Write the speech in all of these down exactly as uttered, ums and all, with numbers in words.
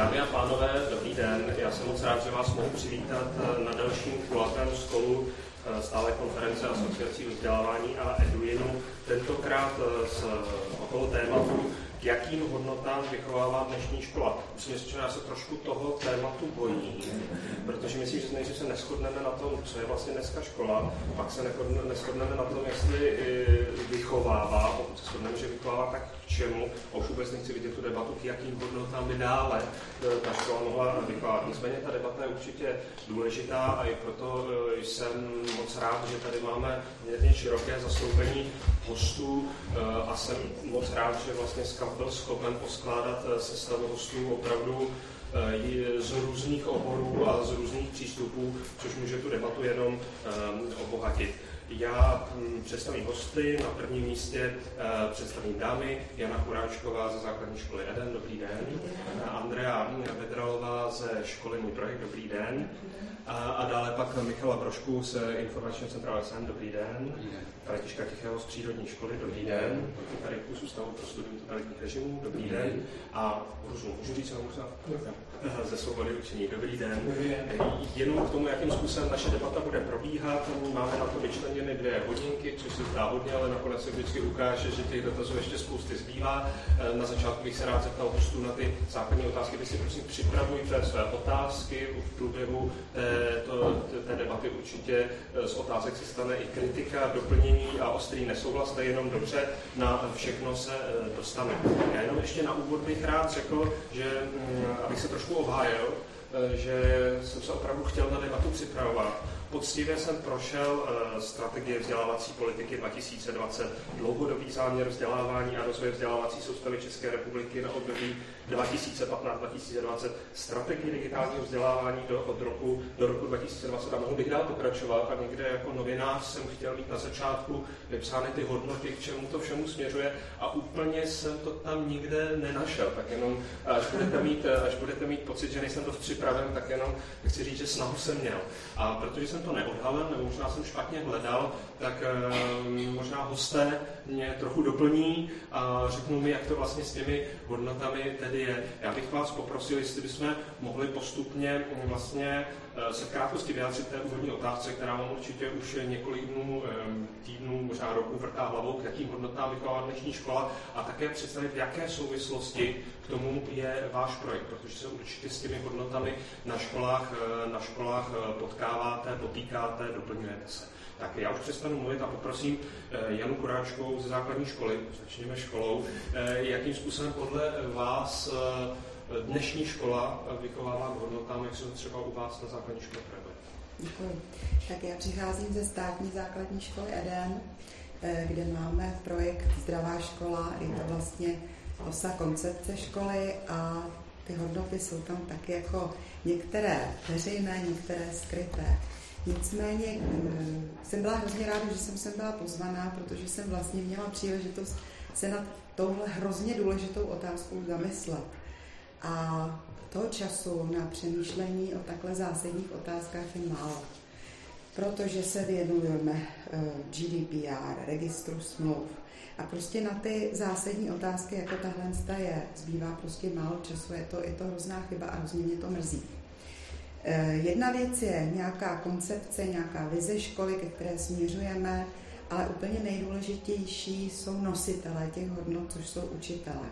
Dámy a pánové, dobrý den. Já jsem moc rád, že vás mohu přivítat na dalším kulatém stolu stále konference asociací vzdělávání a edujenu. Tentokrát z okolo tématu, k jakým hodnotám vychovává dnešní škola. Musím říct, že já se trošku toho tématu bojím, protože myslím, že nejdřív se neshodneme na tom, co je vlastně dneska škola, pak se neshodneme na tom, jestli vychovává, pokud se shodneme, že vychovává, tak k čemu. A už vůbec nechci vidět tu debatu, k jakým hodnotám by dále ta škola mohla vychovávat. Nicméně ta debata je určitě důležitá a i proto jsem moc rád, že tady máme poměrně široké zastoupení hostů a jsem moc rád, že vlastně byl schopen poskládat sestavu hostů opravdu z různých oborů a z různých přístupů, což může tu debatu jenom obohatit. Já představím hosty, na prvním místě představím dámy, Jana Kuráčková ze základní školy EDEN, dobrý den, Andrea Vedralová ze školy Můj projekt, dobrý den, a, a dále pak Michala Brošku z informačního centra S N A, dobrý den, Taretička Tichého z přírodní školy, dobrý den, Tareku z Ústavu pro studium totalitních režimů, dobrý den, a Rusu, můžu říct, ze Svobody učení, dobrý den. Jenom k tomu, jakým způsobem naše debata bude probíhat, máme na to vyčlenění dvě hodinky, což se zdá hodně, ale nakonec se vždycky ukáže, že těch dotazů ještě spousty zbývá. Na začátku bych se rád zeptal hostů na ty základní otázky. Vy si prosím připravujte své otázky. V průběhu této, té debaty určitě z otázek se stane i kritika, doplnění a ostrý nesouhlas, to je jenom dobře, na všechno se dostane. Já jenom ještě na úvod bych rád řekl, že abych se trošku obhájil, že jsem se opravdu chtěl na debatu připravovat. Poctivě jsem prošel strategie vzdělávací politiky dva tisíce dvacet, dlouhodobý záměr vzdělávání a rozvoje vzdělávací soustavy České republiky na období dva tisíce patnáct dva tisíce dvacet, strategii digitálního vzdělávání do, od roku, do roku dva tisíce dvacet, a mohl bych dál pokračovat a někde jako novinář jsem chtěl mít na začátku vypsány ty hodnoty, k čemu to všemu směřuje, a úplně jsem to tam nikde nenašel, tak jenom až budete mít, až budete mít pocit, že nejsem dost připraven, tak jenom chci říct, že snahu jsem měl. A protože jsem to neodhalil, nebo možná jsem špatně hledal, tak e, možná hosté mě trochu doplní a řeknou mi, jak to vlastně s těmi hodnotami tedy je. Já bych vás poprosil, jestli bychom mohli postupně vlastně se v krátkosti vyjádřit té úvodní otázce, která vám určitě už několik dnů, týdnů, možná roku vrtá hlavou, k jakým hodnotám vychovává dnešní škola, a také představit, v jaké souvislosti k tomu je váš projekt, protože se určitě s těmi hodnotami na školách, na školách potkáváte, potýkáte, doplňujete se. Tak já už přestanu mluvit a poprosím Janu Kuráčkovou ze základní školy, začněme školou, jakým způsobem podle vás dnešní škola vychovává k hodnotám, jak se to třeba u vás na základní škole projevuje. Děkuji. Tak já přicházím ze státní základní školy EDEN, kde máme projekt Zdravá škola, je to vlastně osa koncepce školy a ty hodnoty jsou tam taky jako některé veřejné, některé skryté. Nicméně jsem byla hrozně ráda, že jsem sem byla pozvaná, protože jsem vlastně měla příležitost se nad touhle hrozně důležitou otázkou zamyslet. A toho času na přemýšlení o takhle zásadních otázkách je málo, protože se věnujeme G D P R, registru smluv, a prostě na ty zásadní otázky, jako tahle je, zbývá prostě málo času, je to, je to hrozná chyba a hrozně mě to mrzí. Jedna věc je nějaká koncepce, nějaká vize školy, ke které směřujeme, ale úplně nejdůležitější jsou nositelé těch hodnot, což jsou učitelé.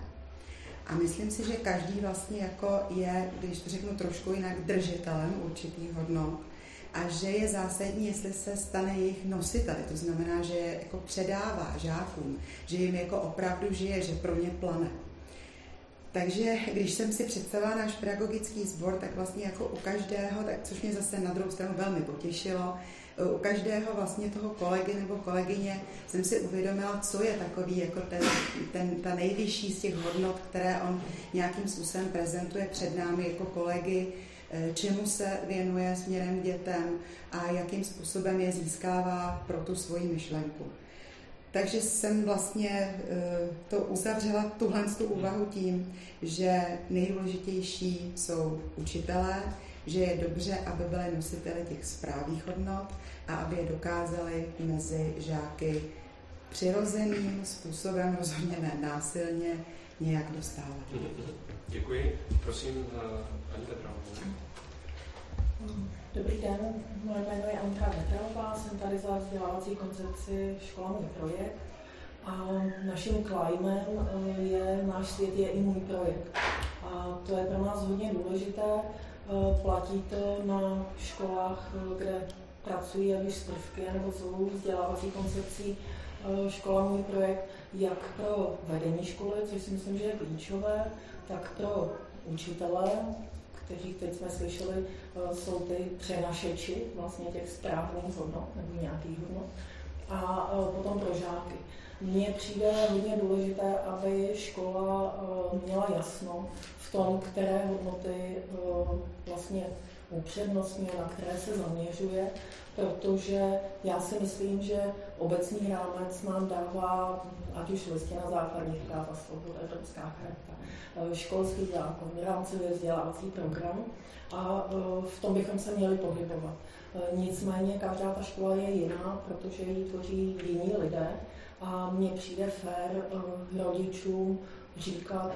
A myslím si, že každý vlastně jako je, když to řeknu trošku jinak, držitelem určitých hodnot a že je zásadní, jestli se stane jejich nositeli. To znamená, že je jako předává žákům, že jim jako opravdu žije, že pro ně plane. Takže když jsem si představila náš pedagogický sbor, tak vlastně jako u každého, tak, což mě zase na druhou stranu velmi potěšilo, u každého vlastně toho kolegy nebo kolegyně jsem si uvědomila, co je takový jako ten, ten, ta nejvyšší z těch hodnot, které on nějakým způsobem prezentuje před námi jako kolegy, čemu se věnuje směrem k dětem a jakým způsobem je získává pro tu svoji myšlenku. Takže jsem vlastně to uzavřela tuhle tu úvahu tím, že nejdůležitější jsou učitelé, že je dobře, aby byly nositeli těch správných hodnot a aby je dokázali mezi žáky přirozeným způsobem, rozhodně ne násilně, nějak dostávat. Děkuji. Prosím, paní Vedralová. Dobrý den, moje jméno je Andrea Vedralová, jsem tady za vzdělávací koncepci škola Můj projekt a naším klímem je náš svět je i můj projekt. A to je pro nás hodně důležité, platí to na školách, kde pracují ať už s prvky nebo celou vzdělávací koncepcí škola Můj projekt, jak pro vedení školy, což si myslím, že je klíčové, tak pro učitele, kteří, teď jsme slyšeli, jsou ty přenašeči vlastně těch správných hodnot nebo nějakých hodnot, a potom pro žáky. Mně přijde hodně důležité, aby škola měla jasno v tom, které hodnoty vlastně upřednostňuje, na které se zaměřuje, protože já si myslím, že obecný rámec nám dává, ať už listina základních práv a svobod, Evropská charta, školský zákon, rámcově vzdělávací program, a v tom bychom se měli pohybovat. Nicméně každá ta škola je jiná, protože ji tvoří jiní lidé a mně přijde fér rodičům říkat,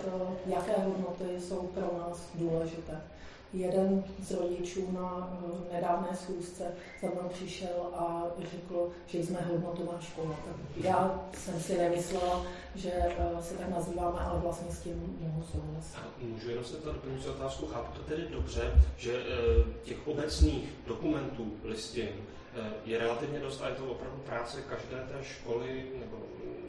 jaké hodnoty jsou pro nás důležité. Jeden z rodičů na nedávné schůzce za mnou přišel a řekl, že jsme hodnotová škola. Tak já jsem si nemyslela, že se tak nazýváme, ale vlastně s tím mohu souhlasit. Můžu jenom se tady doplnit otázku, chápu to tedy dobře, že těch obecných dokumentů, listin je relativně dost a je to opravdu práce každé té školy nebo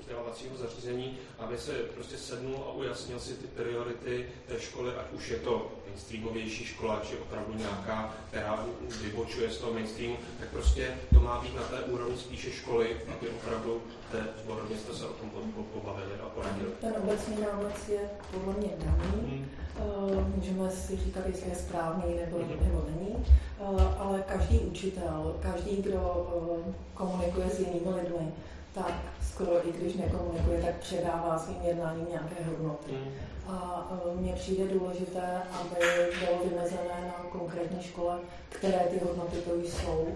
vzdělávacího zařízení, aby se prostě sednul a ujasnil si ty priority té školy, ať už je to mainstreamovější škola, či opravdu nějaká, která vybočuje z toho mainstreamu, tak prostě to má být na té úrovni spíše školy, aby opravdu té úrovni jste se o tom pobavili a poradili. Ten obecný námec je podle mě daný, hmm. můžeme si říkat, jestli je správný nebo není, ale každý učitel, každý, kdo komunikuje s jinými lidmi, tak skoro i když nekomunikuje, tak předává svým jednáním nějaké hodnoty. A mně přijde důležité, aby bylo vymezené na konkrétní škole, které ty hodnoty to už jsou.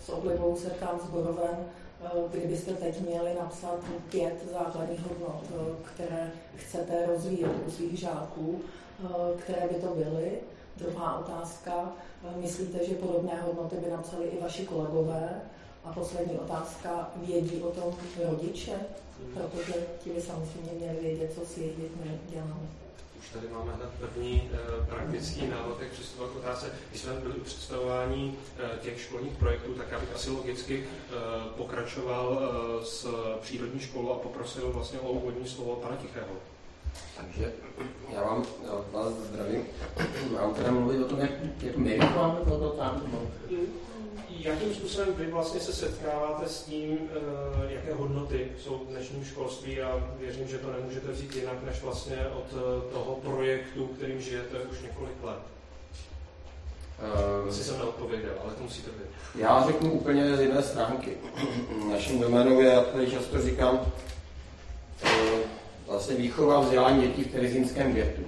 S oblibou se tam zboroven, kdybyste teď měli napsat pět základních hodnot, které chcete rozvíjet u svých žáků, které by to byly. Druhá otázka, myslíte, že podobné hodnoty by napsali i vaši kolegové? A poslední otázka, vědí o tom rodiče, protože ti by samozřejmě měli vědět, co si jejich dětmi děláme. Už tady máme hned první eh, praktický návod, jak přistupovat k otázce. Když jsme byli u představování eh, těch školních projektů, tak já bych asi logicky eh, pokračoval eh, s přírodní školou a poprosil vlastně o úvodní slovo pana Tichého. Takže já vám já vás zdravím. Mám teda mluvit o tom, jak, jak my máme toto tam. Jakým způsobem vy vlastně se setkáváte s tím, jaké hodnoty jsou v dnešním školství, a věřím, že to nemůžete vzít jinak než vlastně od toho projektu, kterým žijete už několik let? Asi jsem neodpověděl, ale to musíte vědět. Já řeknu úplně z jiné stránky. Naším doménou je, já tady často říkám, vlastně výchova vzdělání dětí v terezínském větu.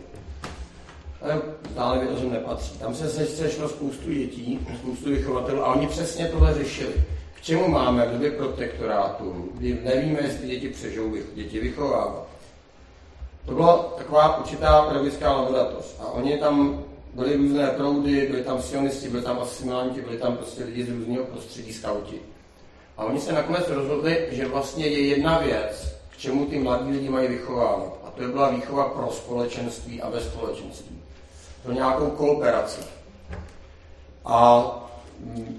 Dále věděl, že nepatří. Tam se sešlo spoustu dětí, spoustu vychovatelů a oni přesně tohle řešili. K čemu máme v době protektorátu, kdy nevíme, jestli děti přežijou, děti vychovávat. To byla taková určitá pedagogická laboratoř a oni tam byli různé proudy, byli tam sionisti, byli tam asimilanti, byli tam prostě lidi z různého prostředí, skauti. A oni se nakonec rozhodli, že vlastně je jedna věc, k čemu ty mladí lidi mají vychovávat, a to je byla výchova pro společenství a ve společenství. Pro nějakou kooperaci. A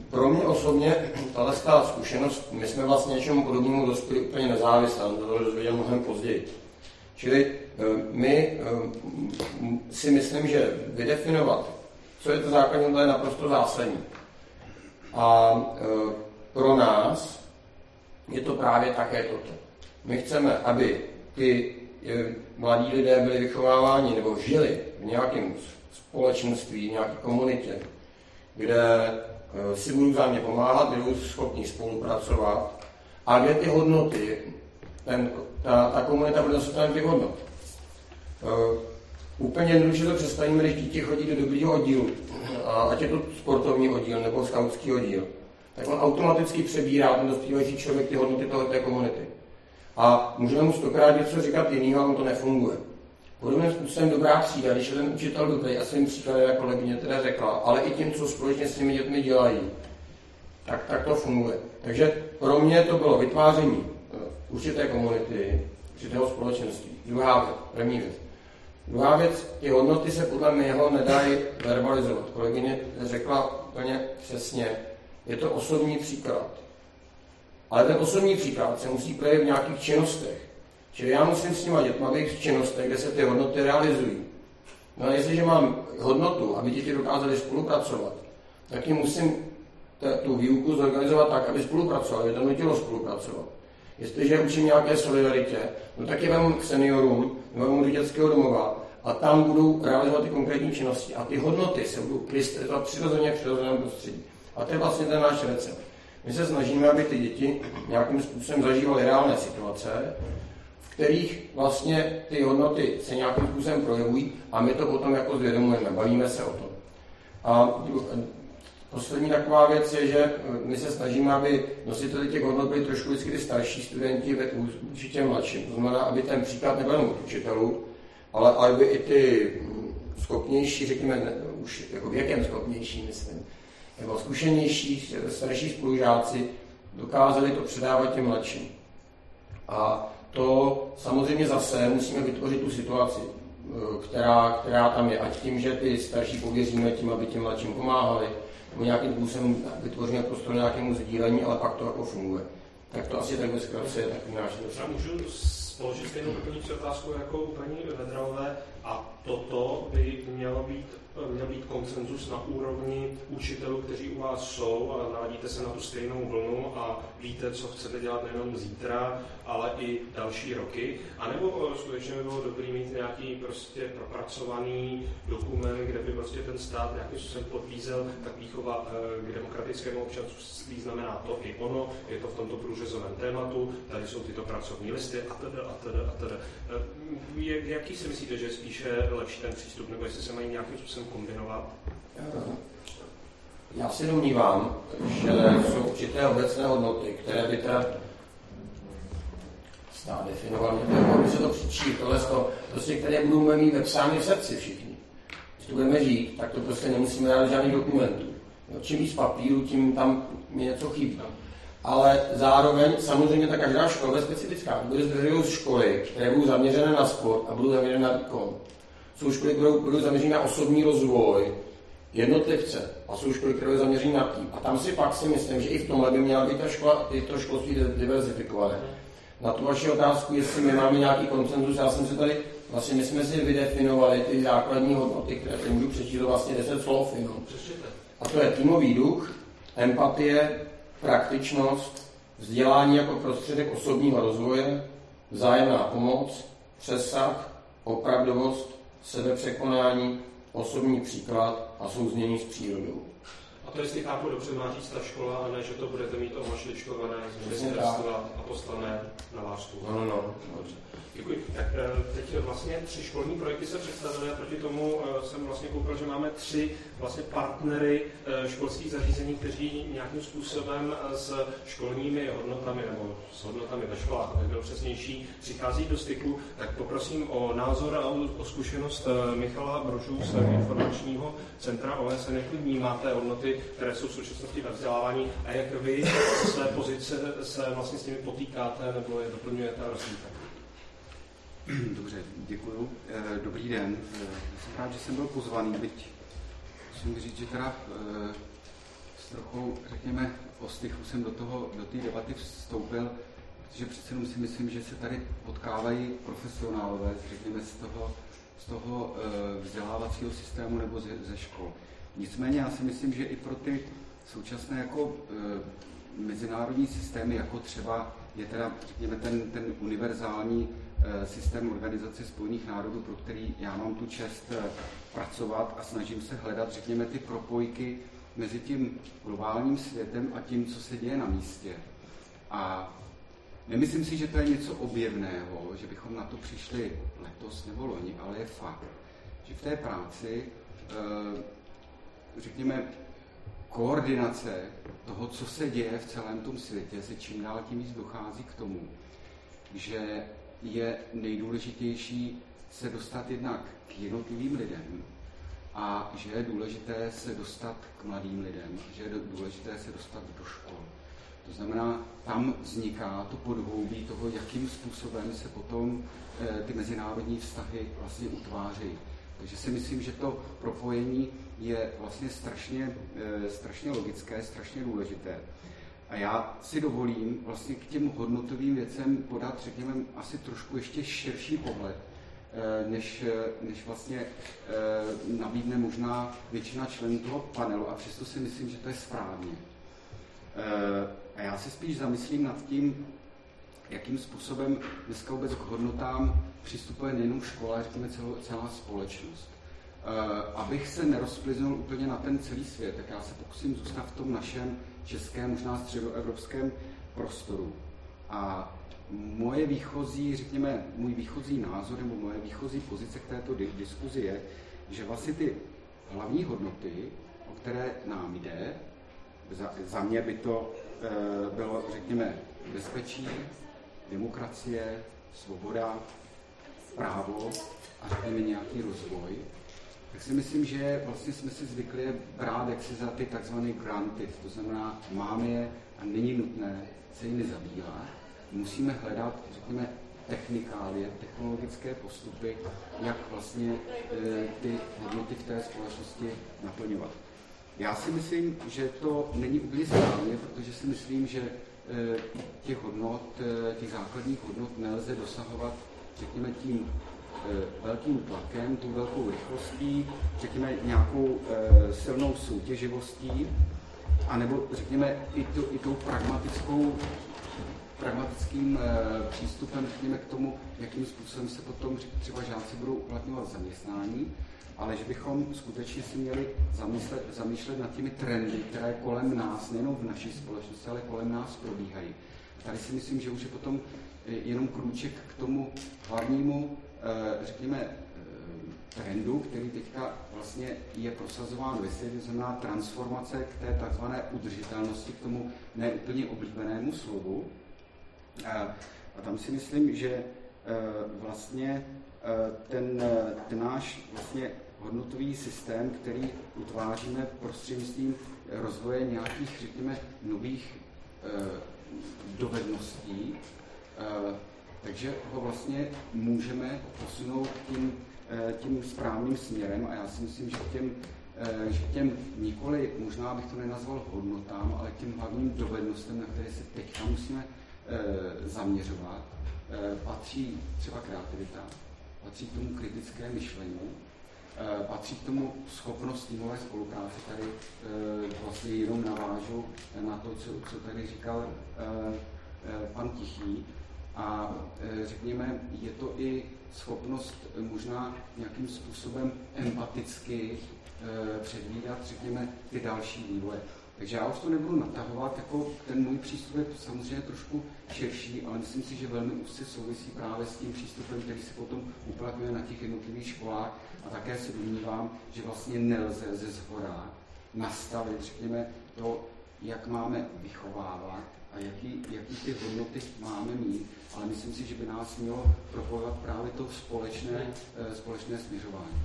pro mě osobně tato zkušenost, my jsme vlastně něčemu podobnému dospěli úplně nezávisle, to bylo dozvěděl mnohem později. Čili my si myslím, že vydefinovat, co je to základní, to je naprosto zásadní. A pro nás je to právě také toto. My chceme, aby ty mladí lidé byli vychováváni nebo žili v nějakém společenství, v nějaké komunitě, kde si budou vzájemně pomáhat, budou schopni spolupracovat a kde ty hodnoty, ten, ta, ta komunita bude zase ty hodnoty. Úplně jednoduše to představíme, když dítě chodí do dobrýho oddílu, ať je to sportovní oddíl nebo skautský oddíl, tak on automaticky přebírá ten dospívající člověk ty hodnoty tohoto komunity. a můžeme mu stokrát něco říkat jinýho a on to nefunguje. Podobným způsobem dobrá třída, když je ten učitel dobrý a svým příkladem, jako kolegyně teda řekla, ale i tím, co společně s těmi dětmi dělají, tak, tak to funguje. Takže pro mě to bylo vytváření určité komunity, určitého společenství. Druhá věc, první věc. Druhá věc, ty hodnoty se podle mého nedají verbalizovat. Kolegyně řekla úplně přesně, je to osobní příklad. Ale ten osobní příklad se musí projevit v nějakých činnostech. Čili já musím s nima dětma být v činnostech, kde se ty hodnoty realizují. No a jestliže mám hodnotu, aby děti dokázaly spolupracovat, tak jim musím t- tu výuku zorganizovat tak, aby spolupracovali, aby to nutilo spolupracovat. Jestliže učím nějaké solidaritě, no tak je vemu k seniorům, vemu do dětského domova a tam budou realizovat ty konkrétní činnosti. A ty hodnoty se budou krystalizovat přirozeně v přirozeném prostředí. A to je vlastně ten náš recept. My se snažíme, aby ty děti nějakým způsobem zažívaly reálné situace, v kterých vlastně ty hodnoty se nějakým způsobem projevují a my to potom jako zvědomujeme, bavíme se o tom. A poslední taková věc je, že my se snažíme, aby nositeli těch hodnot byli trošku vždycky ty starší studenti ve vůči těm mladším. To znamená, aby ten příklad nebyl jenom od učitelů, ale aby i ty schopnější, řekněme, ne, už jako věkem schopnější, myslím, nebo zkušenější, starší spolužáci dokázali to předávat těm mladším. A to samozřejmě zase musíme vytvořit tu situaci, která, která tam je, ať tím, že ty starší pověříme tím, aby těm mladším pomáhali, nebo nějakým způsobem vytvoříme prostor nějakému sdílení, ale pak to jako funguje. Tak to asi tak bezkrátce je takový náš dotaz. Já můžu položit stejnou doplňující otázku jako paní Vedralové a toto by mělo být, měl být konsenzus na úrovni učitelů, kteří u vás jsou a naladíte se na tu stejnou vlnu a víte, co chcete dělat nejenom zítra, ale i další roky. A nebo skutečně by bylo dobrý mít nějaký prostě propracovaný dokument, kde by prostě ten stát nějakým způsobem podvízel, tak výchova k demokratickému občanství znamená to i ono, je to v tomto průřezovém tématu, tady jsou tyto pracovní listy a teda a teda a teda. Jaký si myslíte, že je spíše lepší ten přístup, nebo jestli se mají nějakým způsobem kombinovat? Já si domnívám, že jsou určité obecné hodnoty, které by teda stát definoval, aby se to přičít, ale to prostě, které budou mít vepsány v srdci všichni. Když to budeme žít, tak to prostě nemusíme dát žádných dokumentů. No, čím víc papíru, tím tam mi něco chybí. Ale zároveň samozřejmě ta každá škola je specifická. Bude zveřejnou školy, které budou zaměřené na sport a budou zaměřené na výkon. Jsou školy, které budou zaměřené na osobní rozvoj, jednotlivce a jsou školy, které budou zaměřené na tým. A tam si pak si myslím, že i v tomhle by měla být ta škola, i to školství diverzifikované. Na tu vaši otázku, jestli my máme nějaký konsenzus, já jsem si tady, vlastně my jsme si vydefinovali ty základní hodnoty, které tady můžu přečíst vlastně deset slov jenom. A to je týmový duch, empatie, praktičnost, vzdělání jako prostředek osobního rozvoje, vzájemná pomoc, přesah, opravdovost, sebepřekonání, osobní příklad a souznění s přírodou. A to jestli chápu dobře, má říct ta škola, a ne, že to budete mít omašličkované z ministerstva a poslané na váš stůl. No, no, no. Dobře. Děkuji. Tak teď vlastně tři školní projekty se představily a proti tomu jsem vlastně koukal, že máme tři vlastně partnery školských zařízení, kteří nějakým způsobem s školními hodnotami nebo s hodnotami ve školách, aby byl přesnější, přichází do styku. Tak poprosím o názor a o zkušenost Michala Broška z informačního centra O S N, jak vnímáte hodnoty, které jsou v současnosti ve vzdělávání a jak vy ze své pozice se vlastně s nimi potýkáte nebo je doplňujete a rozvíjíte. Dobře, děkuju. Dobrý den. Jsem rád, že jsem byl pozvaný, byť musím říct, že teda s trochou, řekněme, ostychu jsem do toho, do té debaty vstoupil, protože přece jenom si myslím, že se tady potkávají profesionálové, řekněme, z toho, z toho vzdělávacího systému nebo ze, ze škol. Nicméně já si myslím, že i pro ty současné jako mezinárodní systémy, jako třeba je teda, řekněme, ten, ten univerzální systém Organizace Spojených národů, pro který já mám tu čest pracovat a snažím se hledat, řekněme, ty propojky mezi tím globálním světem a tím, co se děje na místě. A nemyslím si, že to je něco objevného, že bychom na to přišli letos nebo loni, ale je fakt, že v té práci, řekněme, koordinace toho, co se děje v celém tom světě, se čím dál tím víc dochází k tomu, že je nejdůležitější se dostat jednak k jednotlivým lidem a že je důležité se dostat k mladým lidem, že je důležité se dostat do škol. To znamená, tam vzniká to podhoubí toho, jakým způsobem se potom e, ty mezinárodní vztahy vlastně utvářejí. Takže si myslím, že to propojení je vlastně strašně, e, strašně logické, strašně důležité. A já si dovolím vlastně k těm hodnotovým věcem podat, řekněme, asi trošku ještě širší pohled, než, než vlastně nabídne možná většina členů toho panelu, a přesto si myslím, že to je správně. A já se spíš zamyslím nad tím, jakým způsobem dneska vůbec k hodnotám přistupuje nejenom škola, ale řekněme celou, celá společnost. Abych se nerozplyznul úplně na ten celý svět, tak já se pokusím zůstat v tom našem českém, možná středoevropském prostoru. A moje výchozí, řekněme, můj výchozí názor nebo moje výchozí pozice k této diskuzi je, že vlastně ty hlavní hodnoty, o které nám jde, za, za mě by to e, bylo, řekněme, bezpečí, demokracie, svoboda, právo a řekněme nějaký rozvoj, tak si myslím, že vlastně jsme si zvykli je brát jaksi za ty takzvané granted, to znamená, máme je a není nutné se jimi zabývat. Musíme hledat, řekněme, technikálie, technologické postupy, jak vlastně e, ty hodnoty v té společnosti naplňovat. Já si myslím, že to není úplně správně, protože si myslím, že e, těch hodnot, e, těch základních hodnot nelze dosahovat, řekněme, tím e, velkým tlakem, tou velkou rychlostí, řekněme, nějakou e, silnou soutěživostí, anebo, řekněme, i, to, i tou pragmatickou pragmatickým e, přístupem, řekněme, k tomu, jakým způsobem se potom třeba žáci budou uplatňovat zaměstnání, ale že bychom skutečně si měli zamyslet, zamýšlet nad těmi trendy, které kolem nás, nejenom v naší společnosti, ale kolem nás probíhají. Tady si myslím, že už je potom jenom krůček k tomu hlavnímu, e, řekněme, e, trendu, který teďka vlastně je prosazován ve světě, to znamená transformace k té takzvané udržitelnosti, k tomu neúplně oblíbenému slovu. A tam si myslím, že vlastně ten, ten náš vlastně hodnotový systém, který utváříme prostřednictvím rozvoje nějakých, řekněme, nových dovedností, takže ho vlastně můžeme posunout tím, tím správným směrem. A já si myslím, že těm, že těm nikoli, možná bych to nenazval hodnotám, ale těm hlavním dovednostem, na které se teďka musíme zaměřovat, patří třeba kreativita, patří k tomu kritické myšlení, patří k tomu schopnost týmové spolupráce. Tady vlastně jenom navážu na to, co tady říkal pan Tichý. A řekněme, je to i schopnost možná nějakým způsobem empaticky předvídat, řekněme, ty další vývoje. Takže já už to nebudu natahovat, jako ten můj přístup je samozřejmě trošku širší, ale myslím si, že velmi úzce souvisí právě s tím přístupem, který se potom uplatňuje na těch jednotlivých školách, a také se domnívám, že vlastně nelze ze shora nastavit, řekněme, to, jak máme vychovávat a jaký, jaký ty hodnoty máme mít, ale myslím si, že by nás mělo propojovat právě to společné, společné směřování.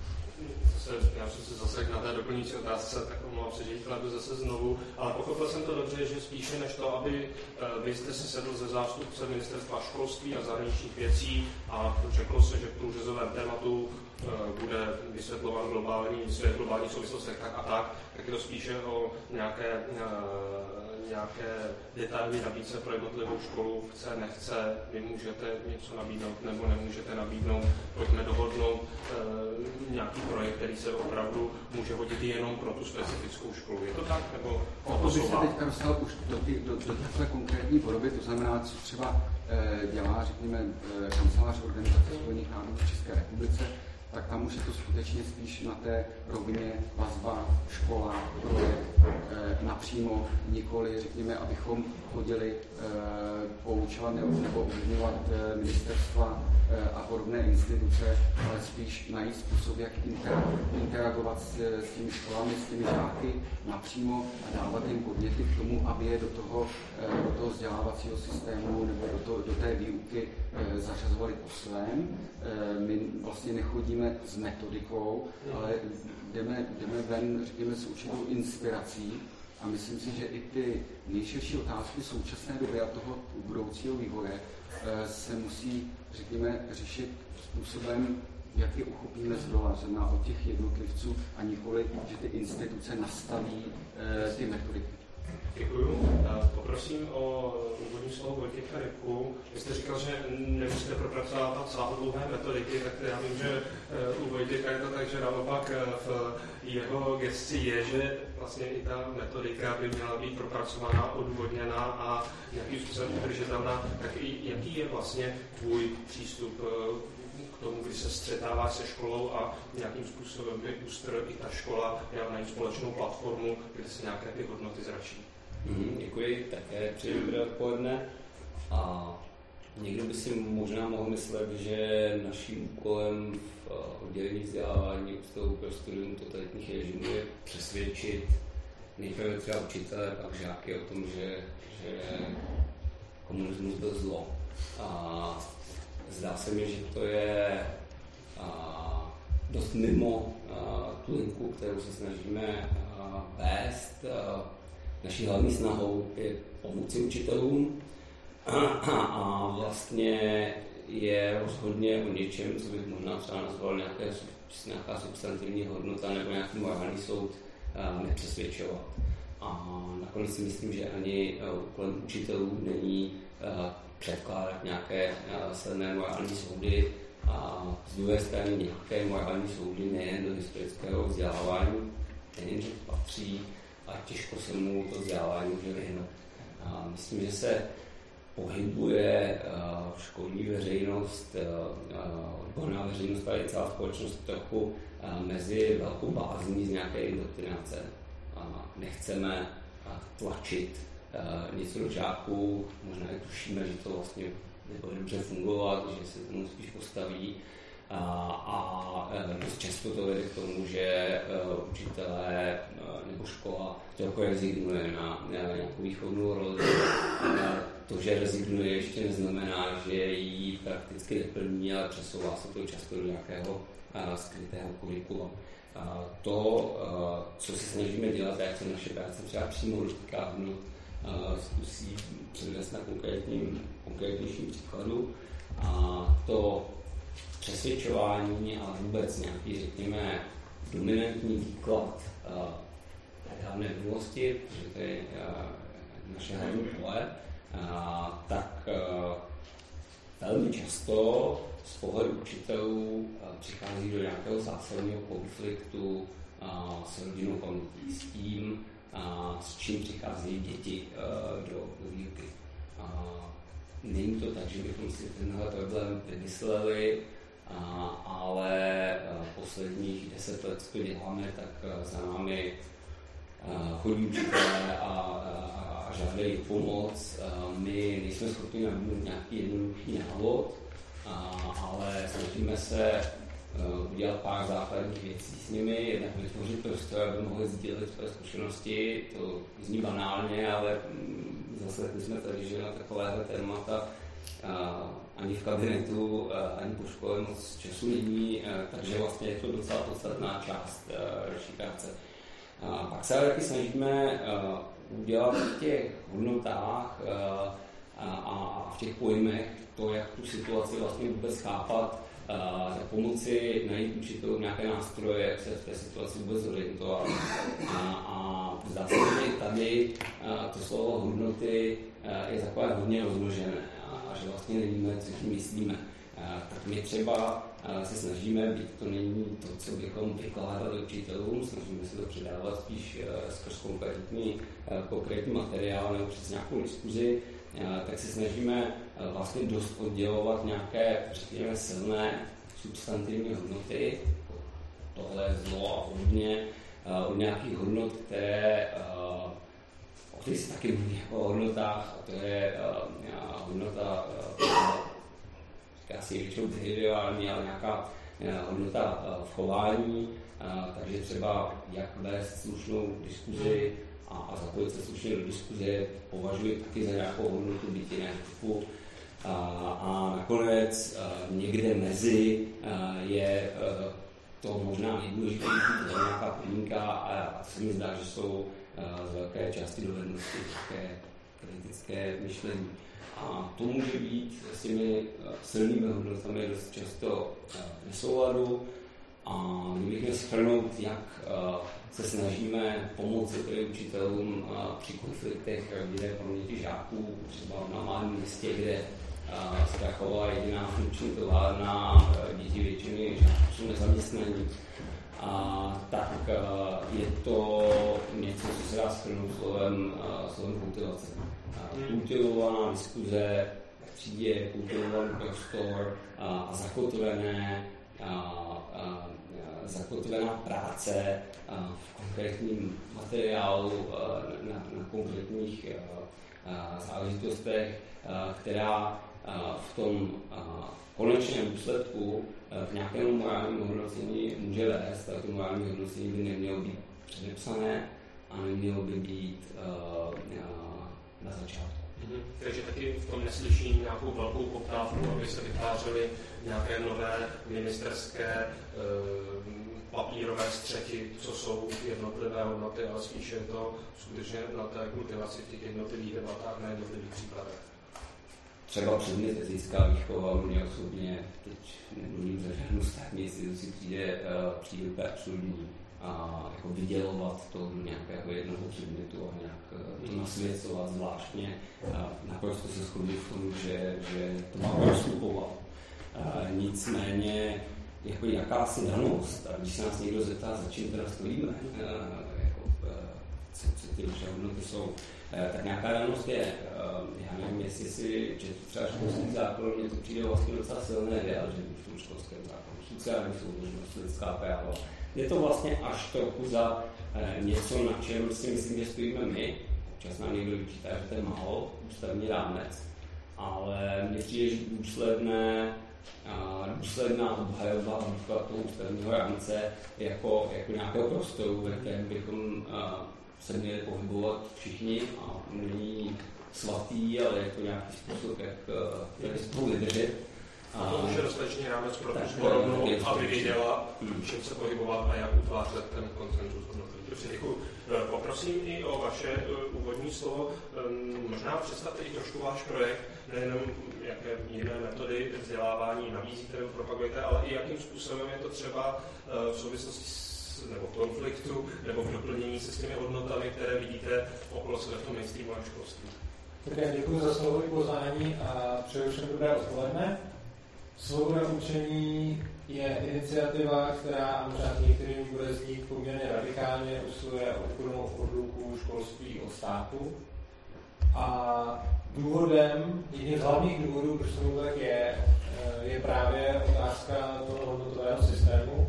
Se, já jsem se zase na té doplňující otázce, tak omlouvám se, že jdu zase znovu, ale pochopil jsem to dobře, že spíše než to, aby vy jste si sedl ze zástupce ministerstva školství a zahraničních věcí a řeklo se, že v průřezovém tématu bude vysvětlován globální svět, globální souvislostech tak a tak, tak je to spíše o nějaké, nějaké detailní nabídce pro jednotlivou školu, chce, nechce, vy můžete něco nabídnout nebo nemůžete nabídnout, pojďme dohodnout e, nějaký projekt, který se opravdu může hodit jenom pro tu specifickou školu. Je to tak? Nebo to bych se teďka dostal už do, ty, do, do takové konkrétní podoby, to znamená, co třeba e, dělá, řekněme, e, Kancelář Organizace Spojených národů v České republice, tak tam už je to skutečně spíš na té rovině vazba, škola, projekt, e, napřímo nikoli, řekněme, abychom chodili e, poučovat nebo ovlivňovat e, ministerstva a podobné instituce, ale spíš najít způsob, jak interagovat s, s těmi školami, s těmi žáky napřímo a dávat jim podněty k tomu, aby je do toho, do toho vzdělávacího systému nebo do, to, do té výuky zařazovali po svém. My vlastně nechodíme s metodikou, ale jdeme, jdeme ven, řekněme, s určitou inspirací. A myslím si, že i ty nejširší otázky současné doby a toho budoucího vývoje se musí, řekněme, řešit způsobem, jak je uchopíme z dola, znamená od těch jednotlivců a nikoli, že ty instituce nastaví ty metodiky. Děkuju. Poprosím o úvodní slovo Vojtěcha Rybku. Vy jste říkal, že nemusíte propracovat sáhodlouhé metodiky, tak já vím, že u Vojtěcha je to tak, že naopak v jeho gesci je, že vlastně i ta metodika by měla být propracovaná, odůvodněná a nějakým způsobem udržitelná. Tak jaký je vlastně tvůj přístup k tomu, když se střetává se školou a nějakým způsobem je ústr, i ta škola měla najít společnou platformu, kde se nějaké ty hodnoty zračí? Mm, děkuji, také přeji dobré odpoledne. A někdo by si možná mohl myslet, že naším úkolem v oddělení vzdělávání Ústavu pro studium totalitních režimů je přesvědčit nejprve třeba učitele, pak žáky o tom, že, že komunismus byl zlo. A zdá se mi, že to je a, dost mimo a, tu linku, kterou se snažíme a, vést. A, naší hlavní snahou je pomoci učitelům a, a, a vlastně je rozhodně o něčem, co bych možná třeba nazval nějaké, nějaká substantivní hodnota nebo nějaký morální soud a, nepřesvědčovat. A nakonec si myslím, že ani úkolem učitelů není a, předkládat nějaké uh, silné morální soudy a z druhé strany nějaké morální soudy nejen do historického vzdělávání, nejen že patří a těžko se mu to vzdělávání může vyhnout. Uh, myslím, že se pohybuje uh, školní veřejnost, uh, odborná veřejnost a i celá společnost trochu uh, mezi velkou bázní z nějaké indoktrinace. Uh, nechceme uh, tlačit Uh, něco do žáků, možná i tušíme, že to vlastně nebude dobře fungovat, že se tomu spíš postaví a, a dost často to vede k tomu, že uh, učitelé uh, nebo škola trochu rezignuje na, na nějakou výchovnou roli. To, že rezignuje, ještě neznamená, že ji prakticky neplní, ale přesouvá se to často do nějakého uh, skrytého kurikula. Uh, to, uh, co se snažíme dělat, jak se naše práce třeba přímo dotýká hodnot, zkusí předvést na konkrétnějším příkladu. A to přesvědčování a vůbec nějaký, řekněme, dominantní výklad nedávné minulosti, protože to je naše hlavní pole, tak a, velmi často z pohledu učitelů přichází do nějakého zásadního konfliktu a, s rodinnou pamětí, s tím, a s čím přicházejí děti uh, do výuky. Uh, není to tak, že bychom si tenhle problém vymysleli, uh, ale uh, posledních deset let, co děláme, tak uh, za námi uh, chodí učitelé a, a, a žádají pomoc. Uh, my nejsme schopni nabídnout nějaký jednoduchý návod, uh, ale snažíme se udělat pár základních věcí s nimi, jednak vytvořit prostor, aby mohli sdílet své zkušenosti. To zní banálně, ale zase jsme tady, že na takovéhle témata ani v kabinetu, ani po škole moc času není, takže vlastně je to docela podstatná část naší práce. Pak se ale taky snažíme udělat v těch hodnotách a v těch pojmech to, jak tu situaci vlastně vůbec chápat, za pomoci najít určitou nějaké nástroje, jak se v té situaci vůbec orientovat. A, a zdá se, že tady to slovo hodnoty je takové hodně rozložené a, a že vlastně nevíme, co tím myslíme. A, tak my třeba se snažíme, byť to není to, co bychom vykládali učitelům, snažíme se to předávat spíš skrz konkrétní, konkrétní materiál nebo přes nějakou diskuzi, tak se snažíme vlastně dost oddělovat nějaké, řekněme, silné substantivní hodnoty, tohle je zlo a hodně, od nějakých hodnot, které, o kterých se taky mluví jako o hodnotách, a to je hodnota asi většinou behaviorální, ale nějaká hodnota v chování, takže třeba jak vést slušnou diskuzi a, a zapojit se slušně do diskuze, považuji taky za nějakou hodnotu být jiného typu. A, a nakonec někde mezi je to možná nejdůležitější, to je nějaká podmínka a to se mi zdá, že jsou z velké části dovednosti také kritické myšlení. A to může být s těmi silnými hodnotami dost často v souladu. A kdybych měl shrnout, jak se snažíme pomoci tedy učitelům při konfliktech lidé paměti žáků, třeba na malém městě, kde Straková jediná funkční továrna, děti většiny žáků jsou nezaměstnaní, a tak je to něco, co se dá shrnout slovem, slovem kultivace. Kultivovaná diskuze v třídě, kultivovaný prostor a zakotvené zakotvená práce v konkrétním materiálu na, na konkrétních záležitostech, která v tom konečném důsledku k nějakému morálnímu hodnocení může vést, ale to morální hodnocení by nemělo být předepsané a nemělo by být na začátku. Mm-hmm. Takže taky v tom neslyším nějakou velkou poptávku, aby se vytvářely nějaké nové ministerské e, papírové střechy, co jsou jednotlivé hodnoty, ale spíše to skutečně na té kultivaci v těch jednotlivých debatách, na jednotlivých příkladech. Třeba předmět etická výchova, mě osobně, teď nemluvím za žádnou státní instituci, přijde úplně absurdní a jako vydělovat to do nějakého jednoho předmětu a nějak to nasvěcovat zvláštně. Naprosto se shoduji v tom, že, že to má prostupovat. Nicméně jako jakási danost, a když se nás někdo zeptá, za čím teda stojíme, jako, co, co ty naše hodnoty jsou, tak nějaká danost je. Já nevím, jestli si četl třeba školský zákon, mně to přijde vlastně docela silné vyjádření v tom školském zákonu, sociální soudržnost, lidská práva. Je to vlastně až trochu za eh, něco, na čem si myslím, že stojíme my. Občas nám někdo vyčítá, že to je málo, ústavní rámec, ale mně přijde, že důsledné, eh, důsledná obhajoba toho ústavního rámce jako, jako nějakého prostoru, ve kterém bychom eh, se měli pohybovat všichni a není svatý, ale jako nějaký způsob, jak eh, spolu vydržet. A to už je dostatečný rámec pro tu sporovnou, aby věděla, čím se pohybovat a jak utvářet ten konsenzus hodnotový. Poprosím i o vaše úvodní slovo. Možná představte i trošku váš projekt, nejenom jaké jiné metody vzdělávání nabízíte, propagujete, ale i jakým způsobem je to třeba v souvislosti s, nebo v konfliktu nebo v doplnění se s těmi hodnotami, které vidíte okolo sebe v tom mainstreamovém školství. Tak já děkuji za slovo i pozvání a přeju všem dobré odpoledne. Svoboda učení je iniciativa, která možná některým bude znít poměrně radikálně, usiluje o úplnou odluku školství od státu. A důvodem, jedním z hlavních důvodů, proč to tak je, je právě otázka toho hodnotového systému,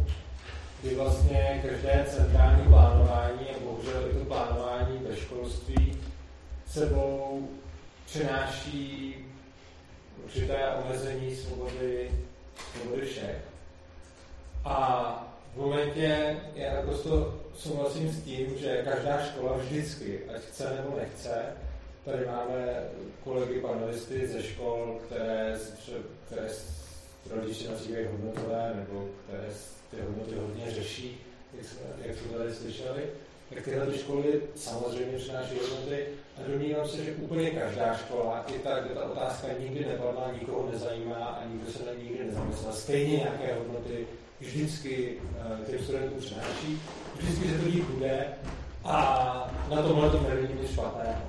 kdy vlastně každé centrální plánování, a bohužel i to plánování ve školství, sebou přináší určité omezení svobody, svobody všech. A v momentě já naprosto souhlasím s tím, že každá škola vždycky, ať chce nebo nechce, tady máme kolegy panelisty ze škol, které, které rodiče nazývají hodnotové, nebo které ty hodnoty hodně řeší, jak jsme, jak jsme tady slyšeli, tak tyhle školy samozřejmě přináší hodnoty a domnívám se, že úplně každá škola, i ta, kde ta otázka nikdy nepadla, nikoho nezajímá a nikdo se na ní nikdy nezamyslel, stejně nějaké hodnoty vždycky těm studentům přináší, vždycky se to dít bude a na tomhle to není nic špatného.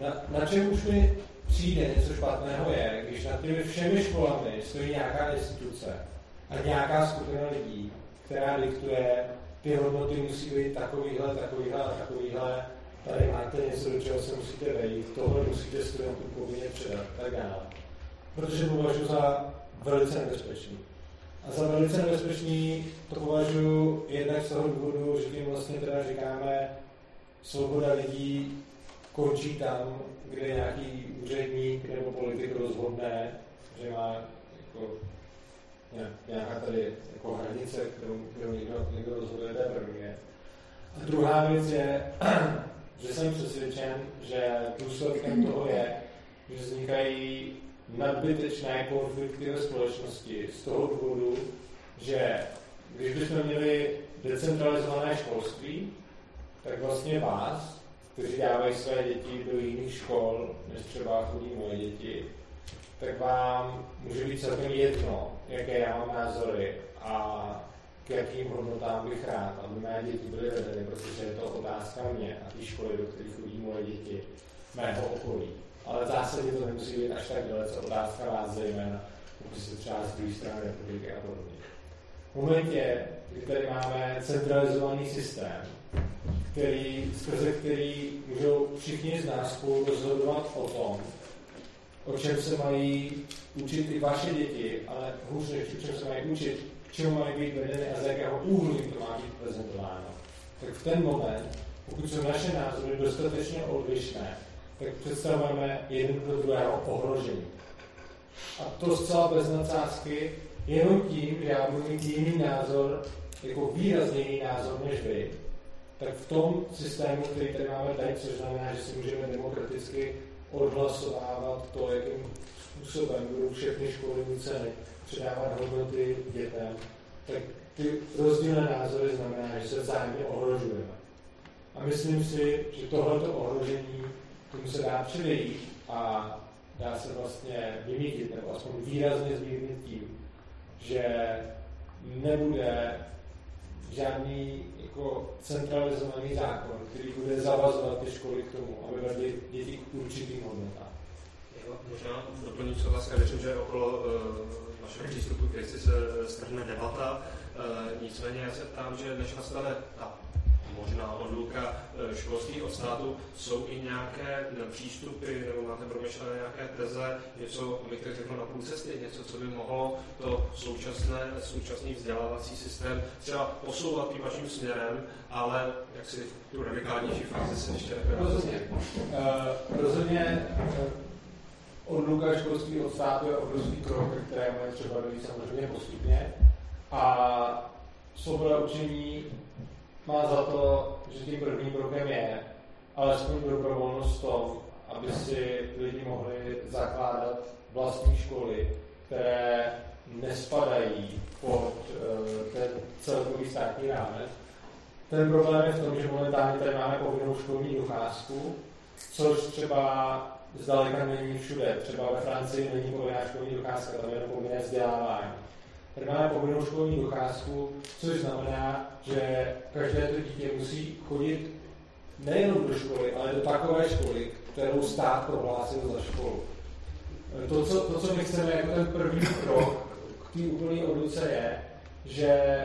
Na, na čem už mi přijde něco špatného je, když nad těmi všemi školami stojí nějaká instituce a nějaká skupina lidí, která diktuje ty hodnoty musí být takovýhle, takovýhle a takovýhle, tady máte něco, do čeho se musíte vejít, tohle musíte studentům povinně předat, tak dále. Protože považuji za velice nebezpečný. A za velice nebezpečný to považuji jednak z toho důvodu, že tím vlastně teda říkáme, svoboda lidí končí tam, kde nějaký úředník nebo politik rozhodne, že má jako nějaká tady jako hranice, kterou, kterou někdo, někdo rozhoduje, to je první věc. A druhá věc je, že jsem přesvědčen, že důsledkem toho je, že vznikají nadbytečné konflikty ve společnosti z toho důvodu, že když bychom měli decentralizované školství, tak vlastně vás, kteří dávají své děti do jiných škol, než třeba chodí moje děti, tak vám může být celkem jedno, jaké já mám názory a k jakým hodnotám bych rád, aby mé děti byly vedeny, protože je to otázka mě a té školy, do kterých chodí moje děti, mého okolí. Ale v zásadě to nemusí být až tak dalece otázka vás zejména, pokud se třeba z druhé strany republiky a podobně. V momentě, kdy tady máme centralizovaný systém, který, skrze který můžou všichni z nás spolu rozhodovat o tom, o čem se mají učit i vaše děti, ale hůř než o čem se mají učit, k čemu mají být vedeny a z jakého úhlu to má být prezentováno. Tak v ten moment, pokud jsou naše názory dostatečně odlišné, tak představujeme jeden pro druhého ohrožení. A to zcela bez nadsázky, jenom tím, že já budu mít jiný názor, jako výrazně jiný názor než vy, tak v tom systému, který tady máme tady, což znamená, že si můžeme demokraticky odhlasovávat to, jakým způsobem budou všechny školy nuceny předávat hodnoty dětem, tak ty rozdílné názory znamená, že se vzájemně ohrožujeme. A myslím si, že tohleto ohrožení, tomu se dá předejít a dá se vlastně vymítit, nebo aspoň výrazně zmírnit tím, že nebude žádný jako centralizovaný zákon, který bude zavazovat ty školy k tomu, aby vedly děti k určitým hodnotám. Možná doplním se vás, já věřím, že okolo našeho přístupu k věci se strhne debata, nicméně já se ptám, že než nastane ta možná odluka školství od státu, jsou i nějaké přístupy, nebo máte promyšlené nějaké teze, něco, abych teď řekl na půl cesty, něco, co by mohlo to současné, současný vzdělávací systém třeba posouvat tím vaším směrem, ale jak si tu radikálnější fázi se ještě Rozhodně. Uh, rozhodně uh, odluka školství od státu je obrovský krok, kterému je třeba dojít samozřejmě postupně. A svoboda učení má za to, že tím prvním krokem je alespoň dobrovolnost v tom, aby si lidi mohli zakládat vlastní školy, které nespadají pod uh, ten celkový státní rámec. Ten problém je v tom, že momentálně tady máme povinnou školní docházku, což třeba zdaleka není všude. Třeba ve Francii není povinná školní docházka, tam je jenom povinné vzdělávání. Tady máme povinnou školní docházku, což znamená, že každé to dítě musí chodit nejenom do školy, ale do takové školy, kterou stát prohlásil za školu. To, co, to, co my chceme jako ten první krok k té úplné odluce, je, že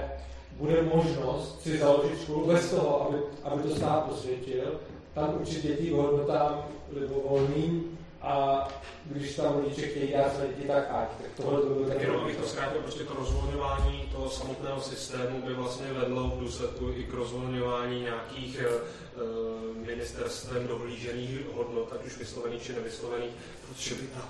bude možnost si založit školu bez toho, aby, aby to stát posvětil, tam učit děti hodnotám libovolným, a když tam rodiče chtějí dát své děti, tak ať. Tohle to bylo tak. Jenom bych to zkrátil, prostě to rozvolňování toho samotného systému by vlastně vedlo v důsledku i k rozvolňování nějakých uh, ministerstvem dohlížených hodnot, ať už vyslovených či nevyslovených, protože by ta,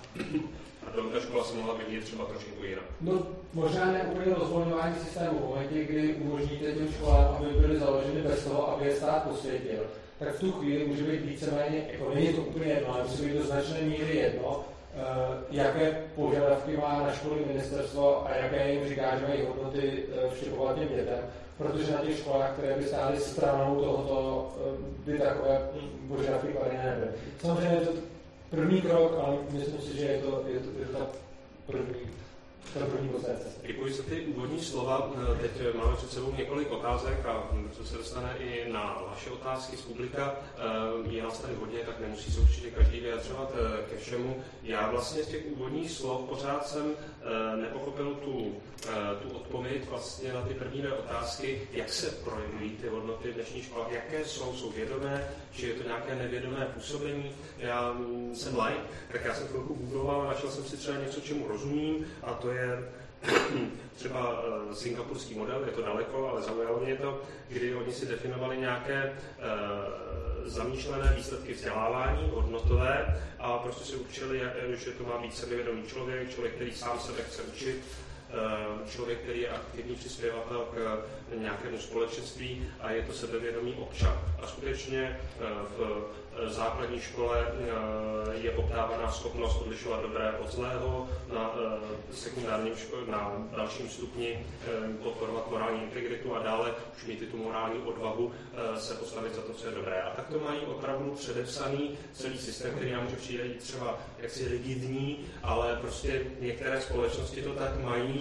pardon, ta škola se mohla být třeba trošku jinak. No, možná ne úplně rozvolňování systému, v momentě, kdy umožníte těm školám, aby byly založeny bez toho, aby je stát posvětil, tak v tu chvíli může být víceméně, jako není to úplně jedno, ale musí být do značné míry jedno, jaké požadavky má na školy ministerstvo a jaké jim říká, že mají hodnoty vštěpovat těm dětem, protože na těch školách, které by stály stranou tohoto, by takové požadavky kladeny nebyly. Samozřejmě je to první krok, ale myslím si, že je to, je to, je to ta první. Děkuji za ty úvodní slova. Teď máme před sebou několik otázek a co se dostane i na vaše otázky z publika. Je nás tady hodně, tak nemusí se určitě každý vyjadřovat ke všemu. Já vlastně z těch úvodních slov pořád jsem nepochopil tu, tu odpověď vlastně na ty první dvě otázky, jak se projevují ty hodnoty v dnešní školách, jaké jsou, jsou vědomé, či je to nějaké nevědomé působení. Já jsem laik, tak já jsem trochu googloval a našel jsem si třeba něco, čemu rozumím, a to je třeba singapurský model, je to daleko, ale zaujalo mě to, kdy oni si definovali nějaké e, zamýšlené výsledky vzdělávání, hodnotové, a prostě si učili, že to má být sebevědomý člověk, člověk, který sám sebe chce učit, člověk, který je aktivní přispěvatel k nějakému společenství a je to sebevědomý občan. A skutečně v základní škole je poptávaná schopnost odlišovat dobré od zlého, na sekundárním škole, na dalším stupni podporovat morální integritu a dále už mít tu morální odvahu se postavit za to, co je dobré. A tak to mají opravdu předepsaný celý systém, který nám může přijít třeba jaksi rigidní, ale prostě některé společnosti to tak mají,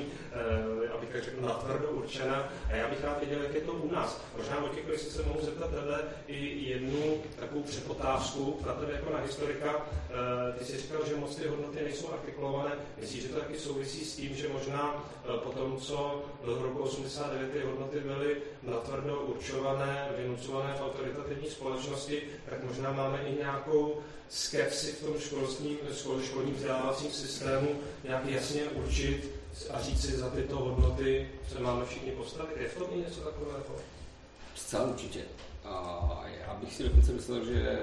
abych tak řekl, natvrdo určena, a já bych rád věděl, jak je to u nás. Možná o těch, jestli se mohu zeptat tebe i jednu takovou předotázku na tebe jako na historika. Ty jsi říkal, že moc ty hodnoty nejsou artikulované. Myslíš, že to taky souvisí s tím, že možná po tom, co do roku osmdesát devět ty hodnoty byly natvrdo určované, vynucované v autoritativní společnosti, tak možná máme i nějakou skepsi v tom školským, školním vzdělávacím systému nějak jasně určit a říct si, za tyto hodnoty se máme všichni postavit. Je v tom i něco takového? Zcela určitě. A já bych si dokonce myslel, že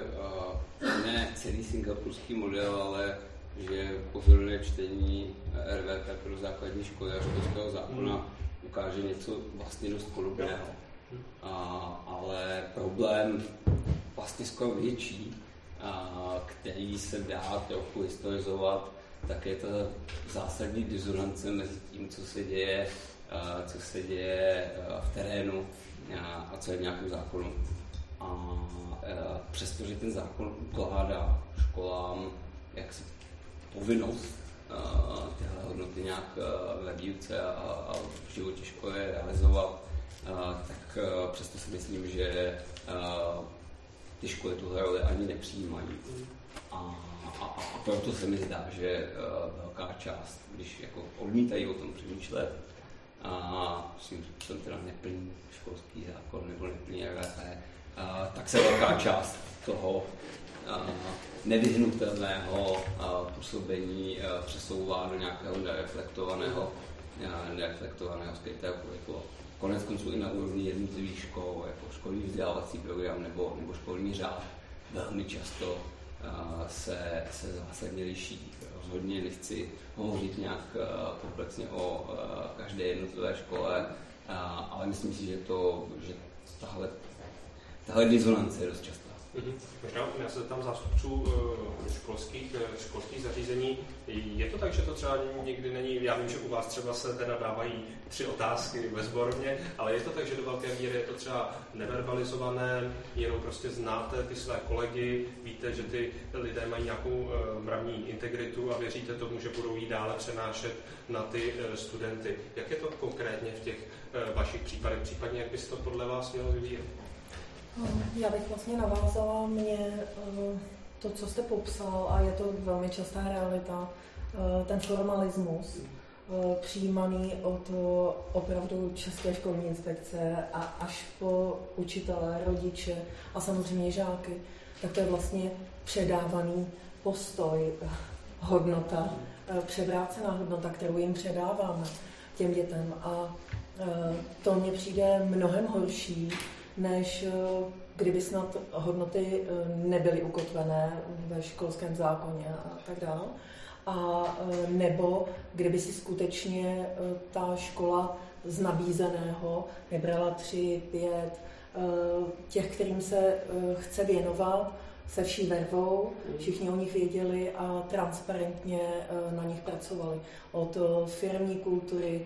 ne celý singapurský model, ale že pozorovné čtení R V P pro základní školy a školského zákona ukáže něco vlastně dost podobného. Ale problém vlastně skoro větší, a který se dá trochu historizovat, tak je to zásadní disonance mezi tím, co se děje, co se děje v terénu a co je v nějakém zákonu. A přestože ten zákon ukládá školám jaksi povinnost tyhle hodnoty nějak ve výuce a v životě školy realizovat, tak přesto si myslím, že ty školy tuhle roli ani nepřijímají. A A, a proto se mi zdá, že uh, velká část, když jako odmítají o tom přemýšlet, a myslím, že jsem teda neplní školský zákon nebo neplní R V P, uh, tak se velká část toho uh, nevyhnutelného uh, působení uh, přesouvá do nějakého nereflektovaného, uh, nereflektovaného skrytého kurikula. Konec konců i na úrovni jednotlivých škol, jako školní vzdělávací program nebo, nebo školní řád, velmi často se, se zásadně liší. Rozhodně nechci hovořit nějak komplexně o každé jednotlivé škole, ale myslím si, že, to, že tahle, tahle disonance je dost častá. Mm-hmm. Možná já se tam zástupců školských, školských zařízení. Je to tak, že to třeba někdy není, já vím, že u vás třeba se teda dávají tři otázky bezborně, ale je to tak, že do velké míry je to třeba neverbalizované, jenom prostě znáte ty své kolegy, víte, že ty lidé mají nějakou mravní integritu a věříte tomu, že budou ji dále přenášet na ty studenty. Jak je to konkrétně v těch vašich případech, případně jak by se to podle vás mělo vyvíjet? Já bych vlastně navázala mě to, co jste popsal, a je to velmi častá realita, ten formalismus přijímaný od opravdu České školní inspekce a až po učitele, rodiče a samozřejmě žáky, tak to je vlastně předávaný postoj, hodnota, převrácená hodnota, kterou jim předáváme těm dětem, a to mně přijde mnohem horší, než kdyby snad hodnoty nebyly ukotvené ve školském zákoně a tak dále. A nebo kdyby si skutečně ta škola z nabízeného nebrala tři, pět těch, kterým se chce věnovat se vší vervou, všichni o nich věděli a transparentně na nich pracovali. Od firmní kultury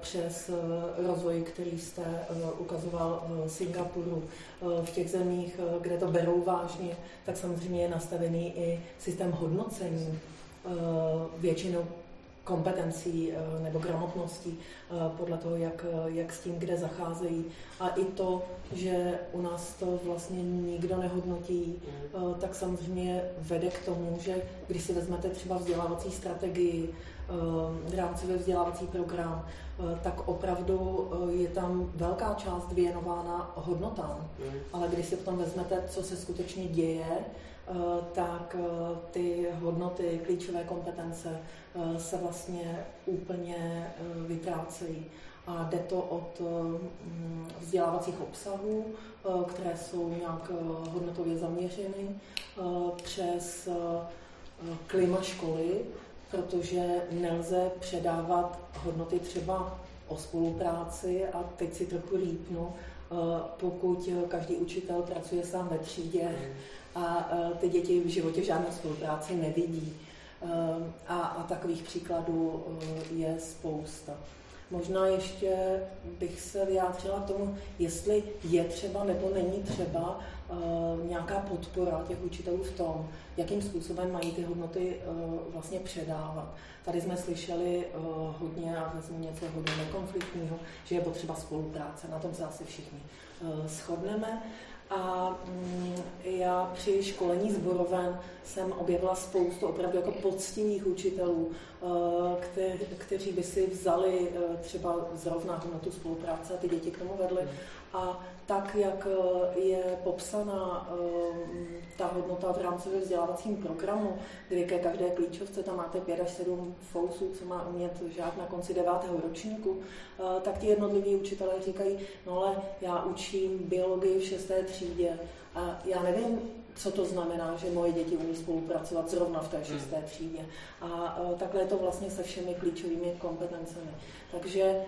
přes rozvoj, který jste ukazoval v Singapuru, v těch zemích, kde to berou vážně, tak samozřejmě je nastavený i systém hodnocení většinou kompetencí nebo gramotností podle toho, jak, jak s tím, kde zacházejí. A i to, že u nás to vlastně nikdo nehodnotí, tak samozřejmě vede k tomu, že když si vezmete třeba vzdělávací strategii rámcově vzdělávací program, tak opravdu je tam velká část věnována hodnotám. Mm. Ale když si potom vezmete, co se skutečně děje, tak ty hodnoty, klíčové kompetence se vlastně úplně vytrácejí. A jde to od vzdělávacích obsahů, které jsou nějak hodnotově zaměřeny, přes klima školy, protože nelze předávat hodnoty třeba o spolupráci, a teď si trochu lípnu, pokud každý učitel pracuje sám ve třídě a ty děti v životě žádnou spolupráci nevidí. A, a takových příkladů je spousta. Možná ještě bych se vyjádřila k tomu, jestli je třeba nebo není třeba uh, nějaká podpora těch učitelů v tom, jakým způsobem mají ty hodnoty uh, vlastně předávat. Tady jsme slyšeli uh, hodně, a vezmu něco hodně nekonfliktního, že je potřeba spolupráce, na tom se asi všichni uh, shodneme. A mm, já při školení sborovém jsem objevila spoustu opravdu jako poctivých učitelů, kte, kteří by si vzali třeba zrovna hodnotu spolupráce a ty děti k tomu vedly. A tak, jak je popsaná ta hodnota v rámcovém vzdělávacím programu, kdy ke každé klíčovce tam máte pět až sedm fousů, co má umět žák na konci devátého ročníku, tak ti jednotliví učitelé říkají, no ale já učím biologii v šesté třídě a já nevím, co to znamená, že moje děti umí spolupracovat zrovna v té šesté třídě. A takhle je to vlastně se všemi klíčovými kompetencemi. Takže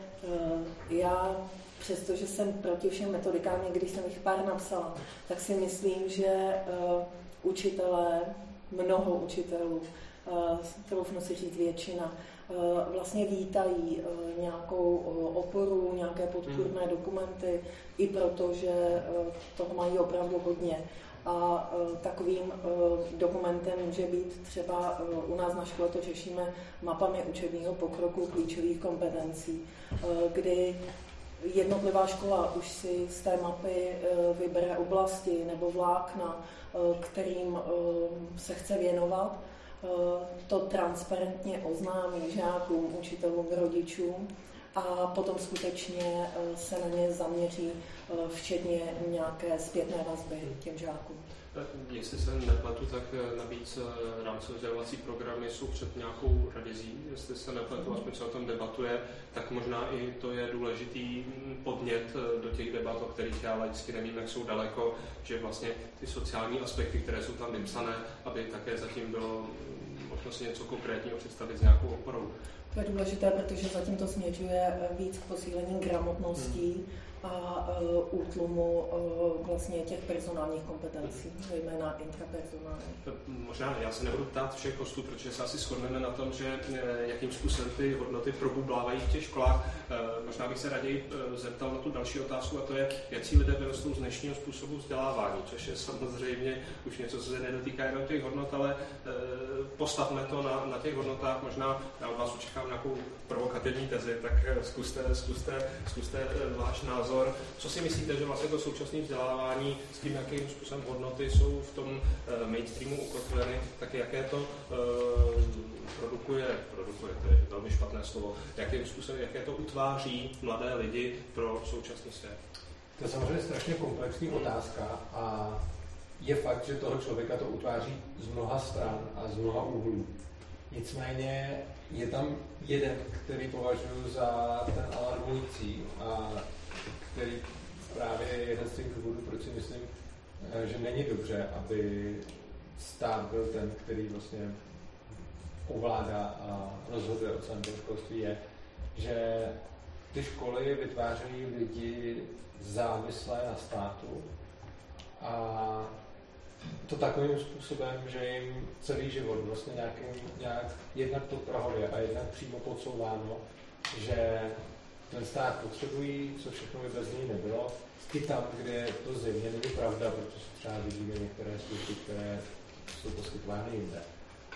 já, přestože jsem proti všem metodikám, někdy jsem jich pár napsala, tak si myslím, že učitelé, mnoho učitelů, troufnu si říct většina, vlastně vítají nějakou oporu, nějaké podpůrné dokumenty, i protože toho mají opravdu hodně. A takovým dokumentem může být třeba u nás na škole, to řešíme mapami učebního pokroku klíčových kompetencí, kdy jednotlivá škola už si z té mapy vybere oblasti nebo vlákna, kterým se chce věnovat, to transparentně oznámí žákům, učitelům, rodičům a potom skutečně se na ně zaměří včetně nějaké zpětné vazby těm žákům. Jestli se nepletu, tak navíc rámcové vzdělávací programy jsou před nějakou revizí. Jestli se nepletu, aspoň se o tom debatuje, tak možná i to je důležitý podnět do těch debat, o kterých já laicky nevím, jak jsou daleko, že vlastně ty sociální aspekty, které jsou tam vypsané, aby také zatím bylo možnost něco konkrétního představit s nějakou oporou. To je důležité, protože zatím to směřuje víc k posílení gramotností hmm. a uh, útlumu uh, vlastně těch personálních kompetencí, zejména intrapersonálních. Možná já se nebudu ptát všech hostů, protože se asi shodneme na tom, že jakým způsobem ty hodnoty probublávají v těch školách. Uh, možná bych se raději zeptal na tu další otázku, a to je, jak si lidé vyrostou z dnešního způsobu vzdělávání, což je samozřejmě už něco, co se nedotýká jenom těch hodnot, ale uh, postavme to na, na těch hodnotách. Možná já od vás očekávám nějakou provokativní tezi, tak zkuste, zkuste, zkuste váš názor. Co si myslíte, že vlastně to současné vzdělávání s tím, jakým způsobem hodnoty jsou v tom mainstreamu ukotveny, tak jaké to uh, produkuje, produkuje, to je velmi špatné slovo, jakým způsobem, jaké to utváří mladé lidi pro současný svět? To je samozřejmě strašně komplexní otázka a je fakt, že toho člověka to utváří z mnoha stran a z mnoha úhlů. Nicméně je tam jeden, který považuji za ten alarmující a který právě je jeden z těch důvodů, proč si myslím, že není dobře, aby stát byl ten, který vlastně ovládá a rozhoduje o celém školství, je, že ty školy vytvářejí lidi závislé na státu a to takovým způsobem, že jim celý život vlastně nějakým, nějak jednak to prahově a jednak přímo podsouváno, že ten stát potřebují, co všechno by bez něj nebylo, i tam, kde to zřejmě není pravda, protože třeba vidíme některé služby, které jsou poskytovány jinde.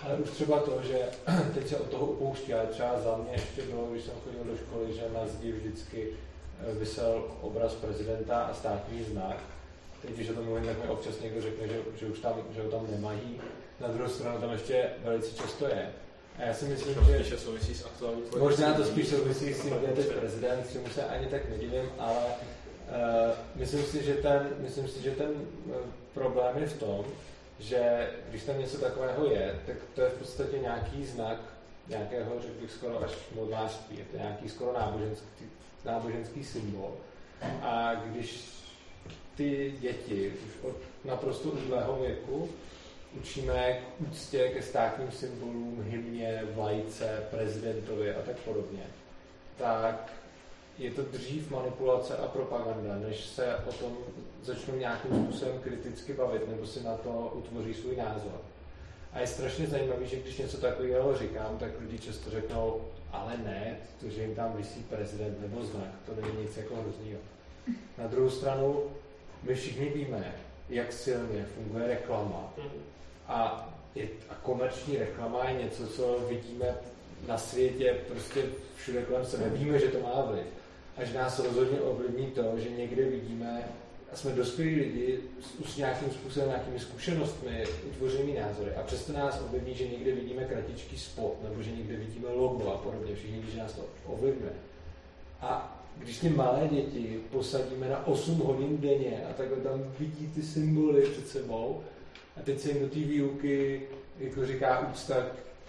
Ale už třeba to, že teď se od toho upouští, ale třeba za mě ještě bylo, když jsem chodil do školy, že na zdi vždycky visel obraz prezidenta a státní znak. Teď, když o tom mluvím, tak mi občas někdo řekne, že, že už tam, že ho tam nemají. Na druhou stranu tam ještě velice často je. A já si myslím, to že souvisí s aktuální možná to spíš souvisí s tím, kde je teď prezident, s čemu se ani tak nedivím, ale uh, myslím si, že ten, myslím si, že ten uh, problém je v tom, že když tam něco takového je, tak to je v podstatě nějaký znak nějakého, řekl bych, skoro až modlářství, je to nějaký skoro náboženský, náboženský symbol. A když ty děti už od naprosto útlého věku učíme k úctě, ke státním symbolům, hymně, vlajce, prezidentovi a tak podobně, tak je to dřív manipulace a propaganda, než se o tom začnou nějakým způsobem kriticky bavit nebo si na to utvoří svůj názor. A je strašně zajímavý, že když něco takového říkám, tak lidi často řeknou, ale ne, to, že jim tam visí prezident nebo znak, to není nic jako hroznýho. Na druhou stranu, my všichni víme, jak silně funguje reklama. A, je, a komerční reklama je něco, co vidíme na světě, prostě všude kolem se nevíme, že to má vliv. A že nás rozhodně ovlivní to, že někde vidíme, a jsme dospělí lidi s nějakým způsobem, nějakými zkušenostmi, utvořenými názory. A přesto nás ovlivní, že někde vidíme kratičký spot, nebo že někde vidíme logo a podobně. Všichni ví, že nás to ovlivňuje. A když ty malé děti posadíme na osm hodin denně a takhle tam vidí ty symboly před sebou a teď se jim do té výuky, jako říká, úcta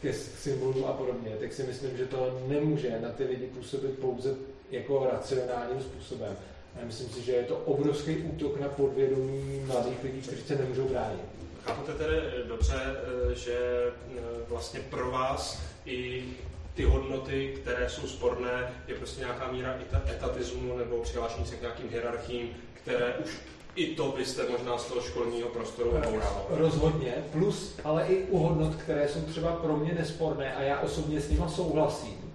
ke symbolu a podobně, tak si myslím, že to nemůže na ty lidi působit pouze jako racionálním způsobem. A myslím si, že je to obrovský útok na podvědomí mladých lidí, kteří se nemůžou bránit. Chápete tedy dobře, že vlastně pro vás i ty hodnoty, které jsou sporné, je prostě nějaká míra etatismu nebo přihlášení se k nějakým hierarchím, které už i to byste možná z toho školního prostoru obourávali. Rozhodně, plus ale i u hodnot, které jsou třeba pro mě nesporné a já osobně s nima souhlasím,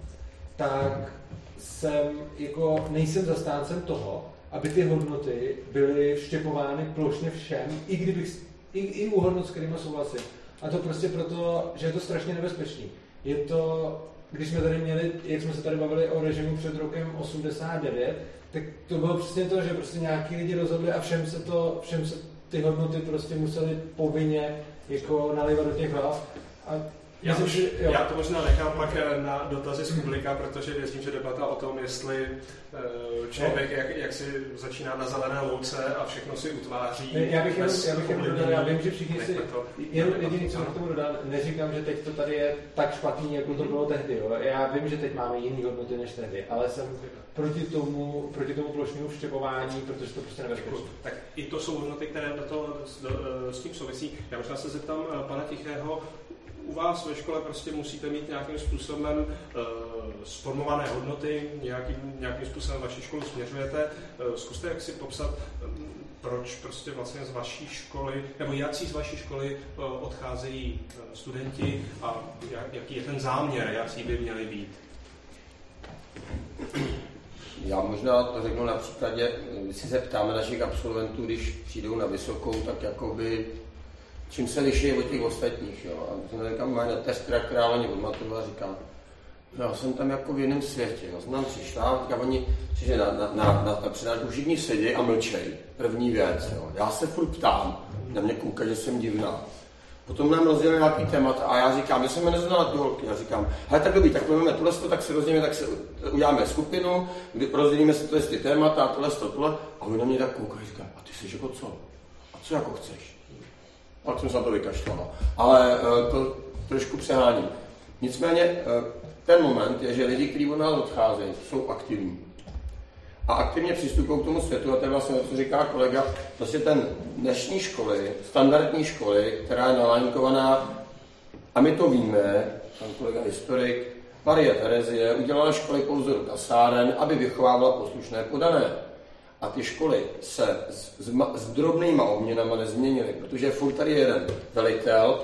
tak jsem jako, nejsem zastáncem toho, aby ty hodnoty byly vštěpovány plošně všem, i, kdybych, i, i u hodnot, s kterýma souhlasím. A to prostě proto, že je to strašně nebezpečné. Je to, když jsme tady měli, jak jsme se tady bavili o režimu před rokem osmdesát devět, tak to bylo přesně to, že prostě nějaký lidi rozhodli a všem se to, všem se ty hodnoty prostě museli povinně jako nalivat do těch hlav. A já, myslím, už, že, já to možná nechám pak na dotazy z publika, protože věřím, že debata o tom, jestli člověk jak, jak si začíná na zelené louce a všechno si utváří. Já bych jen, já bych jen dodal, já vím, že všichni si, jen jediný, co k tomu dodal, neříkám, že teď to tady je tak špatný, jako to bylo tehdy. Jo. Já vím, že teď máme jiný hodnoty než tehdy, ale jsem proti tomu, proti tomu plošnému vštěpování, protože to prostě nebezpečí. Tak i to jsou hodnoty, které do toho, do, do, s tím souvisí. Já možná se zeptám pana Tichého, u vás ve škole prostě musíte mít nějakým způsobem e, sformované hodnoty, nějaký, nějakým způsobem vaši školu směřujete. E, zkuste jak si popsat, proč prostě vlastně z vaší školy, nebo jaký z vaší školy e, odcházejí studenti a jak, jaký je ten záměr, jaký by měli být. Já možná to řeknu na příkladě, když se ptáme našich absolventů, když přijdou na vysokou, tak jakoby čím se liší od těch ostatních, jo. A to říkám, mají na testra, která oni odmaturovala, říkám, já jsem tam jako v jiném světě, já jsem tam přišla, říkám, oni přišli na, na, na, na, na přednášku, všichni sedí a mlčejí, první věc, jo. Já se furt ptám, na mě koukají, že jsem divná. Potom nám rozdělili nějaký témat a já říkám, že jsem mě neznala tu holky, já říkám, hele, tak dobrý, tak máme tohle, tak se rozdělíme, tak se uděláme skupinu, kdy rozdělíme si tohle ty témata a tohle, tohle, a oni na mě tak koukají, říkám, a ty jsi jako co? A co jako chceš? Pak jsem se na to vykašlala, ale to trošku přeháním. Nicméně ten moment je, že lidi, kteří od nás odcházejí, jsou aktivní. A aktivně přistupují k tomu světu, a to je vlastně to, co říká kolega, vlastně ten dnešní školy, standardní školy, která je naláňkovaná, a my to víme, pan kolega historik, Marie Terezie udělala školy pouze do kasáren, aby vychovávala poslušné podané. A ty školy se s, s, s drobnýma obměnama nezměnily, protože furt tady jeden velitel,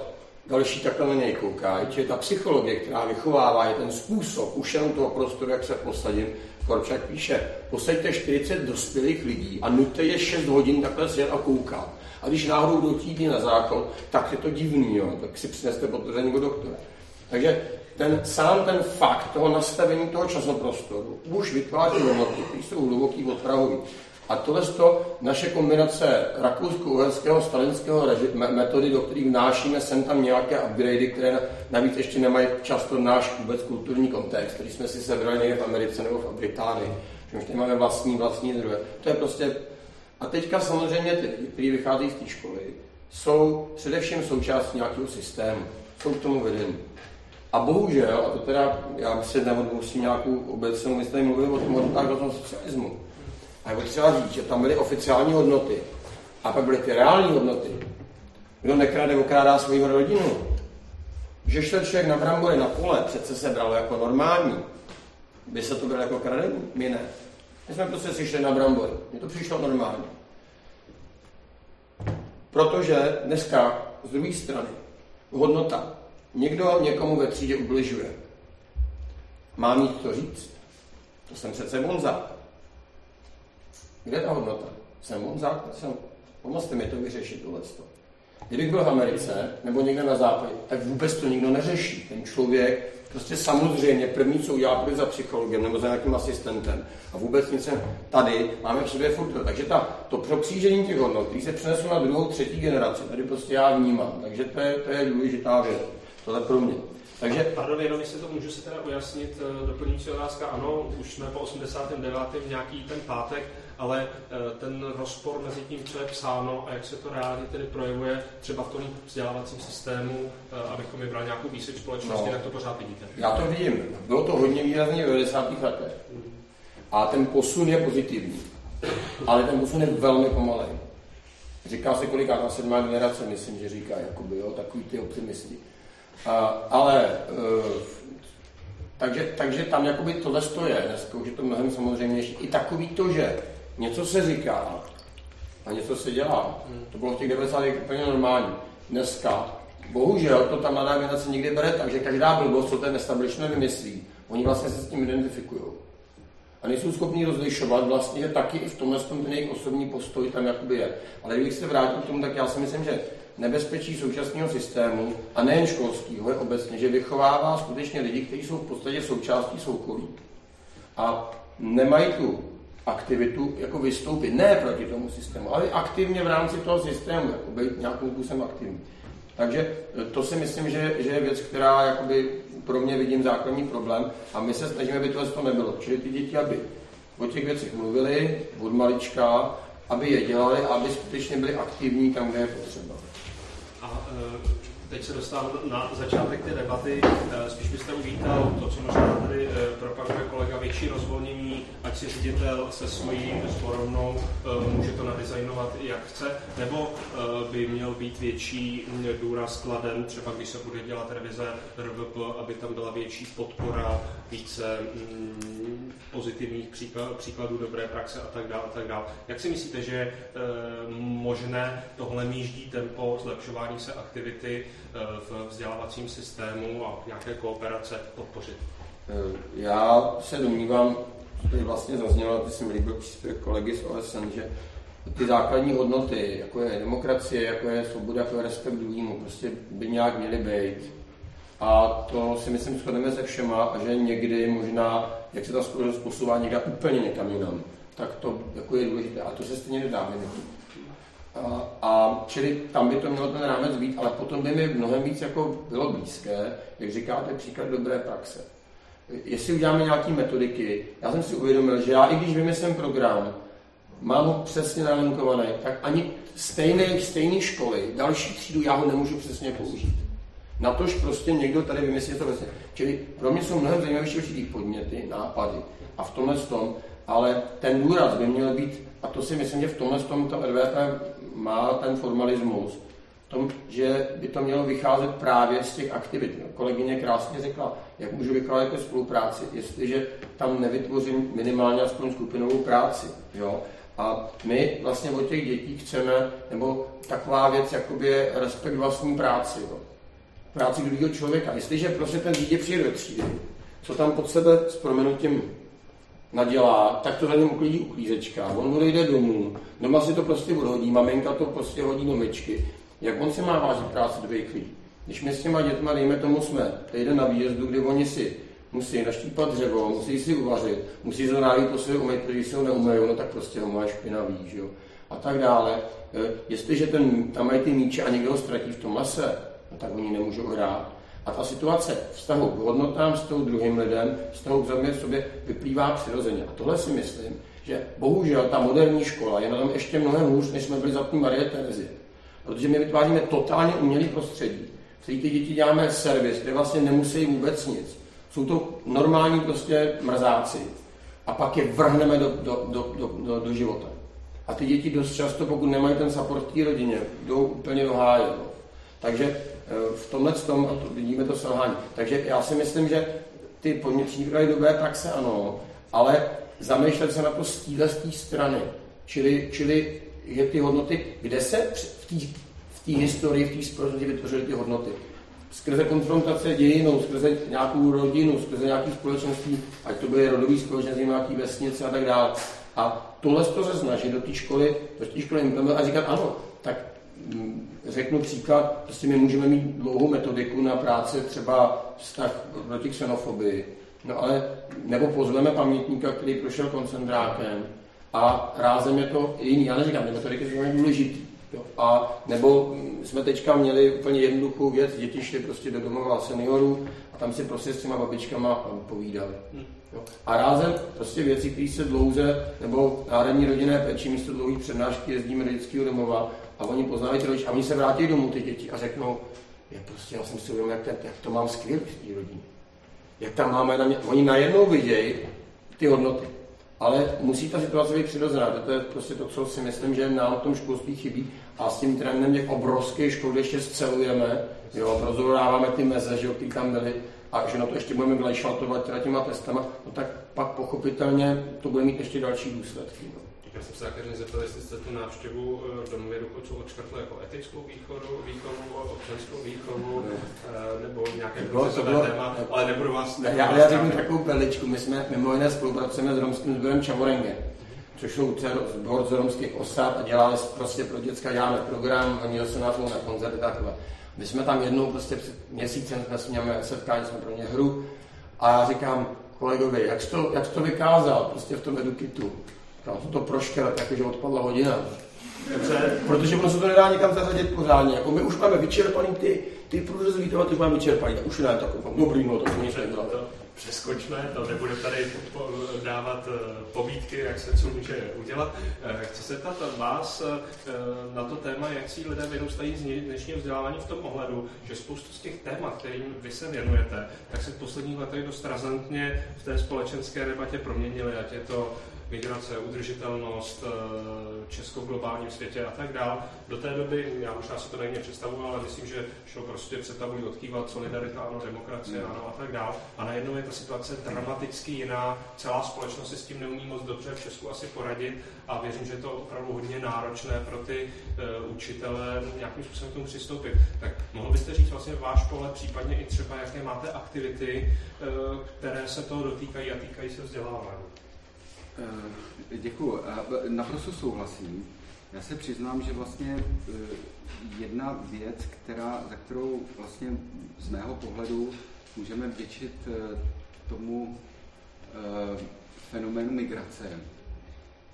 další takhle na něj kouká. Čili ta psychologie, která vychovává, je ten způsob už jenom toho prostoru, jak se posadím. Korčak píše, posaďte čtyřicet dospělých lidí a nuťte je šest hodin takhle sedět a koukat. A když náhodou jdou týdny na základ, tak je to divný, jo? Tak si přineste potvrzení od doktora. Takže ten, sám ten fakt toho nastavení toho časoprostoru už vytváří hodnoty, které jsou hluboký, odprahový. A tohle naše kombinace rakousko-uherského stalinského metody, do kterých vnášíme sem tam nějaké upgradey, které navíc ještě nemají často náš vůbec kulturní kontext, který jsme si sebrali někde v Americe nebo v Británii, že už nemáme vlastní, vlastní zdroje. To je prostě... A teďka samozřejmě ty, kteří vycházejí z té školy, jsou především součástí nějakého systému, jsou k tomu vedení. A bohužel, a to teda, já si neodmusím nějakou obecnou, my tady mluvili o tom hodnotách socialismu. A je potřeba říct, že tam byly oficiální hodnoty a pak byly ty reální hodnoty. Kdo nekrade, okrádá svou rodinu. Že šel člověk na brambory na pole, přece se bralo jako normální. By se to bralo jako kradení? My ne. My jsme prostě si šli na brambory. Mně to přišlo normálně. Protože dneska z druhé strany hodnota. Někdo někomu ve třídě ubližuje. Mám mít to říct? To jsem přece bonzák. Kde je ta hodnota? Jsem bonzák? Jsem. Pomozte mi to vyřešit tohleto. Kdybych byl v Americe nebo někde na západě, tak vůbec to nikdo neřeší. Ten člověk prostě samozřejmě první, co udělá, půjde za psychologem nebo za nějakým asistentem. A vůbec nic jsem tady, máme přede furt. Takže ta, to prokřížení těch hodnot, který se přenesou na druhou, třetí generaci, tady prostě já vnímám. Takže to je, to je důležitá věc. To je pro mě. Takže... Pardon, jenom jestli to můžu se teda ujasnit, doplňující otázka, ano, už jsme po osmdesátém devátém nějaký ten pátek, ale ten rozpor mezi tím, co je psáno a jak se to reálně tedy projevuje, třeba v tom vzdělávacím systému, abychom vybrali nějakou výseč společnosti, no, tak to pořád vidíte. Já to vidím. Bylo to hodně výrazně v devadesátých letech. A ten posun je pozitivní. Ale ten posun je velmi pomalej. Říká se kolikrát na sedmá generace, myslím, že říká, jakoby, jo, takový ty optimisti. Uh, ale uh, takže, takže tam jakoby tohle stoje dneska, už je to mnohem samozřejmější. I takový to, že něco se říká a něco se dělá. Hmm. To bylo v těch devadesátých úplně normální. Dneska, bohužel, to ta mladá generace někdy bere, takže každá blbost, co ten establishment vymyslí, oni vlastně se s tím identifikují. A nejsou schopni rozlišovat vlastně, že taky i v tomhle tom ten jejich osobní postoj tam jakoby je. Ale když se vrátím k tomu, tak já si myslím, že nebezpečí současného systému, a nejen školského, je obecně, že vychovává skutečně lidi, kteří jsou v podstatě součástí soukolí a nemají tu aktivitu jako vystoupit, ne proti tomu systému, ale aktivně v rámci toho systému, jako být nějakou způsobem aktivní. Takže to si myslím, že, že je věc, která jakoby pro mě vidím základní problém a my se snažíme, aby tohle to nebylo. Čili ty děti, aby o těch věcech mluvili od malička, aby je dělali, aby skutečně byli aktivní tam, kde je potřeba. A teď se dostávám na začátek té debaty, spíš byste uvítal to, co možná tady propaguje kolega, větší rozvolnění, ať si ředitel se svojí sporovnou může to nadizajnovat jak chce, nebo by měl být větší důraz kladen, třeba když se bude dělat revize R V P, aby tam byla větší podpora, více pozitivních příkladů dobré praxe a tak dále, a tak dále. Jak si myslíte, že je možné tohle míždí tempo zlepšování se aktivity v vzdělávacím systému a nějaké kooperace podpořit? Já se domnívám, že vlastně zaznělo, ty se mi líbil příspěvek kolegy z O S N, že ty základní hodnoty, jako je demokracie, jako je svoboda, jako je respekt druhému, prostě by nějak měly být. A to si myslím shodneme se všema a že někdy možná, jak se ta společnost posouvá někde úplně někam jinam, tak to jako je důležité a to se stejně nedá vyměnit. A, a čili tam by to mělo ten rámec být, ale potom by mi mnohem víc jako bylo blízké, jak říkáte, příklad dobré praxe. Jestli uděláme nějaké metodiky, já jsem si uvědomil, že já i když vymyslím program, mám ho přesně nalinkovaný, tak ani stejné, stejné školy, další třídu, já ho nemůžu přesně použít. Natož prostě někdo tady vymyslí to vlastně. Čili pro mě jsou mnohem zajímavější určitý podněty, nápady a v tomhle tom, ale ten důraz by měl být, a to si myslím, že v tomhle tom to R V P má ten formalismus, v tom, že by to mělo vycházet právě z těch aktivit. Kolegyně krásně řekla, jak můžu vykládat jako spolupráci, jestliže tam nevytvořím minimálně aspoň skupinovou práci. Jo? A my vlastně od těch dětí chceme, nebo taková věc, jakoby je respekt vlastní práci. Jo? Práci druhého člověka. Jestliže prostě ten dítě přijde do třídy, co tam pod sebe s proměnutím nadělá, tak to za něm uklidí uklízečka. On odejde domů, doma si to prostě odhodí, maminka to prostě hodí do myčky. Jak on si má vážit práci dvě lidí? Když my s těma dětma, dejme tomu, jsme týden na výjezdu, kdy oni si musí naštípat dřevo, musí si uvařit, musí zanávit po své umět, protože si ho neumějí, no tak prostě ho má špinavý, že jo, a tak dále. Jestliže ten, tam mají ty míče a někdo ho ztratí v tom lese, no tak oni nemůžou hrát. A ta situace vztahu k hodnotám, vztahu k druhým lidem, vztahu k zaměr sobě vyplývá přirozeně. A tohle si myslím, že bohužel ta moderní škola je na tom ještě mnohem hůř, než jsme byli za tým Marie Terezie. Protože my vytváříme totálně umělý prostředí, v který ty děti děláme servis, kde vlastně nemusí vůbec nic. Jsou to normální prostě mrzáci. A pak je vrhneme do, do, do, do, do, do života. A ty děti dost často, pokud nemají ten support v té rodině, jdou úplně do háje. No. Takže v tomhle tom, a to vidíme to selhání. Takže já si myslím, že ty podmětní dobré praxe ano, ale zamýšlet se na to z této strany. Čili, čili je ty hodnoty, kde se v té historii, v té společnosti vytvořily ty hodnoty. Skrze konfrontace dějinou, skrze nějakou rodinu, skrze nějaký společenství, ať to byly rodový společenství, nějaký vesnice a tak dále. A tohle to se snaží do té školy, do té školy implementovat a říkat ano, tak řeknu příklad, prostě my můžeme mít dlouhou metodiku na práci třeba vztah proti xenofobii, no ale nebo pozveme pamětníka, který prošel koncentrákem a rázem je to jiný, já neříkám, ty metodiky jsou důležitý. Jo. A nebo jsme teďka měli úplně jednoduchou věc, děti šli prostě do domova seniorů a tam si prostě s těma babičkama povídali. Jo. A rázem prostě věci, které se dlouze, nebo národní rodinné péči, místo dlouhý přednášky jezdíme do dětského domova a oni poznávají ty rodiče a oni se vrátí domů ty děti a řeknou, je prostě, já jsem si uvědomil, jak, jak to mám skvělý v té rodině. Jak tam máme na mě, oni najednou vidějí ty hodnoty. Ale musí ta situace být přirozená. To je prostě to, co si myslím, že nám v tom školství chybí. A s tím trendem těch obrovských škol, kde ještě scelujeme, jo, rozhodáváme ty meze, že ty tam byly, a že na to ještě budeme glajšaltovat teda těma testama, no tak pak pochopitelně to bude mít ještě další důsledky. No. Já jsem se také zeptal, jestli jste tu návštěvu domově důchodců odškrtli jako etickou výchovu, výchovu, občanskou výchovu, nebo nějaké procesové téma, ale nebudu vás... Ne, já, já řeknu takovou perličku, my jsme mimo jiné spolupracujeme s romským sborem Čavorenge, což jsou sbor z romských osad a děláme prostě pro děcka, děláme program, oni se nás na koncerty takové. My jsme tam jednou prostě před měsícem měli setkání, jsme pro ně hru a já říkám kolegovi, jak jsi to, jak jsi to vykázal prostě v tom edukitu? Tam to proškrat, jakože odpadla hodina. Dobře. Protože ono se to nedá nikam zařadit pořádně. Jako my už máme vyčerpaný ty, ty průřezový témat, už máme vyčerpaný, tak už ne, tak dobrý, no to se nic nedělá. Přeskočme, to nebude tady dávat povídky, jak se co může udělat. Chci se ptát vás na to téma, jak si lidé vyrůstají z dnešního vzdělávání v tom ohledu, že spoustu z těch témat, kterým vy se věnujete, tak se v posledních letech dost razantně v té společenské debatě proměnily, ať je to migrace, udržitelnost, Česko v globálním světě a tak dále. Do té doby, já možná si to nejmě představu, ale myslím, že šlo prostě přetabují odkývat solidarita, ano, demokracie, ano a tak dále. A najednou je ta situace dramaticky jiná, celá společnost si s tím neumí moc dobře v Česku asi poradit a věřím, že je to opravdu hodně náročné pro ty uh, učitele nějakým způsobem k tomu přistoupit. Tak mohl byste říct vlastně váš pohled, případně i třeba jaké máte aktivity, uh, které se toho dotýkají a týkají se vzdělávání? Děkuji. Naprosto souhlasím. Já se přiznám, že vlastně jedna věc, která, za kterou vlastně z mého pohledu můžeme vděčit tomu fenoménu migrace,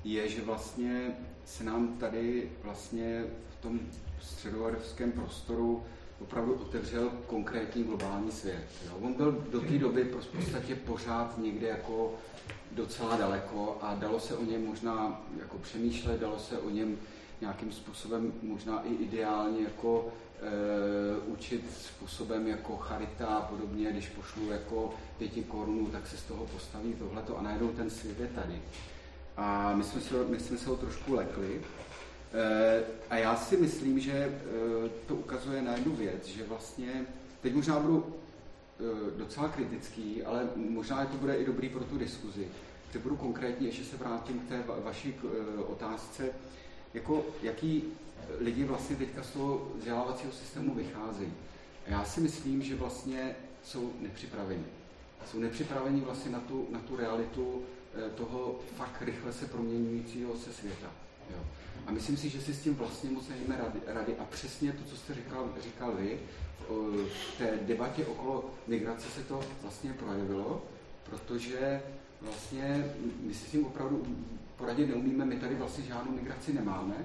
je, že vlastně se nám tady vlastně v tom středoevropském prostoru opravdu otevřel konkrétní globální svět. Jo? On byl do té doby v podstatě pořád někde jako docela daleko a dalo se o něm možná jako přemýšlet, dalo se o něm nějakým způsobem možná i ideálně jako e, učit způsobem jako charita a podobně, když pošlu jako pěti korunů, tak se z toho postaví tohleto a najednou ten svět je tady. A my jsme se, my jsme se ho trošku lekli. E, a já si myslím, že e, to ukazuje na jednu věc, že vlastně, teď možná budu docela kritický, ale možná to bude i dobrý pro tu diskuzi. Teď budu konkrétní, ještě se vrátím k té vaší otázce, jako jaký lidi vlastně teďka z toho vzdělávacího systému vycházejí. Já si myslím, že vlastně jsou nepřipraveni. Jsou nepřipraveni vlastně na tu, na tu realitu toho fakt rychle se proměňujícího se světa. Jo. A myslím si, že si s tím vlastně moc nejíme rady, rady. A přesně to, co jste říkal, říkal vy, v té debatě okolo migrace se to vlastně projevilo, protože vlastně my si s tím opravdu poradit neumíme, my tady vlastně žádnou migraci nemáme.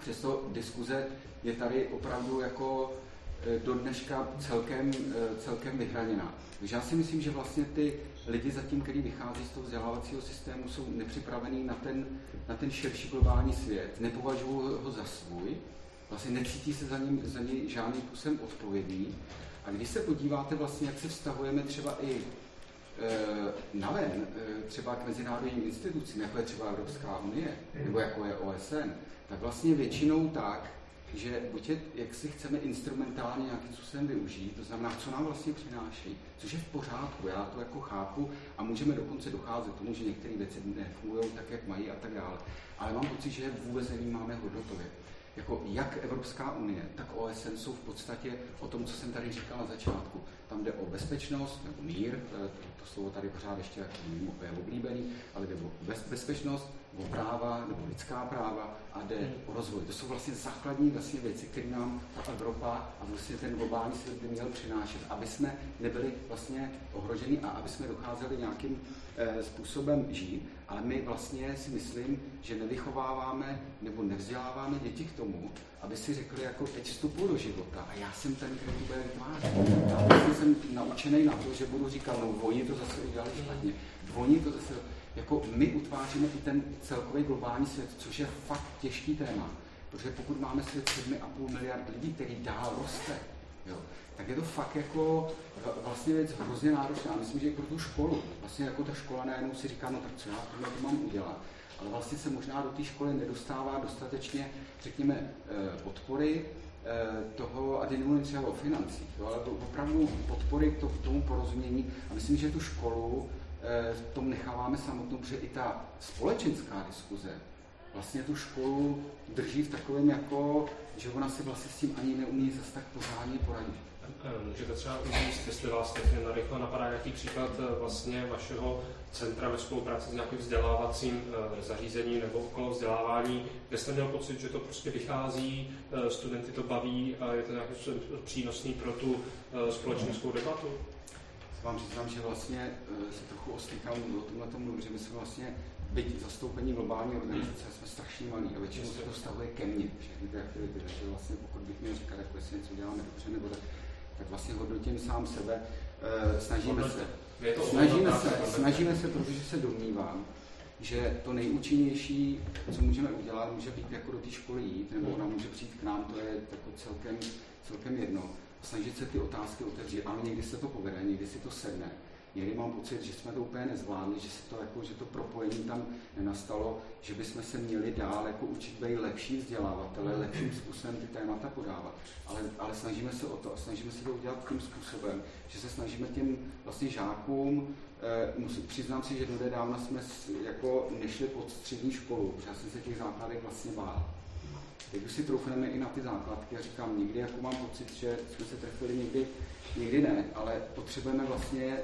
Přesto diskuze je tady opravdu jako do dneška celkem, celkem vyhraněná. Takže já si myslím, že vlastně ty lidi zatím, který vychází z toho vzdělávacího systému, jsou nepřipravení na ten, na ten širší globální svět, nepovažují ho za svůj, vlastně necítí se za, ním, za něj žádným způsobem odpovědný. A když se podíváte vlastně, jak se vztahujeme třeba i naven, třeba k mezinárodním institucím, jako je třeba Evropská unie, nebo jako je O S N, tak vlastně většinou tak, že buď je, jak si chceme instrumentálně nějakým způsobem využít, to znamená, co nám vlastně přináší, což je v pořádku, já to jako chápu a můžeme dokonce docházet k tomu, že některé věci nefungují tak, jak mají a tak dále. Ale mám pocit, že vůbec nevnímáme hodnotově. Jako jak Evropská unie, tak O S N jsou v podstatě o tom, co jsem tady říkal na začátku. Tam jde o bezpečnost nebo mír, to slovo tady pořád ještě je oblíbený, ale jde o bezpečnost, o práva nebo lidská práva a jde o rozvoj. To jsou vlastně základní vlastně věci, které nám ta Evropa a vlastně ten globální svět by měl přinášet, aby jsme nebyli vlastně ohroženi a aby jsme docházeli nějakým eh, způsobem žít. Ale my vlastně si myslím, že nevychováváme nebo nevzděláváme děti k tomu, aby si řekli jako teď vstupu do života a já jsem ten, který bude tvář. Já vlastně jsem naučený na to, že budu říkat, no oni to zase udělali špatně, oni to zase, jako my utváříme i ten celkový globální svět, což je fakt těžký téma, protože pokud máme svět sedm a půl miliard lidí, který dál roste, jo, tak je to fakt jako vlastně věc hrozně náročná. Myslím, že i pro tu školu. Vlastně jako ta škola najednou si říká, no tak co já to mám udělat. Ale vlastně se možná do té školy nedostává dostatečně, řekněme, podpory toho, a teď nemluvím třeba o financích, jo, ale opravdu podpory k tomu porozumění. A myslím, že tu školu v tom necháváme samotnou, protože i ta společenská diskuze vlastně tu školu drží v takovém jako, že ona si vlastně s tím ani neumí zase tak pořádně poradit. Můžete třeba uvíct, jestli vás vlastně narychle napadá nějaký příklad vlastně vašeho centra ve spolupráci s nějakým vzdělávacím zařízením nebo okolo vzdělávání, kde jste měl pocit, že to prostě vychází, studenty to baví a je to nějaký přínosný pro tu společenskou debatu? Vám říkám, že vlastně se trochu ostýkám o tomhle mluvím, že my jsme vlastně byť zastoupení globální organizace, jsme strašně malí a většinou se to vztahuje ke mně, všechny ty aktivity, takže vlastně pokud bych měl říkat, jako jestli něco děláme dobře nebo tak, tak vlastně hodnotím sám sebe, snažíme se, snažíme se, snažíme se, protože se domnívám, že to nejúčinnější, co můžeme udělat, může být jako do té školy jít, nebo ona může přijít k nám, to je jako celkem, celkem jedno. Snažit se ty otázky otevřít, ale někdy se to povede, někdy si to sedne. Někdy mám pocit, že jsme to úplně nezvládli, že se to jako, že to propojení tam nenastalo, že bychom se měli dál jako učit být lepší vzdělávatele, lepším způsobem ty témata podávat. Ale, ale snažíme se o to, snažíme se to udělat tím způsobem, že se snažíme těm vlastně žákům, eh, musím, přiznám si, že nedávno jsme jako nešli pod střední školu, protože já jsem se těch základek vlastně bál. Teď už si troufneme i na ty základky a říkám, někdy jako mám pocit, že jsme se trefili, někdy, někdy ne, ale potřebujeme vlastně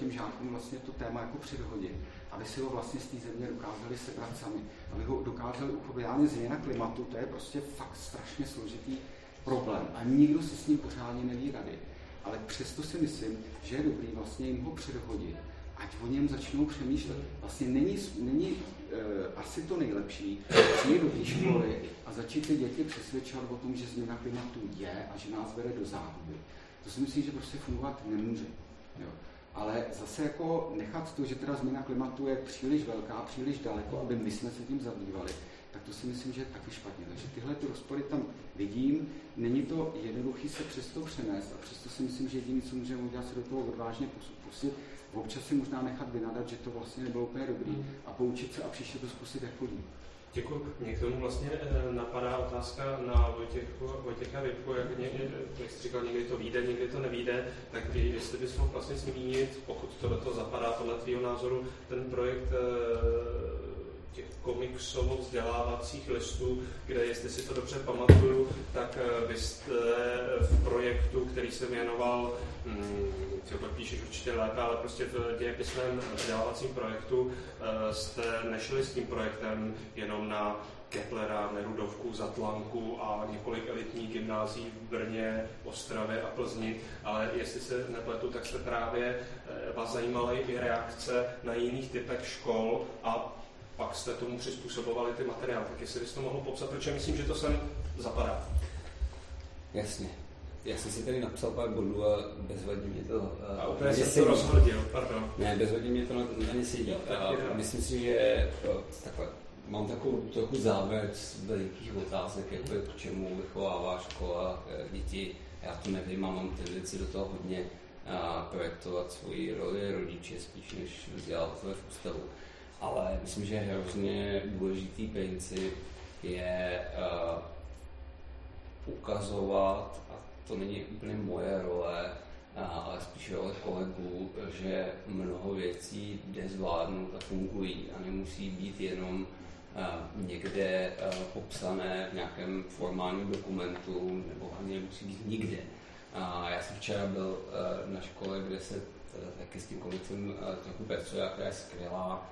těm žákům vlastně to téma jako předhodit, aby si ho vlastně z té země dokázali sebrat sami, aby ho dokázali uchopit. Já změna klimatu, to je prostě fakt strašně složitý problém a nikdo si s ním pořádně neví rady, ale přesto si myslím, že je dobrý vlastně jim ho předhodit, ať o něm začnou přemýšlet. Vlastně není, není asi to nejlepší, přijít do té školy a začít ty děti přesvědčovat o tom, že změna klimatu je a že nás vede do záhuby. To si myslím, že prostě fungovat nemůže. Jo. Ale zase jako nechat to, že teda změna klimatu je příliš velká, příliš daleko, aby my jsme se tím zabývali, tak to si myslím, že je taky špatně. Takže tyhle ty rozpory tam vidím. Není to jednoduchý se přesto přenést a přesto si myslím, že jediné, co můžeme udělat, se do toho odvážně pustit. Občas si možná nechat vynadat, že to vlastně nebylo úplně dobrý a poučit se a příště to zkusit jako líp. Děkuji. Mě k tomu vlastně napadá otázka na Vojtěchu, Vojtěcha Rybku, jak, jak jsi říkal, někdy to vyjde, někdy to nevyjde, tak jestli bys mohl vlastně zmínit, pokud to do toho zapadá podle tvýho názoru, ten projekt těch komiksovo vzdělávacích listů, kde, jestli si to dobře pamatuju, tak vy jste v projektu, který se věnoval, hmm, ty to píšeš určitě lépe, ale prostě v dějepisném vzdělávacím projektu jste nešli s tím projektem jenom na Keplera, Nerudovku, Zatlanku a několik elitních gymnázií v Brně, Ostravě a Plzni, ale jestli se nepletu, tak se právě vás zajímaly i reakce na jiných typech škol a pak jste tomu přizpůsobovali ty materiály. Tak jestli byste to mohl popsat, protože myslím, že to sem zapadá. Jasně. Já jsem si tady napsal pár bodů a bezvadně mě to... A úplně jsem to rozhodil, pardon. Ne, bezvadně mě to na, na ně sedí. Myslím si, že takhle, mám takovou trochu závěr z velikých otázek, jako je, k čemu vychovává škola děti. Já to nevím, mám tendenci do toho hodně a, projektovat svoji roli rodiče spíš než vzdělavatele v ústavu. Ale myslím, že hrozně důležitý princip je a, ukazovat, a to není úplně moje role, ale spíš role kolegů, že mnoho věcí jde zvládnout a fungují a nemusí být jenom někde popsané v nějakém formálním dokumentu nebo ani nemusí být nikde. Já jsem včera byl na škole, kde se taky s tím komiksem trochu pracuje, která je skvělá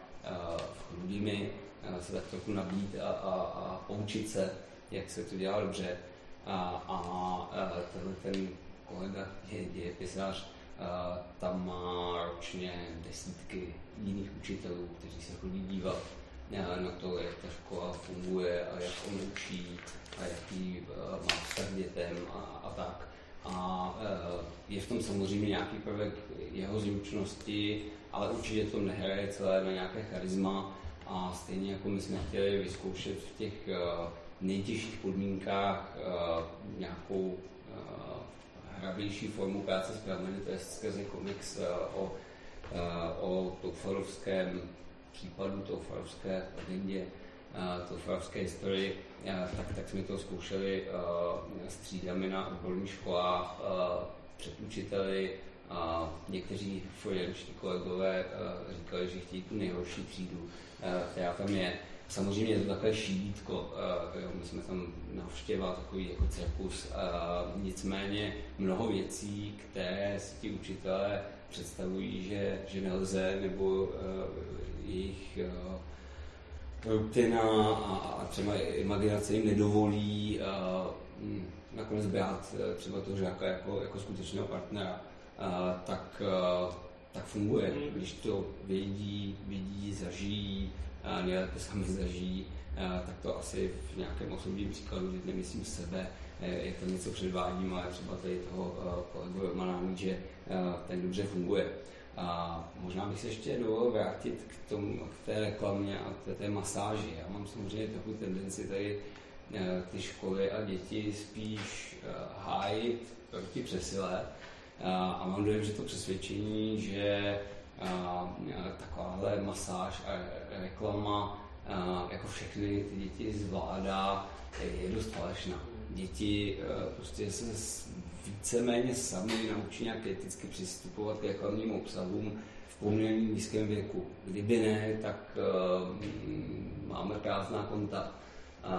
v chlubými, se tak trochu nabít a, a, a poučit se, jak se to dělá dobře. A, a ten kolega je dějepisář, tam má ročně desítky jiných učitelů, kteří se chodí dívat na to, jak ta škola funguje a jak on učí a jaký má vztah k dětem a, a tak. A je v tom samozřejmě nějaký prvek jeho zručnosti, ale určitě to nehraje celé na nějaké charisma a stejně jako my jsme chtěli vyzkoušet v těch nejtěžších podmínkách uh, nějakou uh, hravější formu práce s prameny, to je skrze komiks uh, o, uh, o toufarovském případu, toufarovské legendě, uh, toufarovské historii, uh, tak, tak jsme to zkoušeli uh, střídami na odborných školách, uh, před učiteli, uh, někteří forenční kolegové uh, říkali, že chtějí tu nejhorší třídu, uh, která tam je. Samozřejmě je to takové šídítko, my jsme tam navštěvali takový jako cirkus, nicméně mnoho věcí, které si ti učitelé představují, že, že nelze, nebo jejich rutina a třeba imaginace jim nedovolí nakonec brát třeba toho žáka jako, jako skutečného partnera, tak, tak funguje, když to vědí, vidí, zažijí, a nejlépe sami zažijí, tak to asi v nějakém osobním příkladu, že nemyslím sebe, jak tam něco předvádím, ale třeba tady toho kolegu Romana, že ten dobře funguje. A možná bych se ještě dovolil vrátit k, tomu, k té reklamě a k té, té masáži. Já mám samozřejmě takovou tendenci tady ty školy a děti spíš hájit proti přesile a mám dojem, že to přesvědčení, že A, takováhle masáž a reklama a, jako všechny ty děti zvládá, je dost falešná. Děti a, prostě se víceméně sami naučí nějak kriticky přistupovat k reklamním obsahům v poměrně nízkém věku. Kdyby ne, tak a, máme krásná konta. A,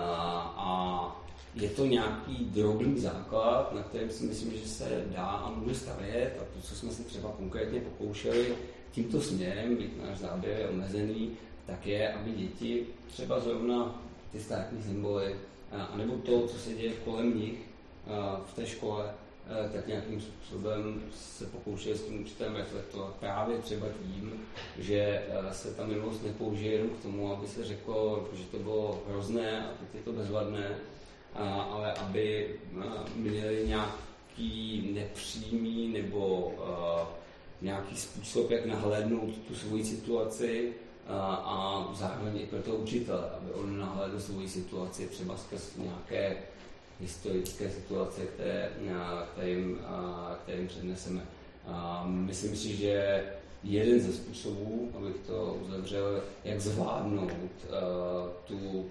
a je to nějaký drobný základ, na kterém si myslím, že se dá a může stavět a to, co jsme se třeba konkrétně pokoušeli, tímto směrem, když náš záběr je omezený, tak je, aby děti třeba zrovna ty státní symboly, anebo to, co se děje kolem nich v té škole, tak nějakým způsobem se pokoušeli s tím učitelem reflektovat právě třeba tím, že se ta minulost nepoužije jenom k tomu, aby se řeklo, že to bylo hrozné a teď je to bezvadné, ale aby měli nějaký nepřímý nebo nějaký způsob, jak nahlédnout tu svoji situaci a, a zároveň i pro toho učitele, aby on nahlédl svoji situaci třeba skrz nějaké historické situace, které, kterým, kterým předneseme. A myslím si, že jeden ze způsobů, abych to uzavřel, jak zvládnout tu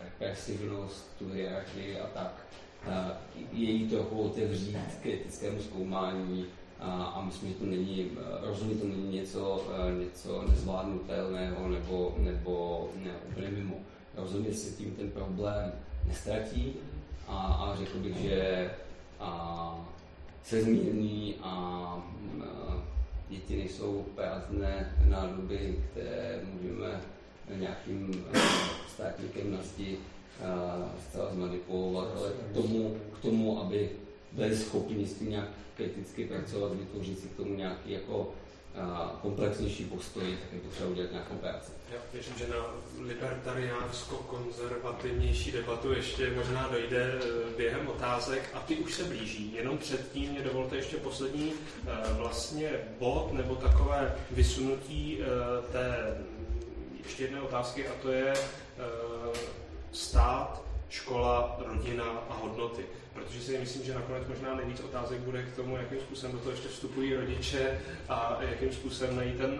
represivnost, tu hierarchii a tak, a je jí trochu otevřít kritickému zkoumání, a myslím, že to není, rozumím, to není něco, něco nezvládnutelného nebo, nebo ne, úplně mimo. Rozumím, že se tím ten problém nestratí a, a řekl bych, že a, se zmírní a, a děti nejsou prázdné nádoby, které můžeme nějakým státníkem nastí zcela zmanipulovat, ale tomu, k tomu, aby byli schopni s tím nějak kriticky pracovat, vytvořit si k tomu nějaký jako komplexnější postoj, tak je potřeba udělat nějakou práci. Já věřím, že na libertariánsko-konzervativnější debatu ještě možná dojde během otázek a ty už se blíží. Jenom předtím mě dovolte ještě poslední vlastně bod nebo takové vysunutí té ještě jedné otázky, a to je stát, škola, rodina a hodnoty. Protože si myslím, že nakonec možná nejvíc otázek bude k tomu, jakým způsobem do toho ještě vstupují rodiče a jakým způsobem najít ten uh,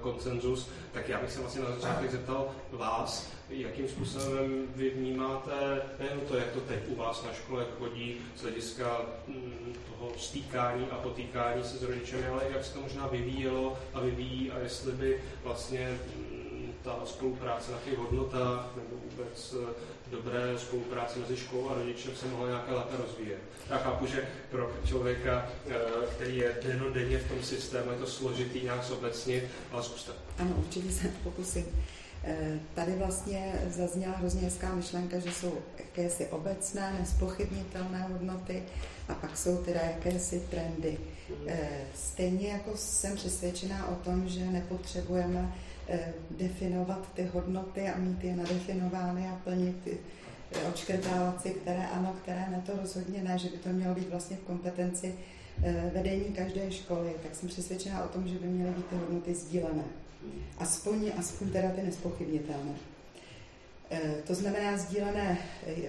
konsenzus. Tak já bych se vlastně na začátek zeptal vás, jakým způsobem vy vnímáte nejen to, jak to teď u vás na škole chodí z hlediska mm, toho stýkání a potýkání se s rodičemi, ale jak se to možná vyvíjelo a vyvíjí a jestli by vlastně mm, ta spolupráce na těch hodnotách nebo vůbec dobré spolupráce mezi školou a rodičem se mohla nějaké lépe rozvíjet. Já chápu, že pro člověka, který je dennodenně v tom systému, je to složitý nějak zobecnit, ale zkuste. Ano, určitě se pokusím. Tady vlastně zazněla hrozně hezká myšlenka, že jsou jakési obecné, nezpochybnitelné hodnoty a pak jsou teda jakési trendy. Stejně jako jsem přesvědčená o tom, že nepotřebujeme definovat ty hodnoty a mít je nadefinovány a plnit ty odškrtávací, které ano, které ne, to rozhodně ne, že by to mělo být vlastně v kompetenci vedení každé školy, tak jsem přesvědčená o tom, že by měly být ty hodnoty sdílené. Aspoň, aspoň teda ty nespochybnitelné. To znamená sdílené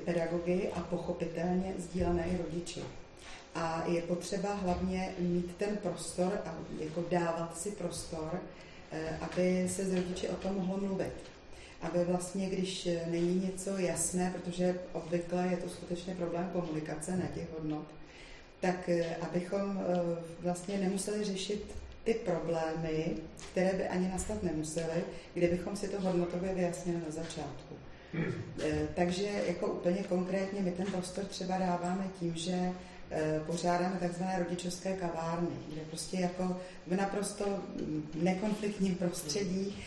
pedagogy a pochopitelně sdílené i rodiči. A je potřeba hlavně mít ten prostor a jako dávat si prostor, aby se s rodiči o tom mohlo mluvit. Aby vlastně, když není něco jasné, protože obvykle je to skutečně problém komunikace na těch hodnot, tak abychom vlastně nemuseli řešit ty problémy, které by ani nastat nemusely, kdybychom si to hodnotově vyjasnili na začátku. Takže jako úplně konkrétně my ten prostor třeba dáváme tím, že pořádáme takzvané rodičovské kavárny, kde prostě jako v naprosto nekonfliktním prostředí,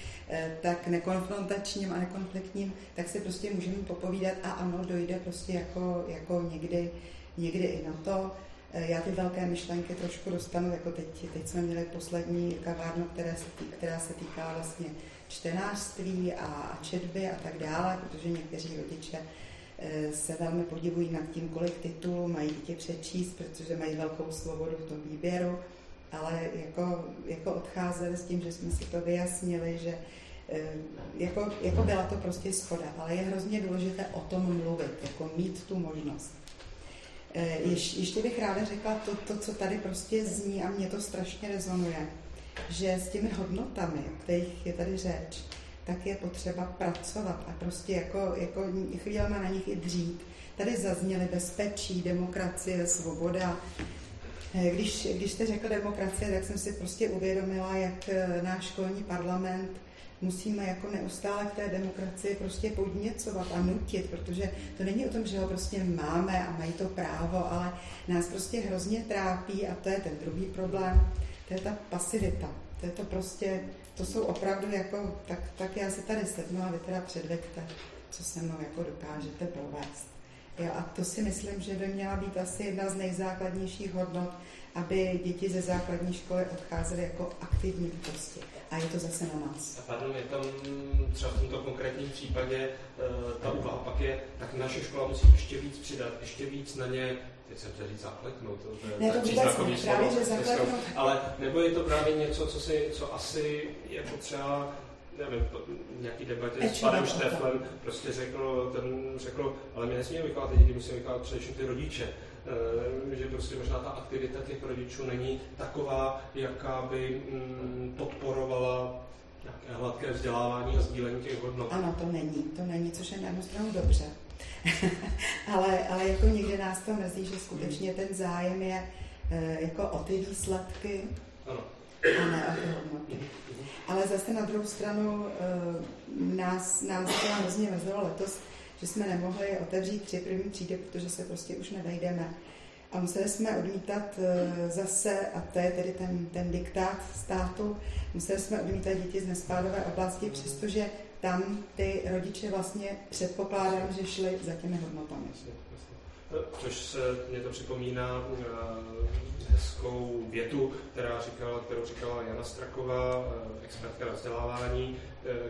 tak nekonfrontačním a nekonfliktním, tak si prostě můžeme popovídat a ano, dojde prostě jako, jako někdy, někdy i na to. Já ty velké myšlenky trošku dostanu, jako teď, teď jsme měli poslední kavárnu, která se, tý, která se týká vlastně čtenářství a, a četby a tak dále, protože někteří rodiče se velmi podivují nad tím, kolik titulů mají děti přečíst, protože mají velkou svobodu v tom výběru, ale jako, jako odcházeli s tím, že jsme si to vyjasnili, že jako, jako byla to prostě shoda, ale je hrozně důležité o tom mluvit, jako mít tu možnost. Ješ, ještě bych ráda řekla to, to, co tady prostě zní a mě to strašně rezonuje, že s těmi hodnotami, o kterých je tady řeč, tak je potřeba pracovat a prostě jako, jako chvílema na nich i dřít. Tady zazněly bezpečí, demokracie, svoboda. Když, když jste řekl demokracie, tak jsem si prostě uvědomila, jak náš školní parlament musíme jako neustále k té demokracii prostě podněcovat a nutit, protože to není o tom, že ho prostě máme a mají to právo, ale nás prostě hrozně trápí a to je ten druhý problém, to je ta pasivita, to je to prostě, to jsou opravdu jako, tak, tak já si tady sednu a vy teda předveďte, co se mnou jako dokážete provést. Jo, a to si myslím, že by měla být asi jedna z nejzákladnějších hodnot, aby děti ze základní školy odcházely jako aktivní bytosti. A je to zase na nás. A pardon, je tam třeba v tomto konkrétním případě ta úvaha pak je, tak naše škola musí ještě víc přidat, ještě víc na ně, teď jsem chtěl říct zakleknout, to je ne, tak příznakový slovo, ale nebo je to právě něco, co, si, co asi je potřeba, nevím, v nějaký debatě s panem Šteflem prostě řekl, ten řekl, ale my nesmíme vychovat ty děti, musíme vychovat především ty rodiče. Že prostě možná ta aktivita těch rodičů není taková, jaká by podporovala nějaké hladké vzdělávání a sdílení těch hodnot. Ano, to není, to není, což je na jednu stranu dobře. ale, ale jako někde nás to mrzí, že skutečně ten zájem je jako o ty výsledky. Ano. A ne o ty hodnoty. Ale zase na druhou stranu nás, nás to hrozně mrzelo letos, že jsme nemohli otevřít tři první třídy, protože se prostě už nevejdeme. A museli jsme odmítat zase, a to je tedy ten, ten diktát státu, museli jsme odmítat děti z nespádové oblasti, přestože tam ty rodiče vlastně předpokládám, že šli za těmi hodnotami. Což se mě to připomíná hezkou větu, která říkala, kterou říkala Jana Straková, expertka na vzdělávání,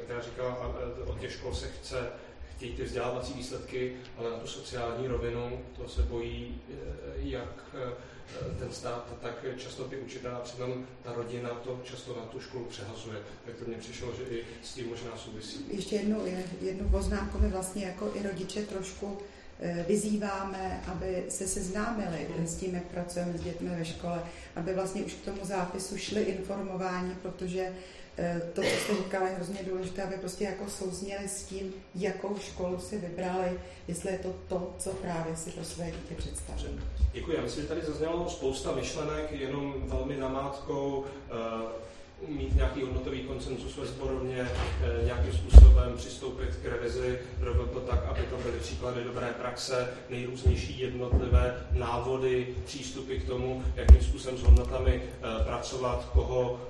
která říkala, od těch škol se chce chtějí ty vzdělávací výsledky, ale na tu sociální rovinu, to se bojí jak ten stát, tak často ty učitelé, přitom ta rodina to často na tu školu přehazuje. Tak to mně přišlo, že i s tím možná souvisí. Ještě jednu, jednu poznámku, my vlastně jako i rodiče trošku vyzýváme, aby se seznámili s tím, jak pracujeme s dětmi ve škole, aby vlastně už k tomu zápisu šli informování, protože to, co jste říkali, je hrozně důležité, aby prostě jako souzněli s tím, jakou školu si vybrali, jestli je to to, co právě si pro své dítě představí. Děkuji, já myslím, že tady zaznělo spousta myšlenek, jenom velmi namátkou mít nějaký hodnotový konsenzus ve sborovně, nějakým způsobem přistoupit k revizi, robit to tak, aby to byly příklady dobré praxe, nejrůznější jednotlivé návody, přístupy k tomu, jakým způsobem s hodnotami pracovat, koho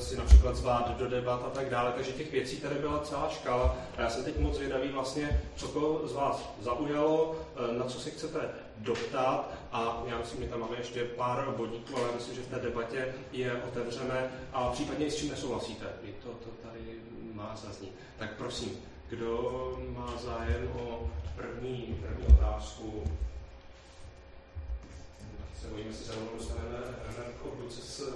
si například zvát do debat a tak dále. Takže těch věcí tady byla celá škála a já jsem teď moc zvědavý vlastně, co koho z vás zaujalo, na co si chcete doptat a já myslím, že tam máme ještě pár bodíků, ale myslím, že v té debatě je otevřeme a případně i s čím nesouhlasíte. I to, to tady má zaznít. Tak prosím, kdo má zájem o první, první otázku? Se bojíme, jestli se rovnou dostaneme hned s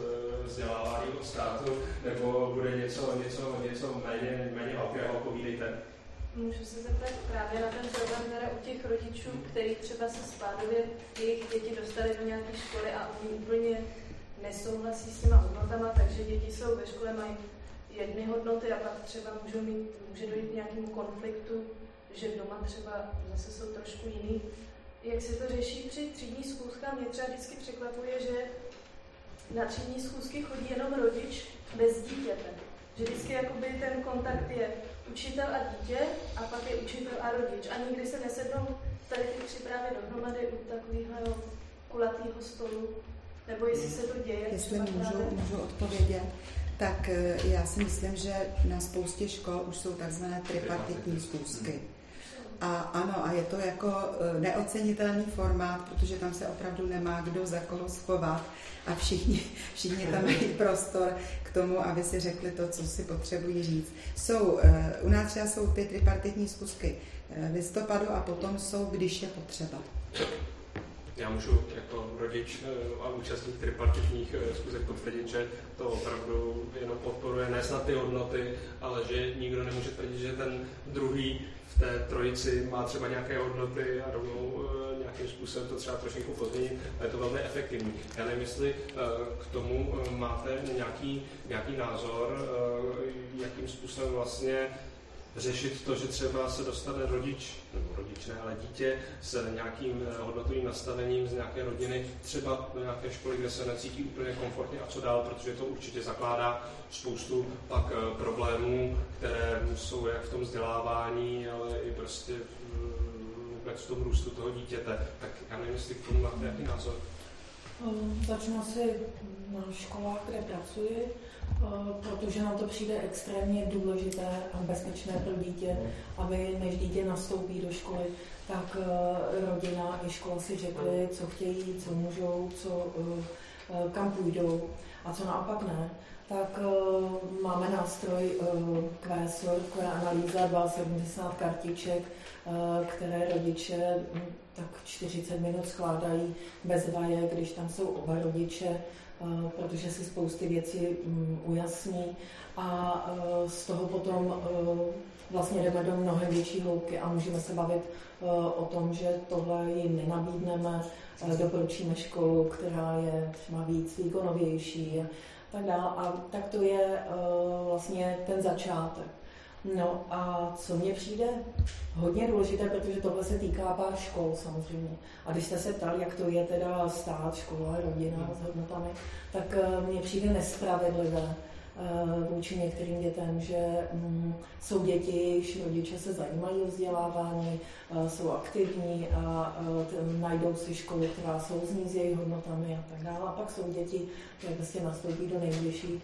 vzděláváním od státu, nebo bude něco, něco, něco méně, méně velkého, povídejte. Můžu se zeptat právě na ten problém teda u těch rodičů, kterých třeba se spádově jejich děti dostaly do nějaké školy a oni úplně nesouhlasí s těma hodnotama, takže děti jsou ve škole, mají jedny hodnoty a pak třeba můžou mít, může dojít k nějakému konfliktu, že doma třeba zase jsou trošku jiný. Jak se to řeší při třídní schůzkách? Mě třeba vždycky překvapuje, že na třídní schůzky chodí jenom rodič bez dítěte. Že vždycky jakoby ten kontakt je učitel a dítě a pak je učitel a rodič. A nikdy se nesednou tady ty tři právě dohromady u takového kulatého stolu, nebo jestli se to děje. Jestli můžu, můžu odpovědět, tak já si myslím, že na spoustě škol už jsou takzvané tripartitní schůzky. A ano, a je to jako neocenitelný formát, protože tam se opravdu nemá kdo za koho schovat a všichni, všichni tam mají prostor k tomu, aby si řekli to, co si potřebují říct. Jsou, u nás třeba jsou ty tripartitní schůzky v listopadu a potom jsou, když je potřeba. Já můžu jako rodič a účastník tripartitních zkusek potvrdit, že to opravdu jenom podporuje ne snad ty hodnoty, ale že nikdo nemůže tvrdit, že ten druhý v té trojici má třeba nějaké hodnoty a rovnou nějakým způsobem to třeba trošku pozměnit, a je to velmi efektivní. Já nevím, jestli k tomu máte nějaký, nějaký názor, jakým způsobem vlastně řešit to, že třeba se dostane rodič, nebo rodič ne, ale dítě s nějakým hodnotovým nastavením z nějaké rodiny, třeba do nějaké školy, kde se necítí úplně komfortně a co dál, protože to určitě zakládá spoustu pak problémů, které jsou jak v tom vzdělávání, ale i prostě vůbec v tom růstu toho dítěte. Tak já nevím, jestli k tomu máte nějaký názor. Um, začnu asi na školách, kde pracuji, protože nám to přijde extrémně důležité a bezpečné pro dítě, aby než dítě nastoupí do školy, tak rodina i škola si řekli, co chtějí, co můžou, co, kam půjdou a co naopak ne. Tak máme nástroj K S O, která analýza dvě stě sedmdesát kartiček, které rodiče tak čtyřicet minut skládají bez vajek, když tam jsou oba rodiče, protože si spousty věcí ujasní a z toho potom vlastně jdeme do mnohem větší hloubky a můžeme se bavit o tom, že tohle jim nenabídneme, doporučíme školu, která je třeba víc výkonovější a tak dále. A tak to je vlastně ten začátek. No a co mně přijde hodně důležité, protože tohle se týká pár škol samozřejmě. A když jste se ptali, jak to je teda stát, škola, rodina s hodnotami, tak mně přijde nespravedlivé vůči některým dětem, že jsou děti, jejichž rodiče se zajímají o vzdělávání, jsou aktivní a najdou si školy, která souzní s jejich hodnotami a tak dále. A pak jsou děti, které vlastně nastoupí do nejbližší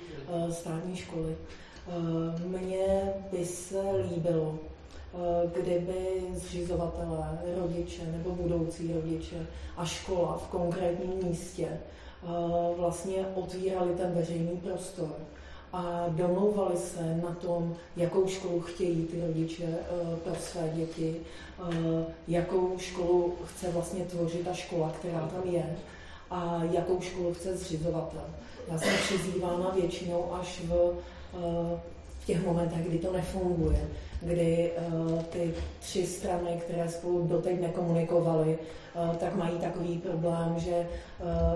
státní školy. Mně by se líbilo, kdyby zřizovatelé, rodiče nebo budoucí rodiče a škola v konkrétním místě vlastně otvírali ten veřejný prostor a domlouvali se na tom, jakou školu chtějí ty rodiče pro své děti, jakou školu chce vlastně tvořit ta škola, která tam je, a jakou školu chce zřizovatel. Já jsem přizývána většinou až v, v těch momentech, kdy to nefunguje, kdy ty tři strany, které spolu doteď nekomunikovaly, tak mají takový problém, že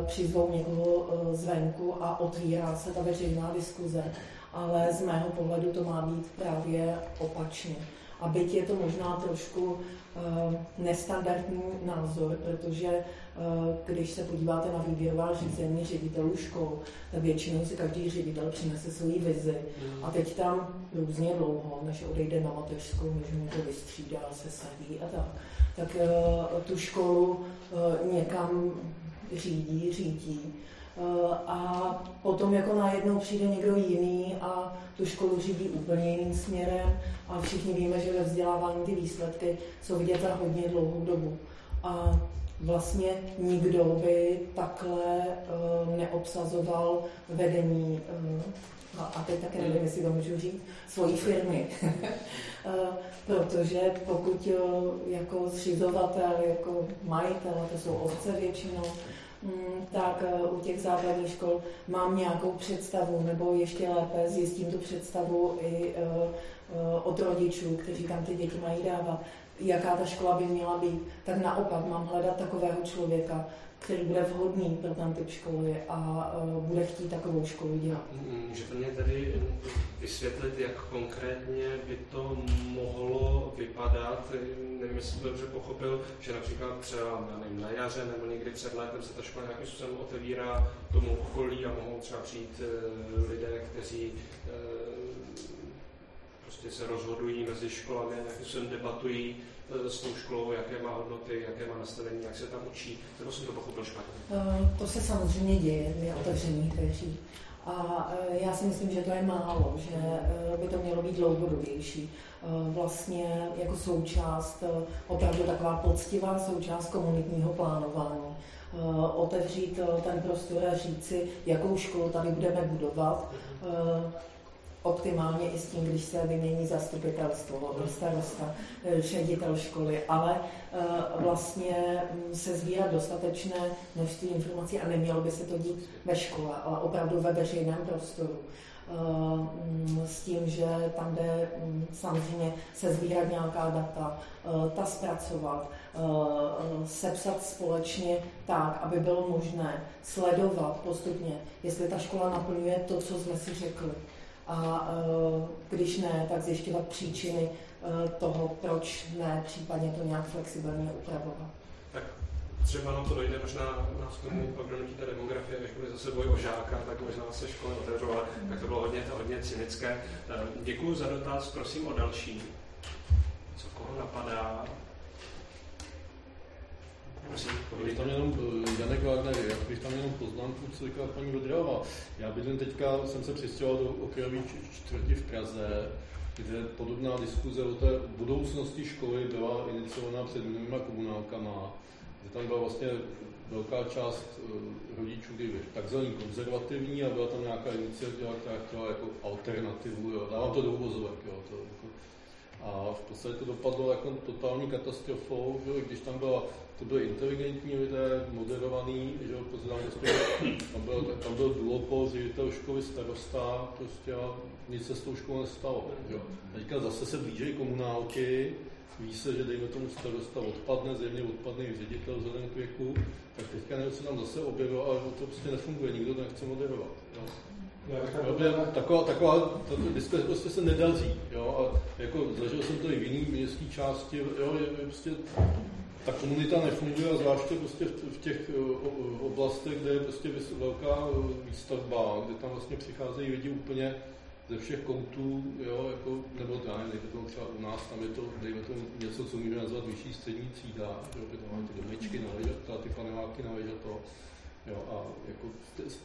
přizvou někoho zvenku a otvírá se ta veřejná diskuze. Ale z mého pohledu to má být právě opačně. A byť je to možná trošku nestandardní názor, protože když se podíváte na výběrová řízení ředitelů škol, tak většinou si každý ředitel přinese svoji vizi. A teď tam různě dlouho, než odejde na mateřskou, než mu to vystřídá, se sadí a tak. Tak tu školu někam řídí, řídí. A potom jako najednou přijde někdo jiný a tu školu řídí úplně jiným směrem a všichni víme, že ve vzdělávání ty výsledky jsou vidět za hodně dlouhou dobu. A vlastně nikdo by takhle neobsazoval vedení, a teď také nevím, jestli to můžu říct, svojí firmy. Protože pokud jako zřizovatel, jako majitel, a to jsou obce většinou, tak u těch základních škol mám nějakou představu, nebo ještě lépe zjistím tu představu i od rodičů, kteří tam ty děti mají dávat, jaká ta škola by měla být, tak naopak mám hledat takového člověka, který bude vhodný pro ten typ školy a bude chtít takovou školu dělat. Můžete mě tedy vysvětlit, jak konkrétně by to mohlo vypadat? Nevím, jestli jsem dobře pochopil, že například třeba nevím, na jaře nebo někdy před létem se ta škola nějakým způsobem otevírá tomu okolí a mohou třeba přijít lidé, kteří prostě se rozhodují mezi školami, nějakým způsobem debatují s tou školou, jaké má hodnoty, jaké má nastavení, jak se tam učí, nebo jsem to pochopil špatně? To se samozřejmě děje, je otevření dveří. A já si myslím, že to je málo, že by to mělo být dlouhodobější. Vlastně jako součást, opravdu taková poctivá součást komunitního plánování. Otevřít ten prostor a říci, jakou školu tady budeme budovat, optimálně i s tím, když se vymění zastupitelstvo, starosta, ředitel školy, ale vlastně se sbírat dostatečné množství informací a nemělo by se to dít ve škole, ale opravdu ve veřejném prostoru. S tím, že tam jde samozřejmě se sbírat nějaká data, ta zpracovat, sepsat společně tak, aby bylo možné sledovat postupně, jestli ta škola naplňuje to, co jsme si řekli. A když ne, tak zjišťovat příčiny toho, proč ne, případně to nějak flexibilně upravovat. Tak třeba nám to dojde, možná nás k tomu pak donutí ta demografie, než bude zase boj o žáka, tak možná se školy otevřou, ale tak to bylo hodně, hodně cynické. Děkuji za dotaz, prosím o další. Co koho napadá? Prosím, já tam jenom, Janek Wagner, já bych tam jenom poznámku, co říkala paní Vedralová. Já bydlím teďka, jsem se přestěhoval do okrajové čtvrti v Praze, kde podobná diskuze o té budoucnosti školy byla iniciovaná před minulýma komunálkama, kde tam byla vlastně velká část rodičů, kdy byli takzvaní konzervativní a byla tam nějaká iniciativa, která chtěla jako alternativu, jo. Dávám to do uvozovek, jo. To, jako. A v podstatě to dopadlo jako totální katastrofou, jo, když tam byla to byly inteligentní lidé, moderovaný, že jo, tam byl, tam byl duopol, ředitel školy, starosta, prostě a nic se s tou školou nestalo, jo. Teďka zase se blíží komunálky, ví se, že dejme tomu starosta odpadne, zjevně odpadne i ředitel vzhledem k věku, tak teďka nevím, co tam zase objevilo, ale to prostě nefunguje, nikdo to nechce moderovat, jo. Taková, taková diskuze prostě se nedaří, jo, a jako zažil jsem to i v jiný městské části, jo, je prostě ta komunita nefunguje, zvláště prostě v těch oblastech, kde je prostě velká výstavba, kde tam vlastně přicházejí lidi úplně ze všech koutů, jo, jako, nebo dá, nejde to třeba u nás, tam je to, dejme to něco, co můžeme nazvat vyšší střední třída, jo, tam máme ty domečky na ležata, ty paneláky na ležata, jo, a jako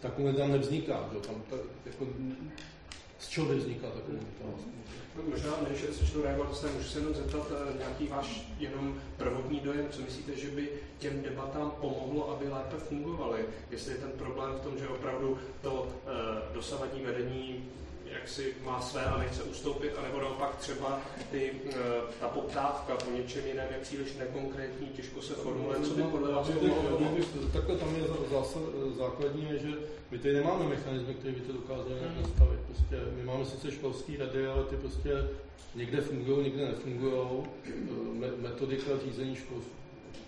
ta komunita nevzniká, jo, tam ta, jako Z čeho vzniká ta komunita? No, možná než se začnu reagovat, se můžu se jenom zeptat nějaký váš jenom prvotní dojem, co myslíte, že by těm debatám pomohlo, aby lépe fungovaly? Jestli je ten problém v tom, že opravdu to e, dosavadní vedení jak si má své a nechce ustoupit, anebo naopak třeba ty, ta poptávka po něčem jiném je příliš nekonkrétní, těžko se formuluje, co by podle vás pomohlo? Takhle tam je základní, že my tady nemáme mechanizmy, který by to dokázali nějak nastavit. Prostě my máme sice školský rady, ale ty prostě někde fungují, někde nefungují. Metodika řízení škol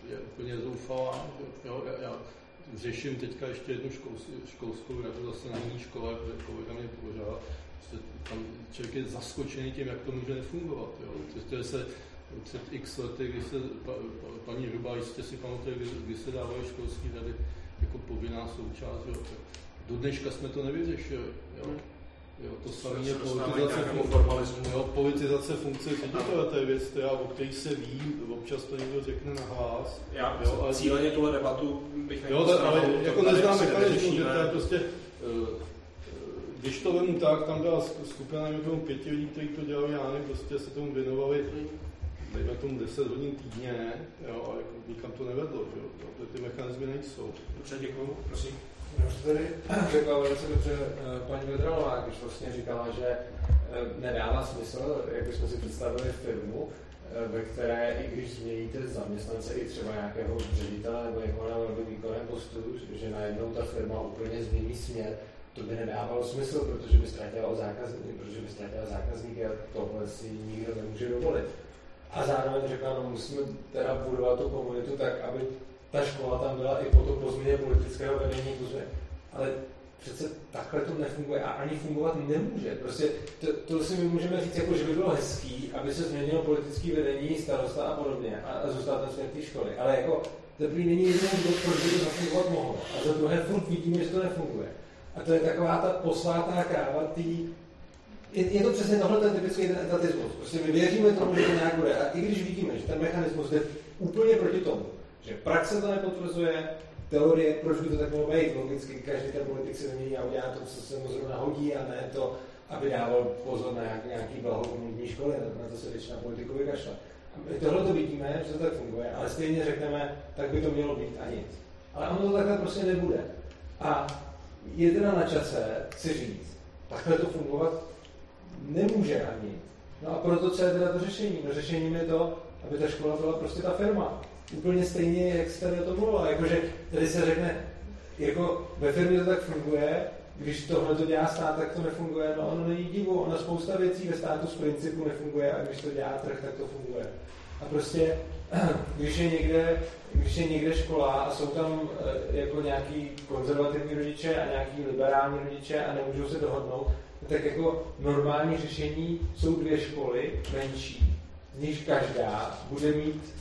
je úplně zoufalá. Jo, já, já. Řeším teďka ještě jednu školskou, školskou radu zase na jiné škole, protože kolega mě požádá. Tam člověk je zaskočený tím, jak to může nefungovat. Protože se před x lety, když se pa, pa, paní Hrubá jistě si pamatuje, kdy, kdy se dávají školské rady jako povinná součást. Jo. Do dneška jsme to nevyřešili. Jo. Jo, to samé je politizace, fun- jo, politizace funkce ředitele, to je věc, která, o který se ví, občas to někdo řekne na hlas. Já jo, ale cíleně tuhle debatu bych jo, ale, ale jako neznám mechanizmus, že to je prostě, když to vemu tak, tam byla skupina nějakou pěti lidí, kteří to dělali, já nevím, prostě se tomu věnovali, dejme tomu deset hodin týdně, jo, ale jako nikam to nevedlo, že jo, protože ty mechanizmy nejsou. Dobře, děkuju, prosím. Já už tady řekla velice dobře paní Vedralová, když vlastně říkala, že nedává smysl, jak jsme si představili firmu, ve které, i když změníte zaměstnance i třeba nějakého ředitele nebo někoho na velmi výkonném postu, že najednou ta firma úplně změní směr, to by nedávalo smysl, protože by ztratila zákazníky, protože by ztratila zákazníky a tohle si nikdo nemůže dovolit. A zároveň řekla, no musíme teda budovat tu komunitu tak, aby ta škola tam byla i po to po změně politického vedení, ale přece takhle to nefunguje a ani fungovat nemůže. Prostě to, to si my můžeme říct, jako, že by bylo hezký, aby se změnilo politické vedení, starosta a podobně a, a zůstal tam směr té školy. Ale jako teprý není jednou důvod, proč by to zafungovat mohlo. A za druhé furt vidíme, že to nefunguje. A to je taková ta posvátná kráva tý... Je, je to přesně tohle ten typický ten etatismus. Prostě my věříme tomu, že to nějak bude. A i když vidíme, že ten mechanismus jde úplně proti tomu, že praxe to nepotvrzuje, teorie, proč by to tak mohlo být, logicky každý ten politik se vymění a udělá to, co se mu zrovna hodí, a ne to, aby dával pozor na nějaký blahokomunitní školy, na to se většina politiků vykašle. My tohle to vidíme, že to tak funguje, ale stejně řekneme, tak by to mělo být a nic. Ale ono to takhle prostě nebude. A je teda na čase si říct, takhle to fungovat nemůže ani. No a proto co je teda to řešení? No řešením je to, aby ta škola byla prostě ta firma. Úplně stejně, jak jste tady o tom mluvila. Jakože tady se řekne, jako ve firmě to tak funguje, když tohle to dělá stát, tak to nefunguje. No ono není divu, ono spousta věcí ve státu z principu nefunguje a když to dělá trh, tak to funguje. A prostě, když je někde, když je někde škola a jsou tam jako nějaký konzervativní rodiče a nějaký liberální rodiče a nemůžou se dohodnout, tak jako normální řešení jsou dvě školy menší, z nichž každá bude mít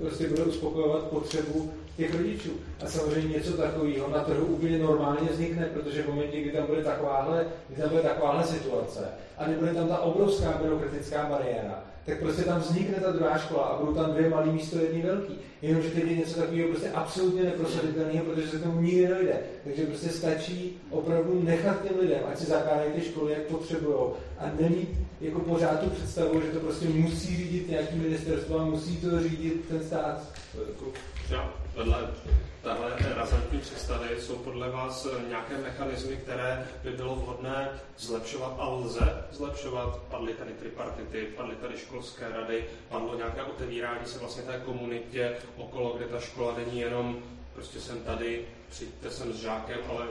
prostě bude uspokojovat potřebu těch rodičů. A samozřejmě něco takového na trhu úplně normálně vznikne, protože v momentě, kdy tam bude takováhle, kdy tam bude takováhle situace a nebude tam ta obrovská byrokratická bariéra, tak prostě tam vznikne ta druhá škola a budou tam dvě malé místo jedný velký. Jenomže teď je něco takového prostě absolutně neprosaditelného, protože se k tomu nikdy dojde. Takže prostě stačí opravdu nechat těm lidem, ať si zakládají ty školy, jak potřebujou, a nemít jako pořád tu představu, že to prostě musí řídit nějaký ministerstvo a musí to řídit ten stát. Tahle razantní představy jsou podle vás nějaké mechanismy, které by bylo vhodné zlepšovat a lze zlepšovat? Padly tady tripartity, padly tady školské rady, padlo nějaké otevírání se vlastně té komunitě okolo, kde ta škola není jenom prostě jsem tady, přijďte sem s žákem, ale e,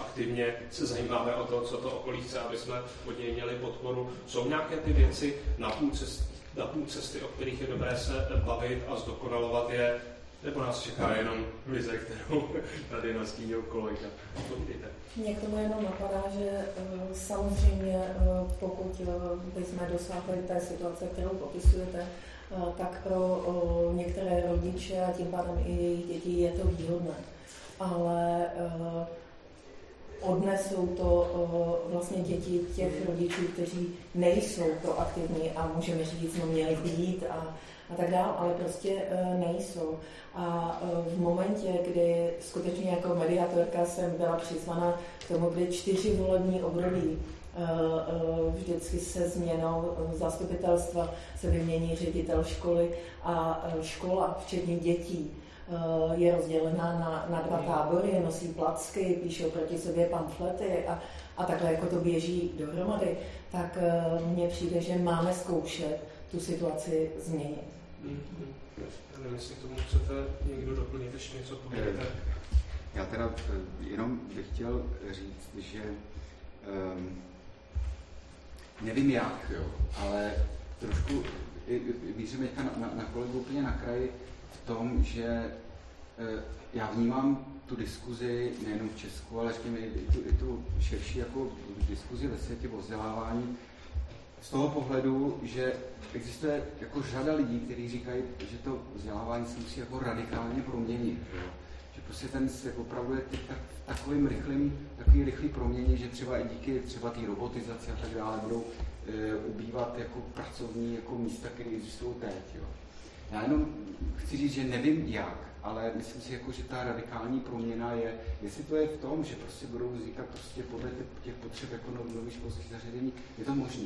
aktivně se zajímáme o to, co to okolí chce, aby jsme od něj měli podporu. Jsou nějaké ty věci na půl cesty, na půl cesty, o kterých je dobré se bavit a zdokonalovat je? Nebo nás čeká jenom vize, kterou tady nastínil kolega? Mě k tomu jenom napadá, že samozřejmě pokud bychom dosáhli té situace, kterou popisujete, tak pro některé rodiče a tím pádem i jejich děti je to výhodné. Ale odnesou to vlastně děti těch rodičů, kteří nejsou proaktivní a můžeme říct, no měli být a a tak dále, ale prostě nejsou. A v momentě, kdy skutečně jako mediatorka jsem byla přizvaná k tomu, kdy čtyři volební období vždycky se změnou zastupitelstva se vymění ředitel školy a škola, včetně dětí, je rozdělená na, na dva tábory, nosí placky, píšou proti sobě pamflety a, a takhle jako to běží dohromady, tak mně přijde, že máme zkoušet tu situaci změnit. Já nevím, jestli k tomu chcete někdo doplnit, ještě něco povědět. Já teda jenom bych chtěl říct, že um, nevím jak, jo, ale trošku mířím teďka na, na, na kolegu úplně na kraji v tom, že uh, já vnímám tu diskuzi nejenom v Česku, ale řekněme i tu, i tu širší jako diskuzi ve světě o vzdělávání z toho pohledu, že existuje jako řada lidí, kteří říkají, že to vzdělávání se musí jako radikálně proměnit. Jo. Že prostě ten se opravdu je tak, takovým rychlým, takový rychlý proměně, že třeba i díky třeba té robotizaci a tak dále budou e, ubývat jako pracovní jako místa, které existují teď. Jo. Já jenom chci říct, že nevím jak, ale myslím si, jako, že ta radikální proměna je, jestli to je v tom, že prostě budou vznikat prostě podle těch potřeb jako nový školských zařízení, je to možné.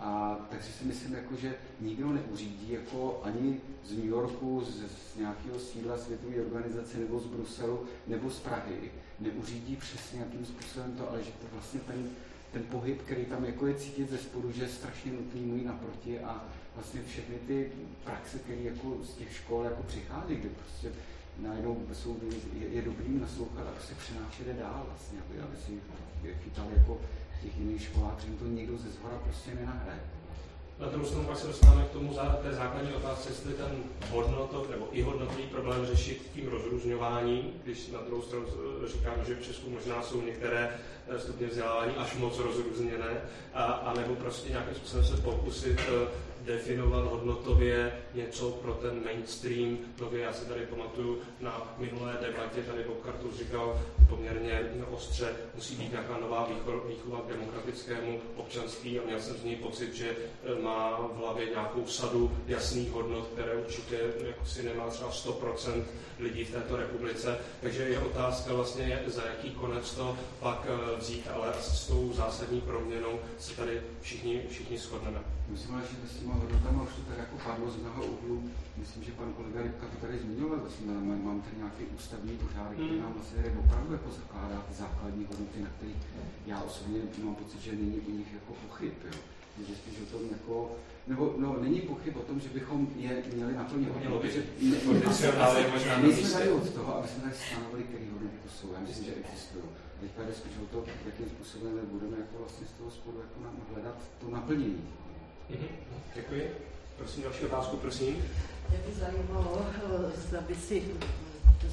A takže si myslím, jako, že nikdo neuřídí jako ani z New Yorku, z, z nějakého sídla světové organizace, nebo z Bruselu, nebo z Prahy, neuřídí přesně nějakým způsobem to, ale že to vlastně ten, ten pohyb, který tam jako je cítit ze spodu, že je strašně nutný můj naproti a vlastně všechny ty praxe, které jako z těch škol jako přichází, kde prostě najednou jsou, je, je dobrý naslouchat a prostě přenášet je dál vlastně, aby, aby si chytali jako v těch jiných školách, protože to nikdo ze zhora prostě nenahraje. Na druhou stranu pak se dostáváme k tomu té základní otázce, jestli ten hodnotov nebo i hodnotový problém řešit tím rozrůzňováním, když na druhou stranu říkám, že v Česku možná jsou některé stupně vzdělávání až moc rozrůzněné, a, a nebo prostě nějakým způsobem se pokusit definovat hodnotově něco pro ten mainstream. Nově já si tady pamatuju, na minulé debatě tady Bob Kartu říkal poměrně ostře, musí být nějaká nová výchova k demokratickému občanství a měl jsem z něj pocit, že má v hlavě nějakou sadu jasných hodnot, které určitě jako si nemá třeba sto procent lidí v této republice. Takže je otázka vlastně, za jaký konec to pak vzít, ale s tou zásadní proměnou se tady všichni, všichni shodneme. Musíme ještě s těma hodnotama, už to tady jako padlo z mnoha úhlů. Myslím, že pan kolega Rybka to tady zmiňoval, vlastně mám tady nějaký ústavní pořádek, který nám vlastně tady opravdu jako zakládá ty základní hodnoty, na kterých já osobně mám pocit, že není u nich jako pochyb. Jo. Že spíš o tom jako, nebo no, není pochyb o tom, že bychom je měli naplně hodnoty, protože nejsme tady od toho, aby jsme tady stanovili, které hodnoty to jsou. Já myslím, že existují. Teďka jde spíš o to, jakým způsobem budeme jako vlastně z toho spodu jako nám hledat to naplnění. Mm-hmm. Děkuji. Prosím, další otázku, prosím. Mě by zajímalo, zda by si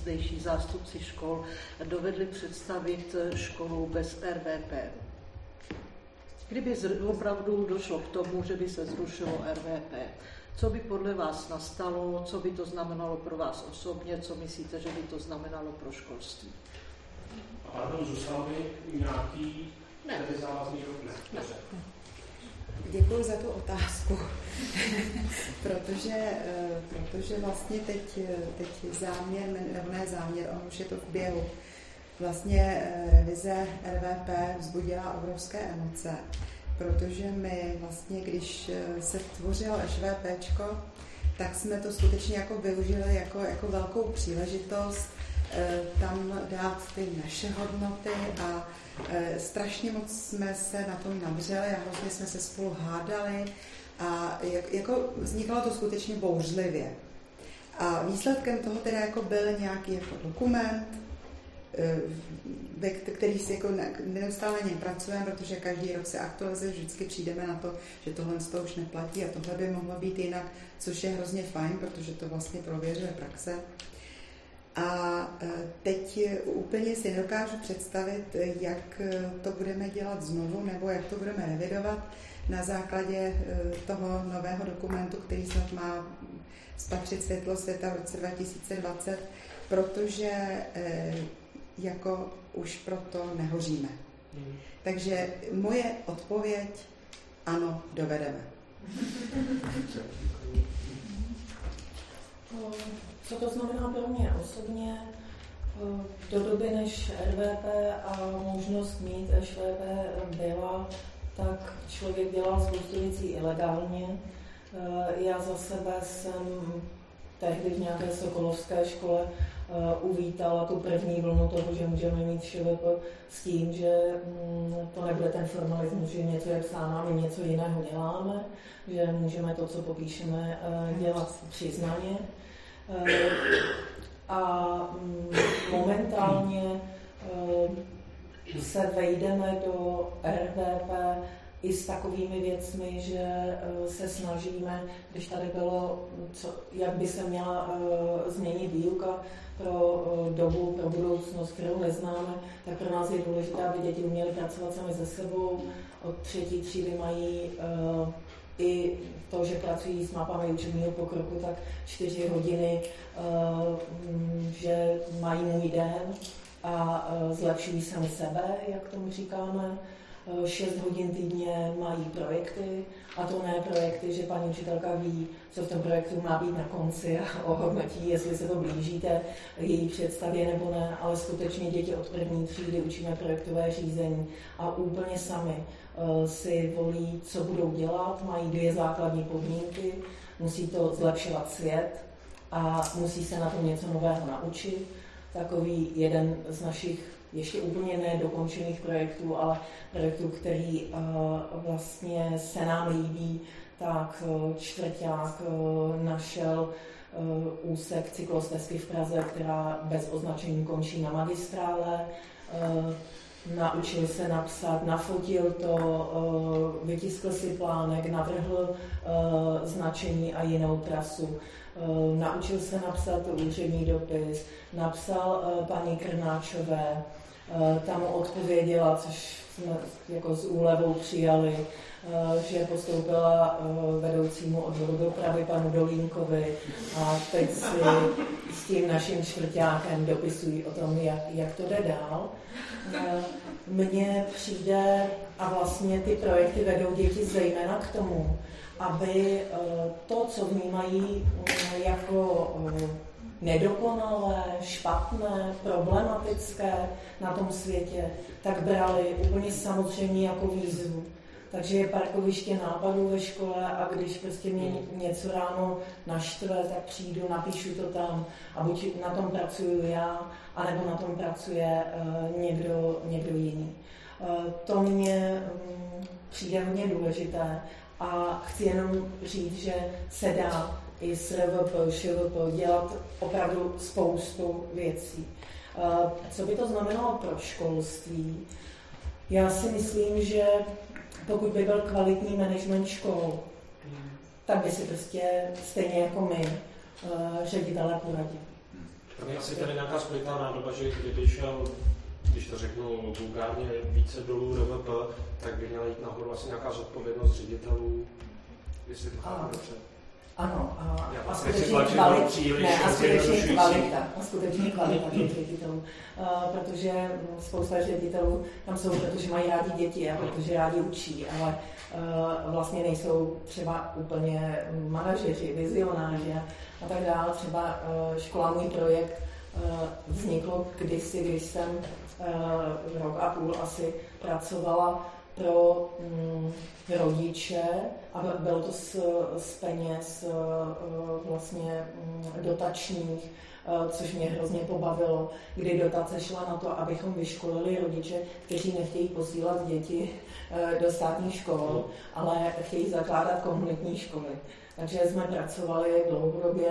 zdejší zástupci škol dovedli představit školu bez R V P. Kdyby opravdu došlo k tomu, že by se zrušilo R V P, co by podle vás nastalo, co by to znamenalo pro vás osobně, co myslíte, že by to znamenalo pro školství? Pardon, zůstal by nějaký závazný rok? Děkuji za tu otázku, protože, protože vlastně teď, teď záměr, ne záměr, on už je to v běhu. Vlastně revize R V P vzbudila obrovské emoce, protože my vlastně, když se tvořilo ŠVPčko, tak jsme to skutečně jako využili jako, jako velkou příležitost tam dát ty naše hodnoty a strašně moc jsme se na tom nabřeli a hrozně jsme se spolu hádali a jako vznikalo to skutečně bouřlivě. A výsledkem toho teda jako byl nějaký jako dokument, který si jako neustále na něm pracujeme, protože každý rok se aktualizuje, vždycky přijdeme na to, že tohle z toho už neplatí a tohle by mohlo být jinak, což je hrozně fajn, protože to vlastně prověřuje praxe. A teď úplně si nedokážu představit, jak to budeme dělat znovu, nebo jak to budeme revidovat na základě toho nového dokumentu, který snad má spatřit světlo světa v roce dva tisíce dvacet, protože jako už proto nehoříme. Hmm. Takže moje odpověď, ano, dovedeme. Co to znamená pro mě osobně? do doby, než R V P a možnost mít ŠVP byla, tak člověk dělal spoustu věcí ilegálně. Já za sebe jsem tehdy v nějaké sokolovské škole uvítala tu první vlnu toho, že můžeme mít ŠVP s tím, že to nebude ten formalismus, že něco je psáno a my něco jiného děláme, že můžeme to, co popíšeme, dělat přiznaně. A momentálně se vejdeme do R V P i s takovými věcmi, že se snažíme, když tady bylo, co, jak by se měla změnit výuka pro dobu, pro budoucnost, kterou neznáme, tak pro nás je důležité, aby děti uměly pracovat sami se sebou. Od třetí třídy mají i to, že pracují s mapami učebního pokroku, tak čtyři hodiny, že mají můj den a zlepšují sami sebe, jak tomu říkáme. šest hodin týdně mají projekty, a to ne projekty, že paní učitelka ví, co v tom projektu má být na konci a ohodnotí, jestli se to blížíte její představě nebo ne, ale skutečně děti od první třídy učíme projektové řízení a úplně sami si volí, co budou dělat, mají dvě základní podmínky, musí to zlepšovat svět a musí se na tom něco nového naučit. Takový jeden z našich ještě úplně nedokončených projektů, ale projektů, který uh, vlastně se nám líbí, tak uh, čtvrťák uh, našel uh, úsek cyklostezky v Praze, která bez označení končí na magistrále. Uh, naučil se napsat, nafotil to, uh, vytiskl si plánek, navrhl uh, značení a jinou trasu. Uh, naučil se napsat úřední dopis, napsal uh, paní Krnáčové, tam odpověděla, což jsme jako s úlevou přijali, že postoupila vedoucímu odboru dopravy panu Dolínkovi a teď si s tím naším čtvrťákem dopisují o tom, jak, jak to jde dál. Mně přijde a vlastně ty projekty vedou děti zejména k tomu, aby to, co vnímají jako nedokonalé, špatné, problematické na tom světě, tak brali úplně samozřejmě jako výzvu. Takže je parkoviště nápadů ve škole a když prostě mě něco ráno naštve, tak přijdu, napíšu to tam a buď na tom pracuju já, anebo na tom pracuje někdo, někdo jiný. To mně přijde hodně důležité a chci jenom říct, že se dá i s R V P, ŠVP dělat opravdu spoustu věcí. Co by to znamenalo pro školství? Já si myslím, že pokud by byl kvalitní management škol, tak by si prostě stejně jako my ředitelé poradili. Pro mě asi tady nějaká spojitá nádoba, že kdyby šel, když to řeknu vulgárně, více dolů R V P, tak by měla jít nahoru asi nějaká zodpovědnost ředitelů, jestli to chápu dobře. Ano, a, a skutečně kvalita, a skutečně kvalita těch ředitelů, protože spousta ředitelů tam jsou, protože mají rádi děti a protože rádi učí, ale a, vlastně nejsou třeba úplně manažeři, vizionáři a tak dále. Třeba škola Můj projekt vzniklo kdysi, když jsem a, rok a půl asi pracovala pro mm, rodiče a bylo to z, z peněz vlastně dotačních, což mě hrozně pobavilo, kdy dotace šla na to, abychom vyškolili rodiče, kteří nechtějí posílat děti do státních škol, ale chtějí zakládat komunitní školy. Takže jsme pracovali dlouhodobě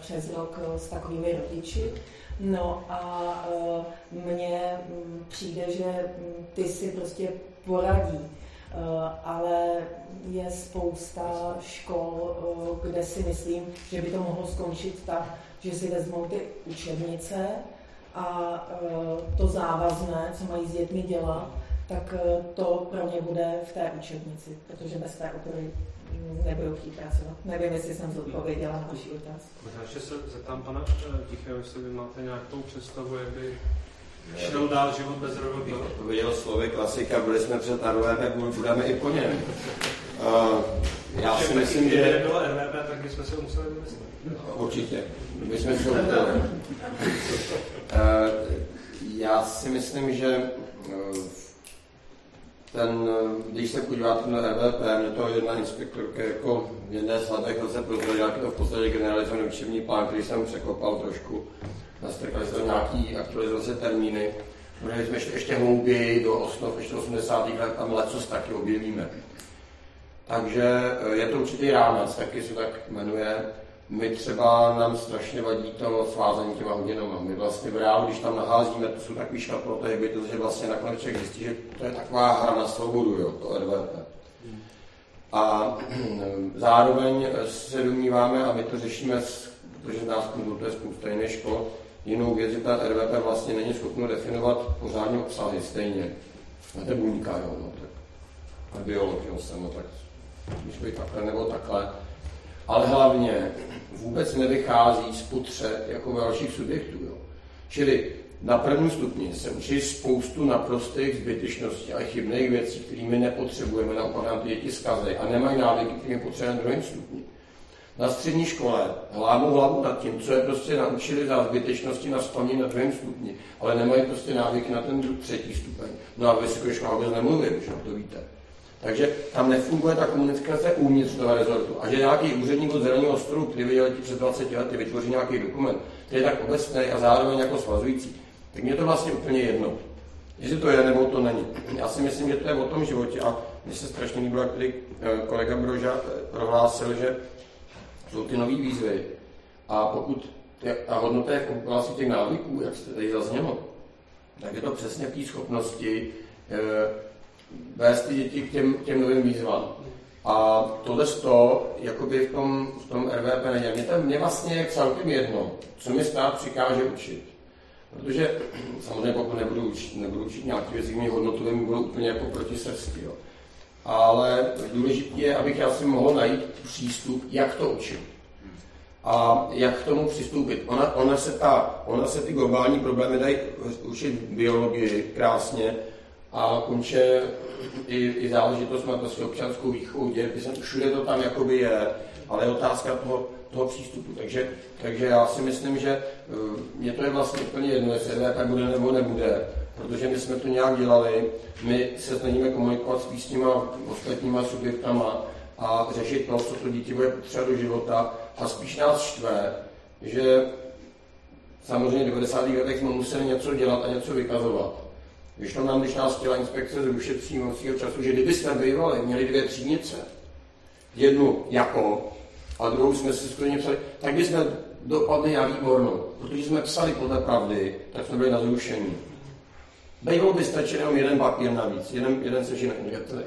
přes rok s takovými rodiči. No a mně přijde, že ty si prostě poradí, ale je spousta škol, kde si myslím, že by to mohlo skončit tak, že si vezmou ty učebnice a to závazné, co mají s dětmi dělat, tak to pro mě bude v té učebnici, protože bez té opravy nebudou chtít pracovat. Nevím, jestli jsem zodpověděla na vaši otázku. Možná ještě se zeptám pana Tichého, jestli vy máte nějakou představu, jak by šel dál život bez R V P. Odpověděl slovy klasika, byli jsme před R V P, budeme i po něm. Uh, já si myslím, že... Kdyby nebylo R V P, tak bychom se museli vymyslet. Určitě. My jsme se udělali. Já si myslím, že ten, když se podíváte na R V P, mě to jedna inspektorka jako v jedné z hladech lze prozradila, jak to v podstatě generalizovaný učební plán, který jsem překopal trošku, nastrkali jsme nějaký aktualizace termíny. Protože jsme ještě, ještě hlouběji do osnov, ještě osmdesátých let, tam lecos taky objevíme. Takže je to určitý rámec, taky se tak jmenuje. My třeba nám strašně vadí to svázání těma hodinama. My vlastně v reálu, když tam naházíme, to jsou takový škatloty, protože vlastně nakonec člověk zjistí, že to je taková hra na svobodu, jo, to R V P. A zároveň se domníváme, a my to řešíme, protože nás konzultuje spousta jiných škol, jinou věc, že ta R V P vlastně není schopno definovat pořádně obsahy stejně. Na to buňka, jo, no tak. A biolog, jo, jsem, no tak. Když by takhle nebo takhle. Ale hlavně vůbec nevychází z potřeb jako dalších subjektů. Jo. Čili na prvním stupni se učí spoustu naprostých zbytečností a chybných věcí, kterými nepotřebujeme, naopak nám ty děti zkazy a nemají návyky, kterými potřebujeme na druhém stupni. Na střední škole hlámou hlavu nad tím, co je prostě naučili za zbytečnosti na spamění na druhém stupni, ale nemají prostě návyky na ten třetí stupeň. No a vysoké škola vůbec nemluvím, už to víte. Takže tam nefunguje ta komunikace uvnitř toho rezortu. A že nějaký úředník od Zeleného ostru, který viděl před dvaceti lety, vytvoří nějaký dokument, který je tak obecný a zároveň jako svazující, tak mě to vlastně úplně jedno. Jestli to je nebo to není. Já si myslím, že to je o tom životě a mně se strašně líbilo, jak tady kolega Broža prohlásil, že jsou ty nové výzvy a pokud ta hodnota je v kompilaci těch návyků, jak jste tady zaznělo, tak je to přesně v té schopnosti vést ty děti k těm, těm novým výzvám. A tohle sto, jakoby v tom, v tom R V P nedělá. Mě, mě vlastně je celkem jedno, co mi stát přikáže učit. Protože samozřejmě pokud nebudu učit, nebudu učit nějaký věci, mě hodnotově mi budou úplně jako proti srsti. Ale důležité je, abych já si mohl najít přístup, jak to učit. A jak k tomu přistoupit. Ona, ona, se, ta, ona se ty globální problémy dají učit biologii krásně, a konče i, i záležitost na prostě občanskou výchovu, dějepisem, všude to tam jakoby je, ale je otázka toho, toho přístupu. Takže, takže já si myslím, že mě to je vlastně úplně jedno, jestli R V P bude nebo nebude, protože my jsme to nějak dělali, my se snažíme komunikovat s těma ostatníma subjektama a řešit to, co to dítě bude potřeba do života a spíš nás štve, že samozřejmě v devadesátých letech jsme museli něco dělat a něco vykazovat. Vyšlo nám, když nás chtěla inspekce zrušit příjmovacího času, že kdybychom bývali, měli dvě třídnice, jednu jako a druhou jsme si skutečně psali, tak bychom dopadli na výbornou. Protože jsme psali podle pravdy, tak jsme byli na zrušení. Bývalo by stačil jenom jeden papír navíc, jeden, jeden sežin,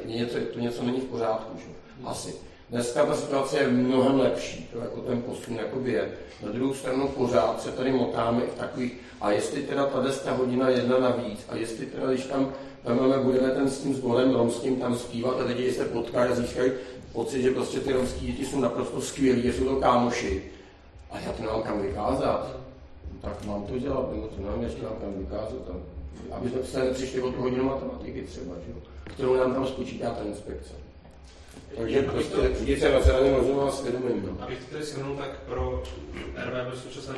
něco, to něco není v pořádku, že? Asi. Dneska ta situace je mnohem lepší, to jako ten posun jakoby je. Na druhou stranu pořád se tady motáme i v takových, a jestli teda ta deska hodina jedna navíc, a jestli teda, když tam máme, budeme ten s tím zvolem romským tam zpívat a lidi se potkají a získají pocit, že prostě ty romský děti jsou naprosto skvělí, že jsou to kámoši. A já to nemám kam vykázat. Tak mám to dělat, nebo to nemám ještě kam vykázat. Aby jsme se nepřišli o tu hodinu matematiky třeba, kterou nám tam spočítá ta inspekce. Takže prostě lidi se rozhledem rozumoval svědomím. Abych to tady shrnul, tak pro R V P v současné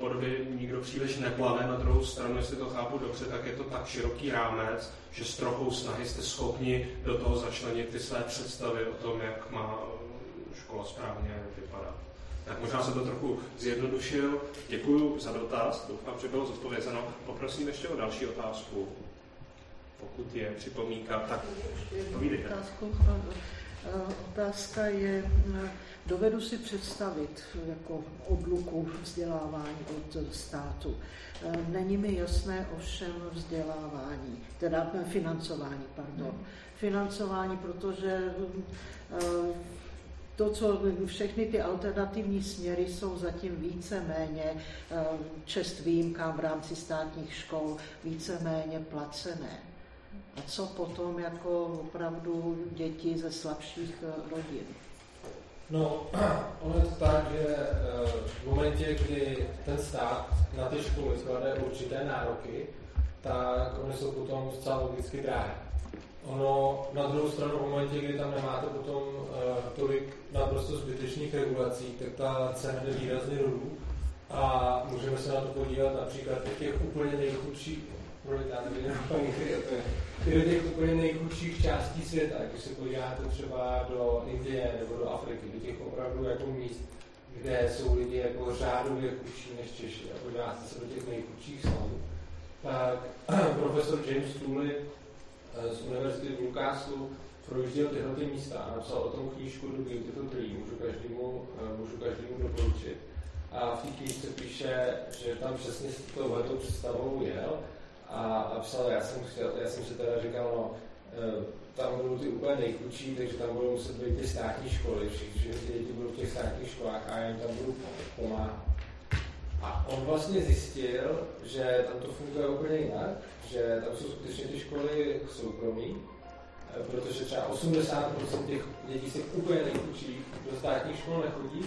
podobě nikdo příliš neplane. Na druhou stranu, jestli to chápu dobře, tak je to tak široký rámec, že s trochou snahy jste schopni do toho začlenit ty své představy o tom, jak má škola správně vypadat. Tak možná se to trochu zjednodušil. Děkuju za dotaz, doufám, že bylo zodpovězeno. Poprosím ještě o další otázku. Pokud je připomínka, tak povídejte. Otázka je, dovedu si představit jako odluku vzdělávání od státu. Není mi jasné ovšem vzdělávání, teda financování, pardon. Financování, protože to, co všechny ty alternativní směry jsou zatím víceméně, čest výjimkám v rámci státních škol, víceméně placené. A co potom jako opravdu děti ze slabších rodin? No, ono je to tak, že v momentě, kdy ten stát na ty školy skládá určité nároky, tak oni jsou potom zcela logicky drahé. Ono na druhou stranu, v momentě, kdy tam nemáte potom tolik naprosto zbytečných regulací, tak ta cena jde výrazně dolů. A můžeme se na to podívat například v těch úplně nejchudších proletáři ty do těch úplně nejchudších částí světa, když se podíváte třeba do Indie nebo do Afriky, do těch opravdu jako míst, kde jsou lidi jako řádově chudší než Češi a podíváte se do těch nejchudších států, tak profesor James Tully z univerzity v Newcastle projížděl tyhle ty místa a napsal o tom knížku do Beautiful Tree, můžu každému, můžu každému doporučit. A v té knížce píše, že tam přesně s touhletou představou jel a, a psal, já jsem, chtěl, já jsem si teda říkal, no, tam budou ty úplně nejchudší, takže tam budou muset být ty státní školy, všichni ty děti budou v těch státních školách a já jim tam budu pomáhat. A on vlastně zjistil, že tam to funguje úplně jinak, že tam jsou skutečně ty školy soukromí, protože třeba osmdesát procent těch dětí se úplně nejchudších do státních škol nechodí,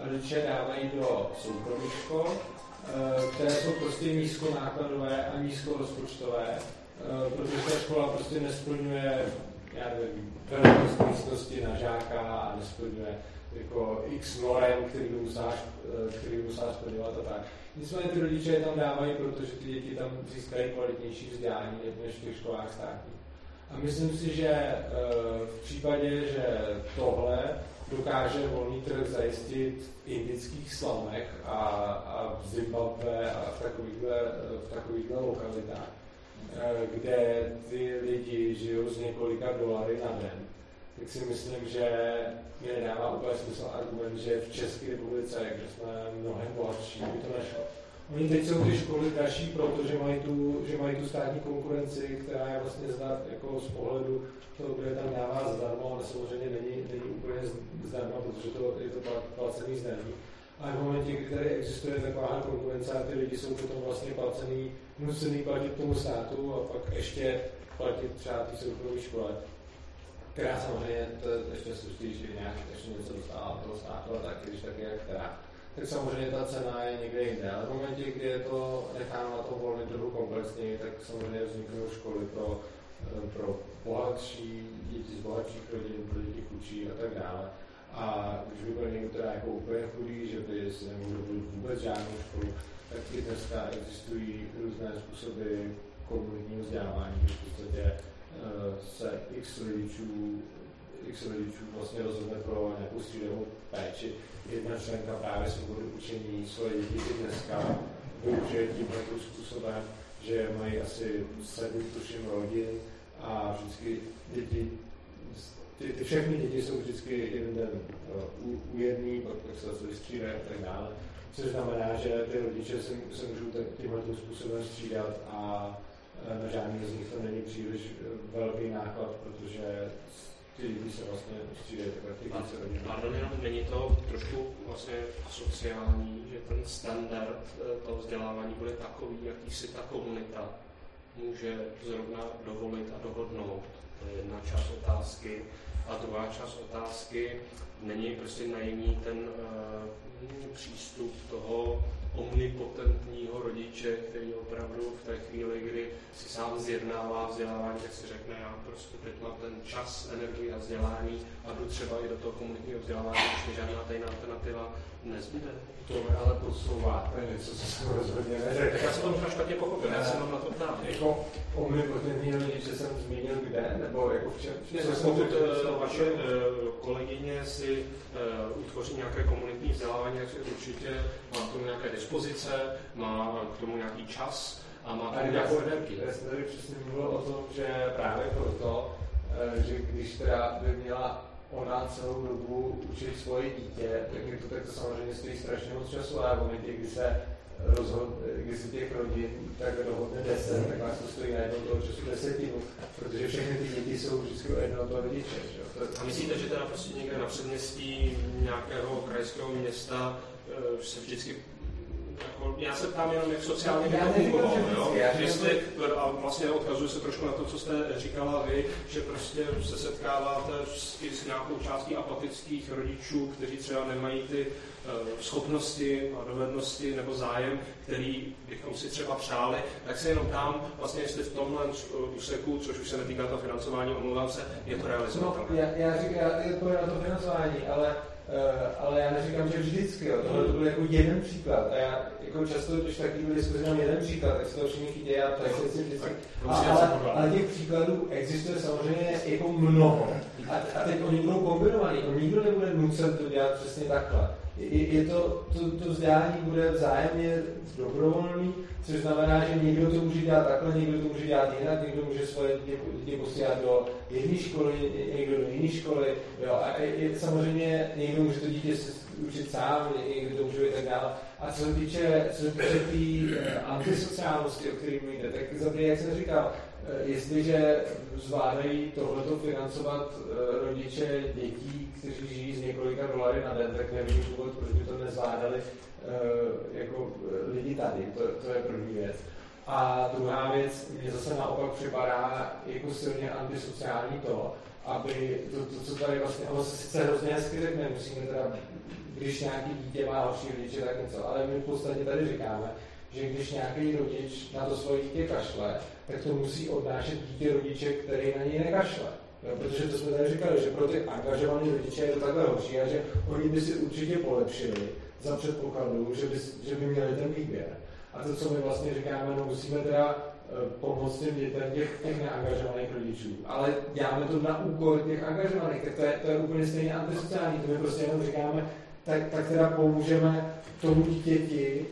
a rodiče dávají do soukromých škol, které jsou prostě nízkonákladové a nízkorozpočtové, protože ta škola prostě nesplňuje, já nevím, velikost místnosti na žáka a nesplňuje jako x norem, který musíš splňovat a tak. Nicméně ty rodiče je tam dávají, protože ty děti tam získají kvalitnější vzdělání než v těch školách státních. A myslím si, že v případě, že tohle dokáže volný trh zajistit v indických slamech a, a v Zimbabwe a v takovýchhle, v takovýchhle lokalitách, kde ty lidi žijou z několika dolary na den, tak si myslím, že mi nedává úplně smysl argument, že v České republice, kde jsme mnohem bohatší, by to nešlo. Oni teď jsou ty školy dražší, protože mají tu, že mají tu státní konkurenci, která je vlastně znát jako z pohledu toho, kde tam dává zdarma, ale samozřejmě není, není úplně zdarma, protože to je to placený zdarma. A v momentě, kdy tady existuje taková konkurence a ty lidi jsou potom vlastně placený, nucený platit tomu státu a pak ještě platit třeba ty soukromé škole, která samozřejmě to ještě sluší, že nějak ještě něco dostává toho státu a taky, když tak je která. Tak samozřejmě ta cena je někde jinde, ale v momentě, kdy je to necháno na to volný trhu komplexněji, tak samozřejmě vzniknou školy pro, pro bohatší děti z bohatších rodin, pro děti chudší a tak dále. A když by byl někdo teda jako úplně chudý, že by si nemůžu být vůbec žádnou školu, tak i dneska existují různé způsoby komunitního vzdělávání, že v podstatě se x rodičů X rodičů vlastně rozhodne pro nějakou střídavou péči. Jedna členka právě Svobody učení svoje děti i dneska využije tímhle způsobem, že mají asi sedm tuším rodin a vždycky děti, ty, ty všechny děti jsou vždycky jeden den u, u jedný, pak se to vystřídají a tak dále. Což znamená, že ty rodiče se, se můžou tímhle způsobem střídat a na žádný z nich to není příliš velký náklad, protože ty lidi se vlastně střídají takhle, ty lidi se rodí. Pardon, jenom není to trošku vlastně asociální, že ten standard toho vzdělávání bude takový, jaký si ta komunita může zrovna dovolit a dohodnout. To je jedna část otázky. A druhá část otázky, není prostě naivní ten uh, přístup toho omnipotentního rodiče, který opravdu v té chvíli, kdy si sám zjednává vzdělávání, tak si řekne, já prostě teď mám ten čas, energii a vzdělání a jdu třeba i do toho komunitního vzdělávání, protože žádná tajná alternativa nezbude. To mě ale posouvá, to je něco, co jsem rozhodně neřekl. Já jsem to možná špatně pochopil, já jsem na to ptám. Jako omnipotentního rodiče jsem zmínil kde, nebo jako v čem? Vaše kolegyně si utvoří nějaké komunitní vzdělávání, takže určitě má k tomu nějaké dispozice, má k tomu nějaký čas a má k tomu nějakou energii. Já jsem tady přesně mluvil o tom, že právě proto, že když teda by měla ona celou dobu učit svoje dítě, tak to, tak to samozřejmě stojí strašně moc času, ale v momentě, kdy se rozhod, když si těch rodin tak dohodne deset, tak vás to stojí najednou toho času desetinu, protože všechny ty děti jsou vždycky o jednoho toho rodiče. A myslíte, že teda prostě někde na předměstí nějakého krajského města se vždycky jako, já se ptám jenom, jak sociálně by to fungovalo, jo? Jestli, a vlastně odkazuje se trošku na to, co jste říkala vy, že prostě se setkáváte s, s nějakou částí apatických rodičů, kteří třeba nemají ty uh, schopnosti a dovednosti nebo zájem, který bychom si třeba přáli, tak se jenom tam, vlastně jestli v tomhle úseku, což už se netýká toho financování, omlouvám se, je to realizovatelné. No, já, já říkám, je to na to financování, ale ale já neříkám, že vždycky, jo. Tohle to byl jako jeden příklad a já jako často, když takový diskuzi mám jeden příklad, tak se to všichni chytí, já tak si vždycky, a, ale, ale těch příkladů existuje samozřejmě jako mnoho a, a teď oni budou kombinovaný, nikdo nebude nucen to dělat přesně takhle. Je, je to, to, to vzdělání bude vzájemně dobrovolný, což znamená, že někdo to může dělat takhle, někdo to může dělat jinak, někdo může svoje děti posílat do jedné školy, někdo do jiné školy, jo, a je, samozřejmě někdo může to dítě učit sám, někdo to může být tak dále. A co se týče té antisociálnosti, o které mluvíte, tak za jak jsem říkal, jestliže zvládají tohleto financovat rodiče dětí, kteří žijí z několika dolarů na den, tak nevím důvod, proč by to nezvládali jako lidi tady. To, to je první věc. A druhá věc, mě zase naopak připadá jako silně antisociální to, aby to, to co tady vlastně, ono se sice hrozně hezky řekne, musíme teda, když nějaký dítě má horší rodiče, tak něco, ale my v podstatě tady říkáme, že když nějaký rodič na to svoje dítě kašle, tak to musí odnášet dítě rodiče, který na něj nekašle. No, protože to jsme tady říkali, že pro ty angažované rodiče je to takhle horší a že oni by si určitě polepšili za předpokladu, že by, že by měli ten výběr. A to, co my vlastně říkáme, no musíme teda pomoct těm dětem těch, těch neangažovaných rodičů. Ale děláme to na úkor těch angažovaných, tak to je, to je úplně stejně antisociální. To my prostě jenom říkáme, tak, tak teda pomůžeme tomu dítěti,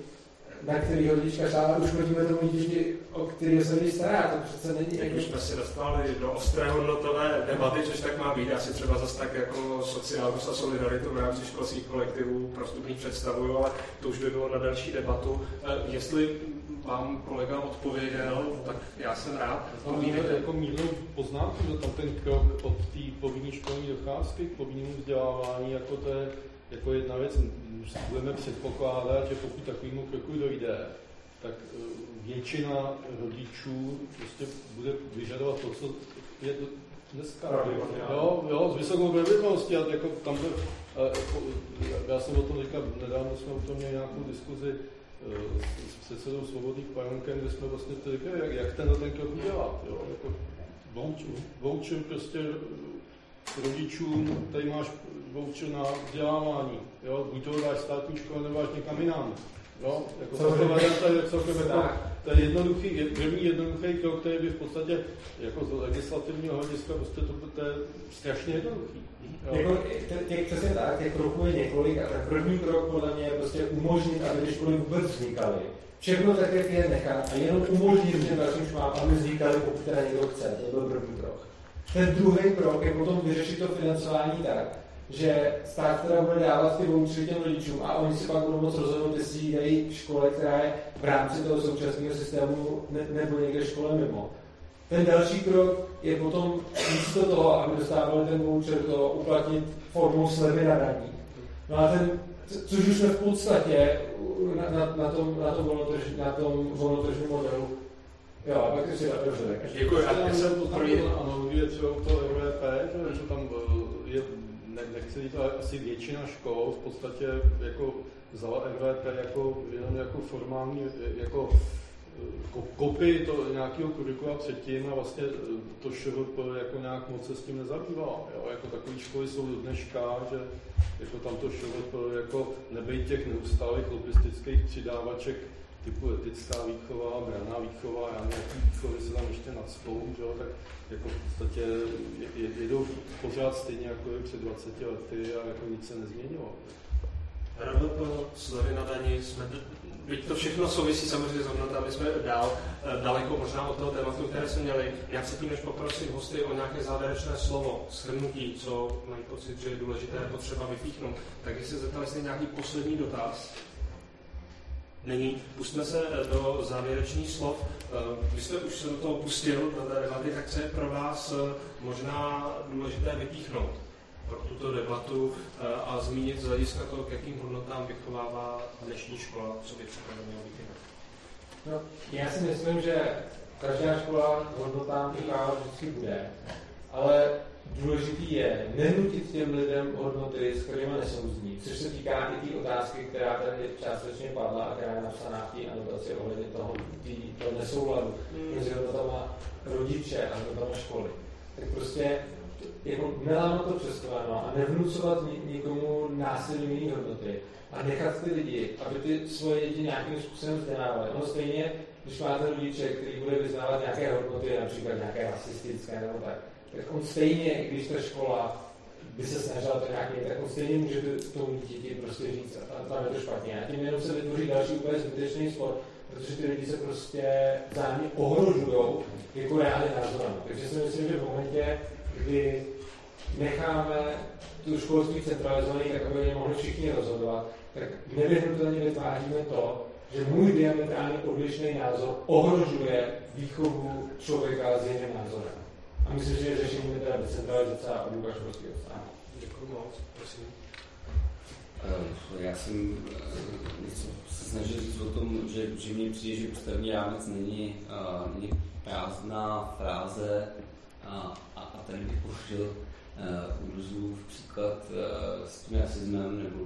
na který rodička šála, už chodíme tomu dítěti, o který se jí stará, to přece není. Jak už jsme si dostali do ostré hodnotové debaty, což tak má být, já si třeba zase tak jako sociálnost a solidaritu v rámci školských kolektivů prostupných představuju, ale to už by bylo na další debatu. Jestli vám kolega odpověděl, tak já jsem rád. Mám jako mírnou poznámku, že tam ten krok od té povinné školní docházky k povinnému vzdělávání jako to je jako jedna věc, budeme předpokládat, že pokud takovému kroku dojde, tak většina rodičů prostě bude vyžadovat to, co je dneska. Jo, jo, s vysokou pravidelností, a jako tam to, já jsem o tom říkal, nedávno jsme o tom měli nějakou diskuzi s předsedou Svobodných Pajonkem, kde jsme vlastně říkali, jak, jak tenhle ten krok udělat, jo, jako voučím prostě rodičům, tady máš voucher na vzdělávání, jo, buď toho dáš státní škole, nebo až někam jinam, jo, jako to varianta je celkem jako, to je jednoduchý, první jednoduchý krok, který by v podstatě, jako z legislativního hlediska, prostě to, to je strašně jednoduchý. Jako, těch, přesně tak, těch kroků je několik a ten první krok podle mě je prostě umožnit, aby ty školy vůbec vznikaly. Všechno tak, jak je nechat a jenom umožnit, že našim šmám, aby vznikaly, pokud teda někdo chce, to byl první krok. Ten druhý krok je potom vyřešit to financování tak, že stát teda bude dávat ty vouchery těm rodičům a oni si pak budou moct rozhodnout, jestli jí dají škole, která je v rámci toho současného systému ne- nebo někde škole mimo. Ten další krok je potom místo toho, aby dostávali ten voucher, to uplatnit formou slevy na daních. No a ten, což už jsme v podstatě na, na, na tom, na tom volnotrž, na tom volnotržním modelu. Jo, a pak si tak dobře. Děkuji. A já jsem potvrdil analogie třeba u toho R V P, že to tam je, ne, nechci říct, ale asi většina škol v podstatě jako vzala R V P jako jenom jako formální jako kopii to nějakého kurikula předtím a vlastně to ŠVP jako nějak moc se s tím nezabývala. Jo? Jako takové školy jsou do dneška, že jako tam to ŠVP jako nebejt těch neustálých lobistických přidávaček typu etická výchova, branná výchova, já nějaký výchovy se tam ještě nadspou, že jo, tak jako v podstatě jedou pořád stejně jako je před dvaceti lety a jako nic se nezměnilo. Rovno to slovy na daní jsme, byť to všechno souvisí samozřejmě zrovna, aby jsme dál, daleko možná od toho tématu, které jsme měli. Já se tím, než poprosím hosty o nějaké závěrečné slovo, shrnutí, co mají pocit, že je důležité potřeba vypíchnout, tak jestli zeptali jste nějaký poslední dotaz. Není. Pustíme se do závěrečných slov. Vy jste už se do toho pustil, do té debaty, tak co je pro vás možná důležité vypíchnout pro tuto debatu a zmínit z hlediska toho, k jakým hodnotám vychovává dnešní škola, co by připravila měla vypínat. No, já si myslím, že každá škola hodnotám vychovává vždycky bude, ale důležitý je nenutit těm lidem hodnoty, s kterými nesouzní, což se týká i té otázky, která tady částečně padla a která je napsaná v té anotaci ohledně toho, toho nesouladu mezi hodnotama rodiče a hodnotama školy. Tak prostě jako Miláno to přeskováno a nevnucovat nikomu násilí jiné hodnoty a nechat ty lidi, aby ty svoje děti nějakým způsobem vzdělávali. Ono stejně, když máte rodiče, který bude vyznávat nějaké hodnoty, například nějaké rasistické nebo tak, tak on stejně, když ta škola by se snažila to nějaké, tak on stejně může tomu děti prostě říct a tam je to špatně. A tím jenom se vytvoří další úplně zbytečný spor, protože ty lidi se prostě zájemně ohrožujou jako reálně názorem. Takže si myslím, že v momentě, kdy necháme tu školství centralizovaný, tak aby je mohli všichni rozhodovat, tak nevyhnutelně vytváříme to, že můj diametrálně odlišný názor ohrožuje výchovu člověka s jiným názorem. A myslím, že řešíme teda decentralizace a odluka školského státu. Děkuji moc, prosím. Já jsem se snažil říct o tom, že, že mně přijde, že ústavní rámec není, uh, není prázdná fráze a, a, a tady bych použil Uruzův uh, příklad uh, s tím rasismem nebo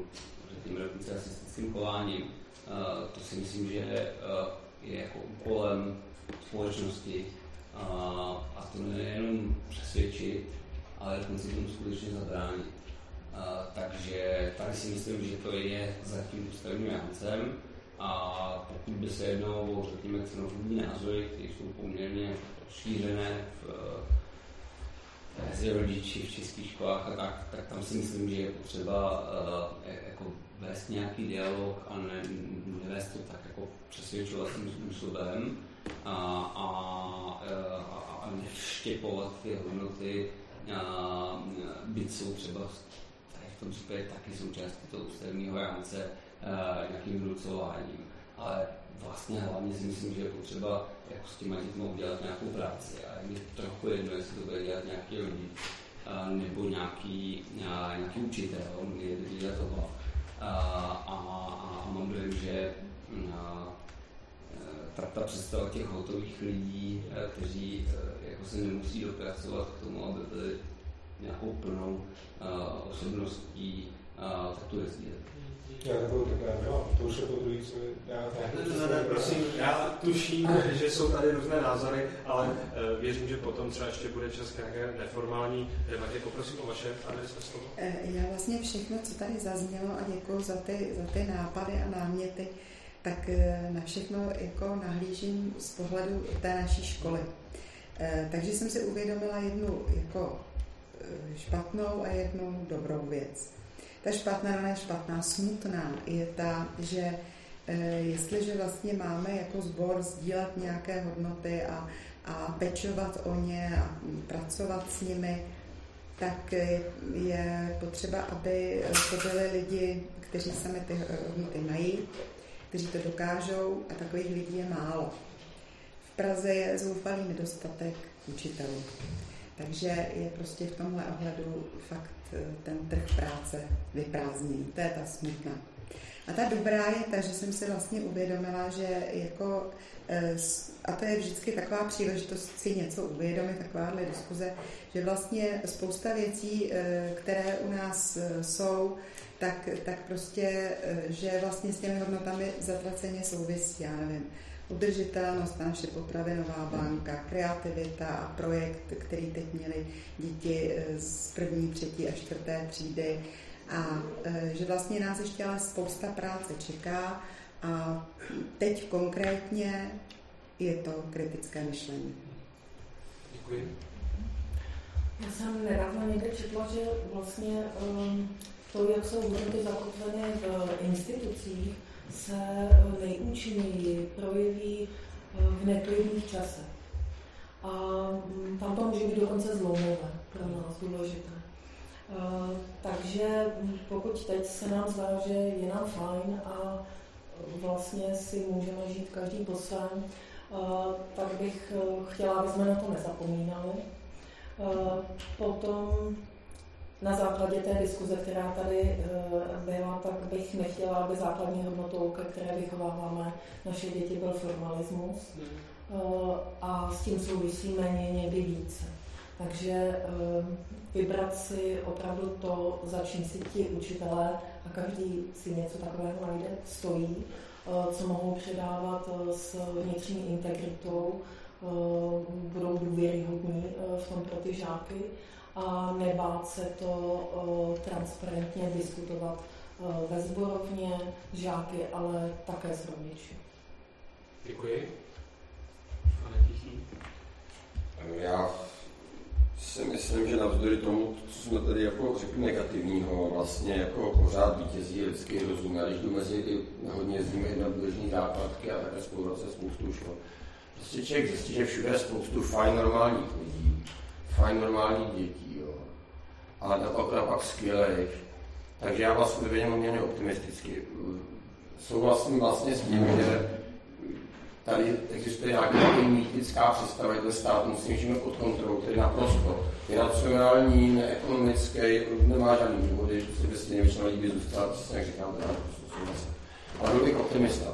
tím rovnice rasistickým chováním. Uh, to si myslím, že uh, je jako úkolem společnosti uh, a to nejenom přesvědčit, ale dokonce tomu skutečně zabránit. Uh, takže tady si myslím, že to je za tím ústavním rámcem a pokud by se jednalo o řekněme xenofobní názory, které jsou poměrně šířené v, mezi rodiči v českých školách, a tak, tak tam si myslím, že je potřeba uh, jako vést nějaký dialog a ne, nevést to tak jako přesvědčovacím způsobem a, a, a, a nevštěpovat ty hodnoty, a byť jsou třeba tady v tom případě taky součástí toho ústavního rámce nějakým vnucováním. Ale vlastně hlavně si myslím, že je potřeba jako s těma dětma udělat nějakou práci a je mi trochu jedno, jestli to bude dělat nějaký rodič nebo nějaký, nějaký učitel, je to dělat oba. A, a, a mám dojem, že a, ta, ta představa těch hotových lidí, kteří jako se nemusí dopracovat k tomu, aby byli nějakou plnou a, osobností, a, tak to nezdílet. Já takovou takové, no, to už je to druhý, co já ne, ne, ne, prosím, já tuším, že jsou tady různé názory, ale věřím, že potom třeba ještě bude čas k nějaké neformální debatě. Poprosím o vaše adresné slovo. Já vlastně všechno, co tady zaznělo a děkuji za ty, za ty nápady a náměty, tak na všechno jako nahlížím z pohledu té naší školy. Takže jsem si uvědomila jednu jako špatnou a jednu dobrou věc. Ta špatná, ne špatná, smutná je ta, že e, jestliže vlastně máme jako sbor sdílet nějaké hodnoty a, a pečovat o ně a pracovat s nimi, tak je potřeba, aby to byli lidi, kteří sami ty hodnoty mají, kteří to dokážou a takových lidí je málo. V Praze je zoufalý nedostatek učitelů, takže je prostě v tomhle ohledu fakt ten trh práce vyprázdněný. To je ta smutná. A ta dobrá je ta, že jsem si vlastně uvědomila, že jako, a to je vždycky taková příležitost si něco uvědomit, takováhle diskuze, že vlastně spousta věcí, které u nás jsou, tak, tak prostě, že vlastně s těmi hodnotami zatraceně souvisí, já nevím, udržitelnost, naše potravinová banka, kreativita a projekt, který teď měli děti z první, třetí a čtvrté třídy. A že vlastně nás ještě ale spousta práce čeká a teď konkrétně je to kritické myšlení. Děkuji. Já jsem nedávno někde četla, že vlastně to, jak jsou hodnoty zakotvené v institucích, se nejúčinněji projeví v nepojemných čase. A tam to může být dokonce zlomové, pro nás důležité. Takže pokud teď se nám zdá, že je nám fajn a vlastně si můžeme žít každý po svém, tak bych chtěla, aby jsme na to nezapomínali. Potom na základě té diskuze, která tady byla, tak bych nechtěla, aby základní hodnotou, ke které vychováváme naše děti, byl formalismus. A s tím souvisí méně, někdy více. Takže vybrat si opravdu to, za čím si ti učitelé, a každý si něco takového najde, stojí, co mohou předávat s vnitřní integritou, budou důvěryhodní v tom pro ty žáky. a nebát se to transparentně diskutovat ve sborovně, žáky, ale také s rodiči. Děkuji. Pane Tichý. Já si myslím, že navzdory tomu, co jsme tady jako řekli negativního, vlastně jako pořád vítězí lidský rozum. Já když jdu mezi i hodně z nimi jednoduchý západky a také spoluprace spoustu šlo. Prostě člověk zjistí, že všude je spoustu fajn normálních lidí, fajn normálních dětí, jo. Ale naopak skvělejch. Takže já vás uvěděl měně optimisticky. Souhlasím vlastně s tím, že tady existuje nějaká mýtická představa, že ten stát musí mít pod kontrolou, který naprosto je racionální, neekonomický, nemá žádný důvody, prostě by se nevětšina lidí by zůstala, přesně jak říkám, teda naprosto. Ale byl bych optimista.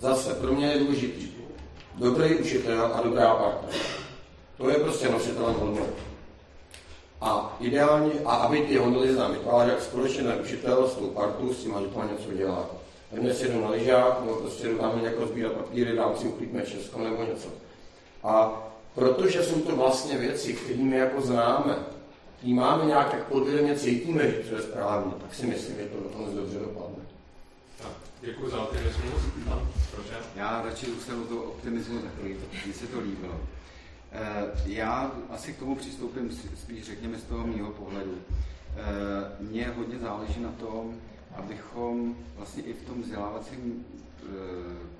Zase pro mě je důležitý dobrý učitel a dobrá parta. To je prostě nositelem hodnot. A ideálně, a aby ty hodnoty znám vytvářel společně ten učitel s tou partou, s tím, že to něco dělá. Dnes jedu na lyžák, nebo prostě jdu tam nějak rozbírat papíry, dám si uklidme Česko nebo něco. A protože jsou to vlastně věci, kterými jako známe, který máme nějak jak podvědomě cítíme, že to je správně, tak si myslím, že to dokonce dobře dopadne. Tak, děkuji za optimismus. Já radši zůstanu toho optimismu takový, mně se to líbilo. Já asi k tomu přistoupím spíš, řekněme, z toho mýho pohledu. Mně hodně záleží na tom, abychom vlastně i v tom vzdělávacím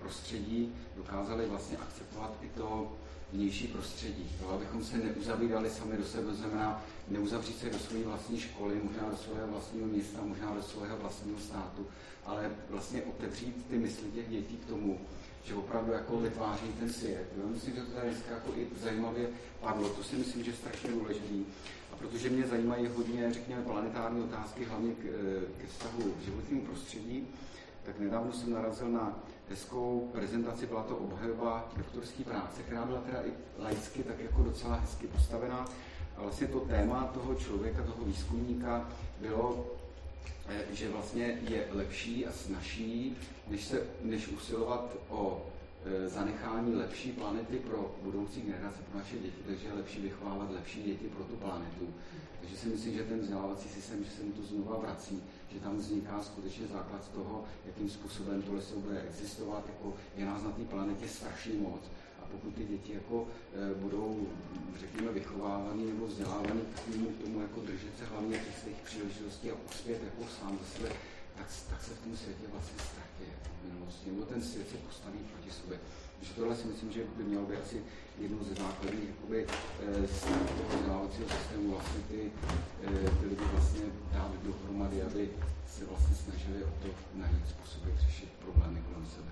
prostředí dokázali vlastně akceptovat i to vnější prostředí. To, abychom se neuzavírali sami do sebe, znamená neuzavřít se do své vlastní školy, možná do svého vlastního města, možná do svého vlastního státu, ale vlastně otevřít ty mysli těch dětí k tomu, že opravdu jako vytváří ten svět. Já myslím, že to tady dneska jako i zajímavě padlo, to si myslím, že je strašně důležitý. A protože mě zajímají hodně, řekněme, planetární otázky, hlavně ke vztahu k životnímu prostředí, tak nedávno jsem narazil na hezkou prezentaci, byla to obhajoba doktorské práce, která byla teda i laicky tak jako docela hezky postavená. A vlastně to téma toho člověka, toho výzkumníka bylo, že vlastně je lepší a snazší, než, se, než usilovat o e, zanechání lepší planety pro budoucí generace, pro naše děti, takže je lepší vychovávat lepší děti pro tu planetu. Takže si myslím, že ten vzdělávací systém, že se mu to znova vrací, že tam vzniká skutečně základ toho, jakým způsobem tohle se bude existovat, jako je nás na té planetě strašně moc. A pokud ty děti jako e, budou, řekněme, vychovávaný nebo vzdělávaný k tomu, jako držet se hlavně těch svých příležitostí a uspět jako sám za sebe, tak, tak se v tom světě vlastně ztratí v minulosti, nebo ten svět se postaví proti sobě. Takže tohle si myslím, že by mělo být asi jednou ze základních jakoby z toho vzdělávacího systému vlastně ty, ty lidi vlastně dát dohromady, aby se vlastně snažili o to najít způsoby řešit problémy kolem sebe.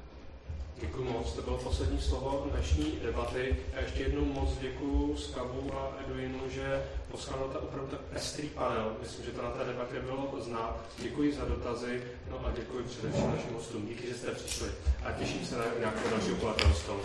Děkuji moc, to bylo poslední slovo dnešní debaty. A ještě jednou moc děkuji Skavu a Eduinu, že poslal ta opravdu tak pestrý panel. Myslím, že to na té debatě bylo znát. Děkuji za dotazy, no a děkuji především našim hostům. Díky, že jste přišli a těším se na nějakou další kulatého stolu.